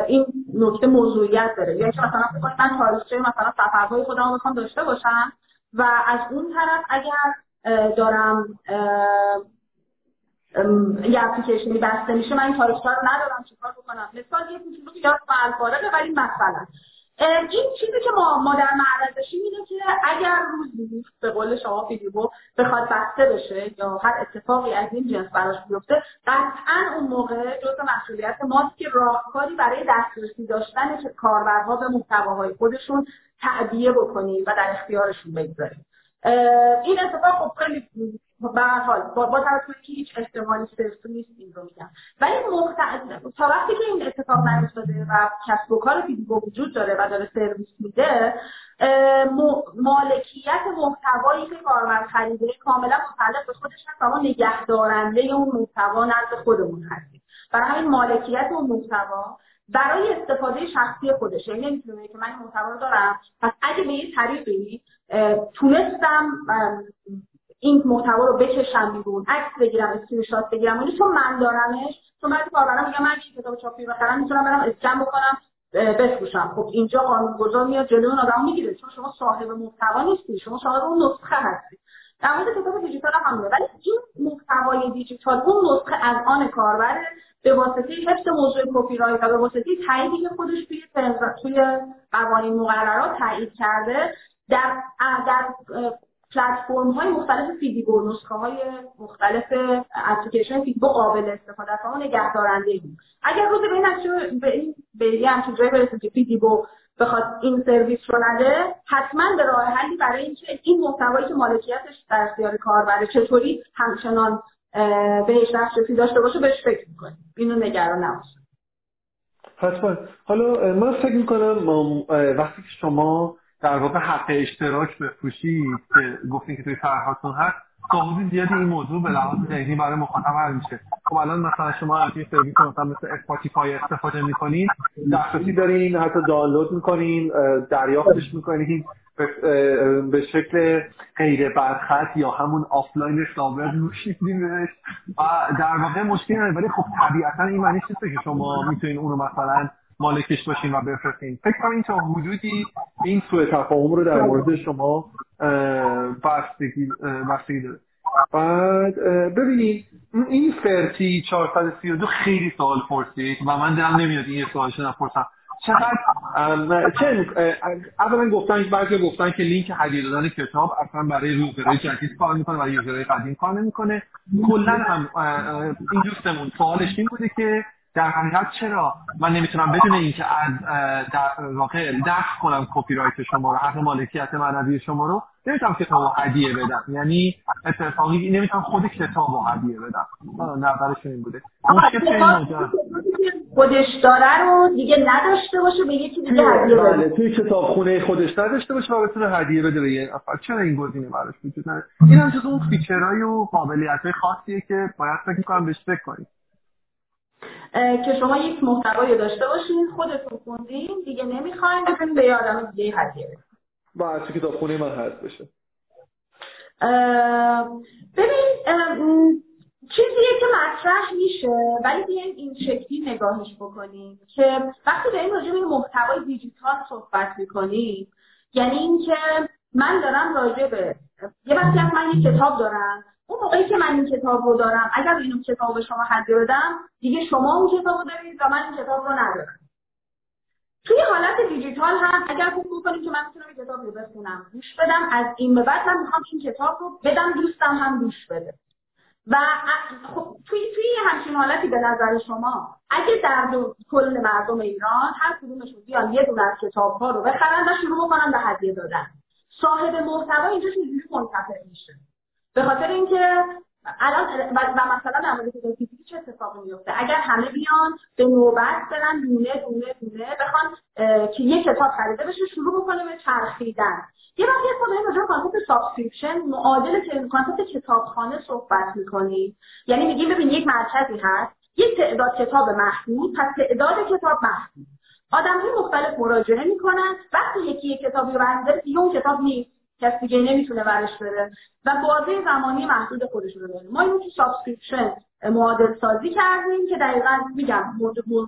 این نکته موضوعیت داره. یعنی مثلا بخوام من تاریخچه مثلا سفرهای خودم رو بخوام داشته باشم و از اون طرف اگر دارم یه اپلیکیشنی بسته میشه، من این تاریخچه رو ندارم چیکار بکنم. مثال یه چیزی رو یاد فرفاره ببریم، مثلا این چیزی که ما ما در معرضشیم اینه که اگر روزی به قول شما فیدیبوک بخواد بسته بشه یا هر اتفاقی از این جنس براش بیفته، قطعاً اون موقع جزء مسئولیت ماست که راهکاری برای دسترسی داشتن کاربرها به محتواهای خودشون تعبیه بکنیم و در اختیارشون بگذاریم. این اتفاق خب خیلی به هر حال با با توجه که هیچ احتمالی صفر نیست این رو میگم، ولی مختلف تا وقتی که این اتفاق نیفتاده و کسب و کار فیدیبوک وجود داره و داره سرویس میده، مالکیت محتوایی که کاربر خریده کاملا متعلق به خودش هست و ما نگهدارنده اون محتوا نزد خودمون هستیم. برای همین مالکیت اون محتوا برای استفاده شخصی خودش، یعنی نمی‌تونه که من محتوا رو دارم پس اگه به یه طریقی تونستم این محتوا رو بچشم بیرون، عکس بگیرم، اسکرین شات بگیرم، اون چون من دارمش، چون بعد کاربرا میگم من این کتاب چاپی بخرم میتونم برم اسکن بکنم بفروشم. خب اینجا قانون‌گذار میاد جلوی اون آدمو میگیره، چون شما صاحب محتوا نیستی، شما صاحب اون نسخه هستی. در مورد کتاب دیجیتال هم همینه، ولی این محتوای دیجیتال اون نسخه از آن کاربره به واسطه حفظ موضوع کپی رایت و به واسطه تاییدی که خودش توی توی قوانین مقررات تایید کرده در در پلتفرم های مختلف فیدیبوک، نسخه های مختلف اپلیکیشن فیدیبوک قابل استفاده است و نگهدارنده ایم. اگر روز به این به این به این جایی برسیم که فیدیبوک بخواد این سرویس رو نده، حتما به راه حلی برای اینکه این محتوایی که مالکیتش در اختیار کاربره چطوری همچنان بهش دسترسی داشته باشه بهش فکر می‌کنه. اینو نگران نباشه. حتما. حالا من فکر می‌کنم وقتی که شما در واقع حق اشتراک بفروشید که گفتین که توی شرحاتون هست، کاملا زیادی این موضوع به لحاظ ذهنی برای مخاطب حل میشه. خب الان مثلا شما از یه سرویس مثلا مثل اسپاتیفای استفاده میکنین، دسترسی دارین، حتی دانلود میکنین، دریافتش میکنین، به شکل غیر برخط یا همون آفلاینش لابد میشینینش و در واقع مشکلی نداره. ولی خب طبیعتا این معنیش نیست که شما میتونین اونو مثلا مالکش باشین و بفرستین. فکر کنم این تا حدودی این سوء تفاهم رو در مورد شما بستگی داره. بعد ببینید این فرتی چهارصد و سی و دو خیلی سوال پرسید و من دلم نمیاد این سوالشو نپرسم. چقدر چه اولا گفتن بعضی گفتن که لینک هدیه دادن کتاب اصلا برای یوزرهای جدید کار میکنه برای یوزرهای قدیم کار نمیکنه. کلا هم این دوستمون سوالش این بوده که در حقیقت چرا من نمیتونم بدون اینکه از در واقع دفع کنم کپی رایت شما رو، حق مالکیت معنوی شما رو، نمیتونم کتابو هدیه بدم. یعنی اتفاقی نمیتونم خود کتابو هدیه بدم. نظرشون این بوده مشکل این موضوع خودش داره رو دیگه نداشته باشه به یکی دیگه هدیه بده، توی کتابخونه خودش نداشته باشه و بتونه هدیه بده به یه نفر. چرا این گزینه براش وجود نداره؟ این هم جز اون فیچرهای و قابلیت‌های خاصیه که باید فکر کنم بهش فکر کنید که شما یک محتوایی داشته باشین، خودتون خوندین، دیگه نمیخواین ببین به آدم دیگه هدیه بدین. باعث که کتابخونه من هست بشه. ببین چیزیه که مطرح میشه ولی بیاین این شکلی نگاهش بکنیم که وقتی داریم راجع به محتوای دیجیتال صحبت میکنیم، یعنی اینکه من دارم راجع به یه وقتی از من یک کتاب دارم، اون موقعی که من این کتاب رو دارم اگر این کتاب رو شما هدیه بدم دیگه شما اون کتاب رو دارید و من این کتاب رو ندارم. توی حالت دیجیتال هم اگر فکر کنیم که من میتونم این کتاب رو بخونم گوش بدم، از این به بعد من میخوام این کتاب رو بدم دوستم هم گوش بده و خب توی توی همچین حالتی به نظر شما اگه در دو کل مردم ایران هر کدومشون بیان یه دونه از کتاب‌ها رو بخرن و شروع کنن به هدیه دادن، صاحب محتوا اینجا چجوری منتفع میشه؟ به خاطر اینکه الان و مثلا در مورد کتاب فیزیکی چه اتفاقی میفته؟ اگر همه بیان به نوبت برن دونه دونه دونه بخوان که یک کتاب خریده بشه شروع بکنه به چرخیدن. یه وقتی خودمون راجع به کانسپت سابسکریپشن معادل کانسپت کتابخانه صحبت می‌کنیم. یعنی میگیم ببین یک مرکزی هست، یک تعداد کتاب محدود، پس تعداد کتاب محدود. آدم‌های مختلف مراجعه می‌کنن، وقتی یکی یک کتابی رو برمی‌داره دیگه اون کتاب نیست. کسی دیگه نمیتونه برش بره و بازه زمانی محدود خودش رو داره. ما این که سابسکریپشن معادل سازی کردیم که دقیقاً میگم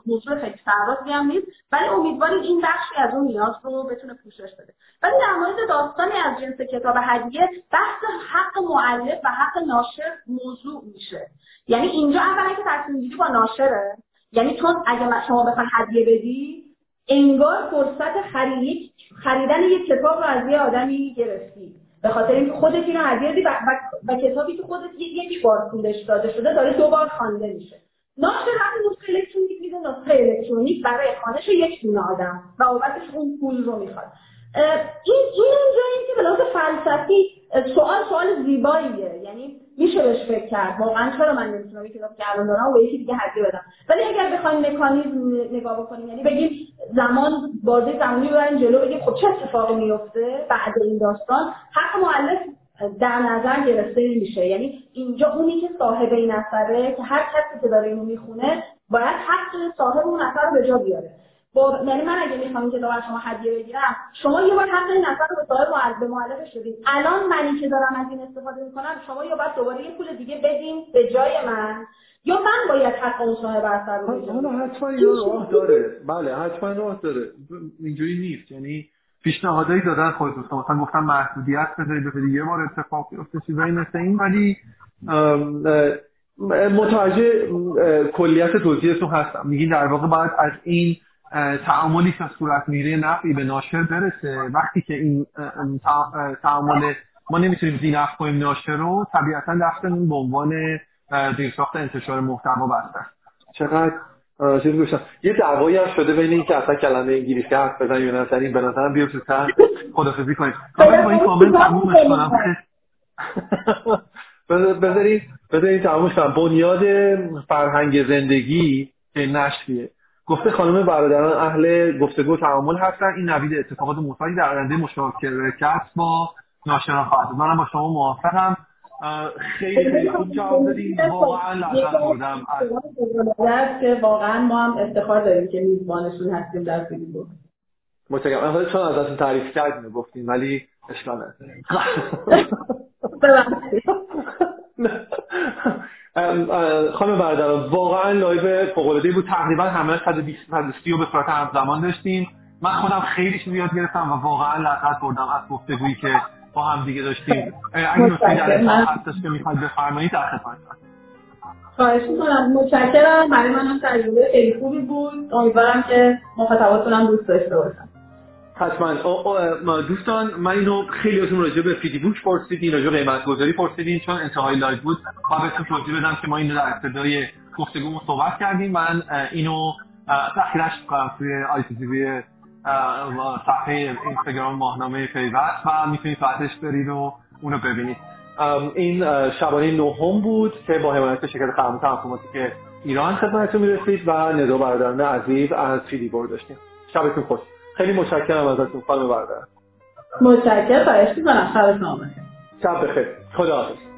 موضوع خیلی سربازی هم نیست ولی امیدواریم این بخشی از اون نیاز رو بتونه پوشش بده. ولی در مورد داستانی از جنس کتاب هدیه بحث حق مؤلف و حق ناشر موضوع میشه. یعنی اینجا اولا که تصمیم گیری با ناشره، یعنی چون اگه شما بخواید هدیه بدی انگار فرصت خرید خریدن یک کتاب رو از یه آدمی گرفتی، به خاطر اینکه خودت اینو هدیه دی و, و, و کتابی که خودت یک بار پولش داده شده داره دو بار خوانده میشه. ناشر همین نسخه الکترونیک میده، نسخه الکترونیک برای خوانش یک دونه آدم و بابتش اون پول رو میخواد. این این جایی که به لحاظ فلسفی سوال سوال زیباییه، یعنی میشه بهش فکر کرد واقعا چرا من نمیتونم یک کتاب که الان دارم و یکی دیگه هدیه بدم. ولی اگر بخوایم مکانیزم نگاه بکنیم، یعنی بگیم زمان بازه زمانی برن جلو، بگیم خب چه اتفاقی میفته بعد این داستان، حق مؤلف در نظر گرفته میشه. یعنی اینجا اونی که صاحب این اثره که هر کسی که داره اینو میخونه باید حق صاحب اون اثر رو به جا بیاره. با یعنی من اگه میخوام که دوباره شما هدیه بگیرم، شما یه بار حق این نفر رو به صاحب معلف به معلف شدید. الان منی که دارم از این استفاده میکنم، شما یا باید دوباره یه پول دیگه بدین به جای من یا من باید حق اون صاحب اثر رو بگیرم. حالا حتما راه داره. بله حتما راه داره. اینجوری نیست. یعنی پیشنهادایی دادن خودت مثلا گفتن محدودیت بذارید به دیگه ما اتفاق بیفته چیزایی مثل این، ولی متوجه کلیت توضیحتون هستم. میگین در واقع باید از این تعاملی که صورت میره نفعی به ناشر برسه. وقتی که این تعامل ما نمیتونیم زینف کنیم ناشر رو، طبیعتا دفترمون به عنوان زیرساخت انتشار محتوا بسته. چقدر چیز گوشتم یه دعوایی هم شده بین این که اصلا کلمه انگلیسی حرف بزن یا نه، این به نظرم بیو تو تر خدافزی کنید. من با این کامنت تمومش کنم. بذارید بذارید تمومش کنم. بنیاد فرهنگ زندگی نشریه گفته خانم برادران اهل گفتگو و تعامل هستن. این نوید اتفاقات موسعی در آینده مشارکت با ناشناخته. منم با شما موافقم. خیلی خیلی خوب جواب دادید. واقعا لذت بردم از که واقعا ما هم افتخار داریم که میزبانشون هستیم در فیدیبوک. متشکرم. البته چون ازتون تعریف کردین گفتین ولی اشکال نداره. خانم برادران واقعا لایو فوق العاده بود. تقریبا همه صد و بیست رو به صورت همزمان داشتیم. من خودم خیلی چیز یاد گرفتم و واقعا لذت بردم از گفتگویی که با هم دیگه داشتیم. اگه نکته‌ای در اصل هستش که میخواید بفرمایید در خدمتتون. خواهش می‌کنم. متشکرم. برای منم تجربه خیلی خوبی بود. امیدوارم که مخاطباتون هم دوست داشته باشن. حتما دوستان من اینو خیلی ازتون راجع به فیدیبوک پرسیدین، راجع به قیمت‌گذاری پرسیدین، چون انتهای لایو بود ما بهتون توضیح بدم که ما اینو در ابتدای گفتگومون صحبت کردیم. من اینو ذخیره‌اش می‌کنم توی آی سی وی صفحه اینستاگرام ماهنامه پیوست و میتونید فحشش برید و اونو ببینید. این شبانه نهم بود که با حمایت شرکت خدمات انفورماتیک ایران خدمتتون می‌رسید و ندا برادران عزیز از فیدیبوک داشتیم. شبتون خوش. خیلی متشکرم ازتون خانم برادران. متشکرم. خواهش می‌کنم. شب بخیر. خدا حافظ.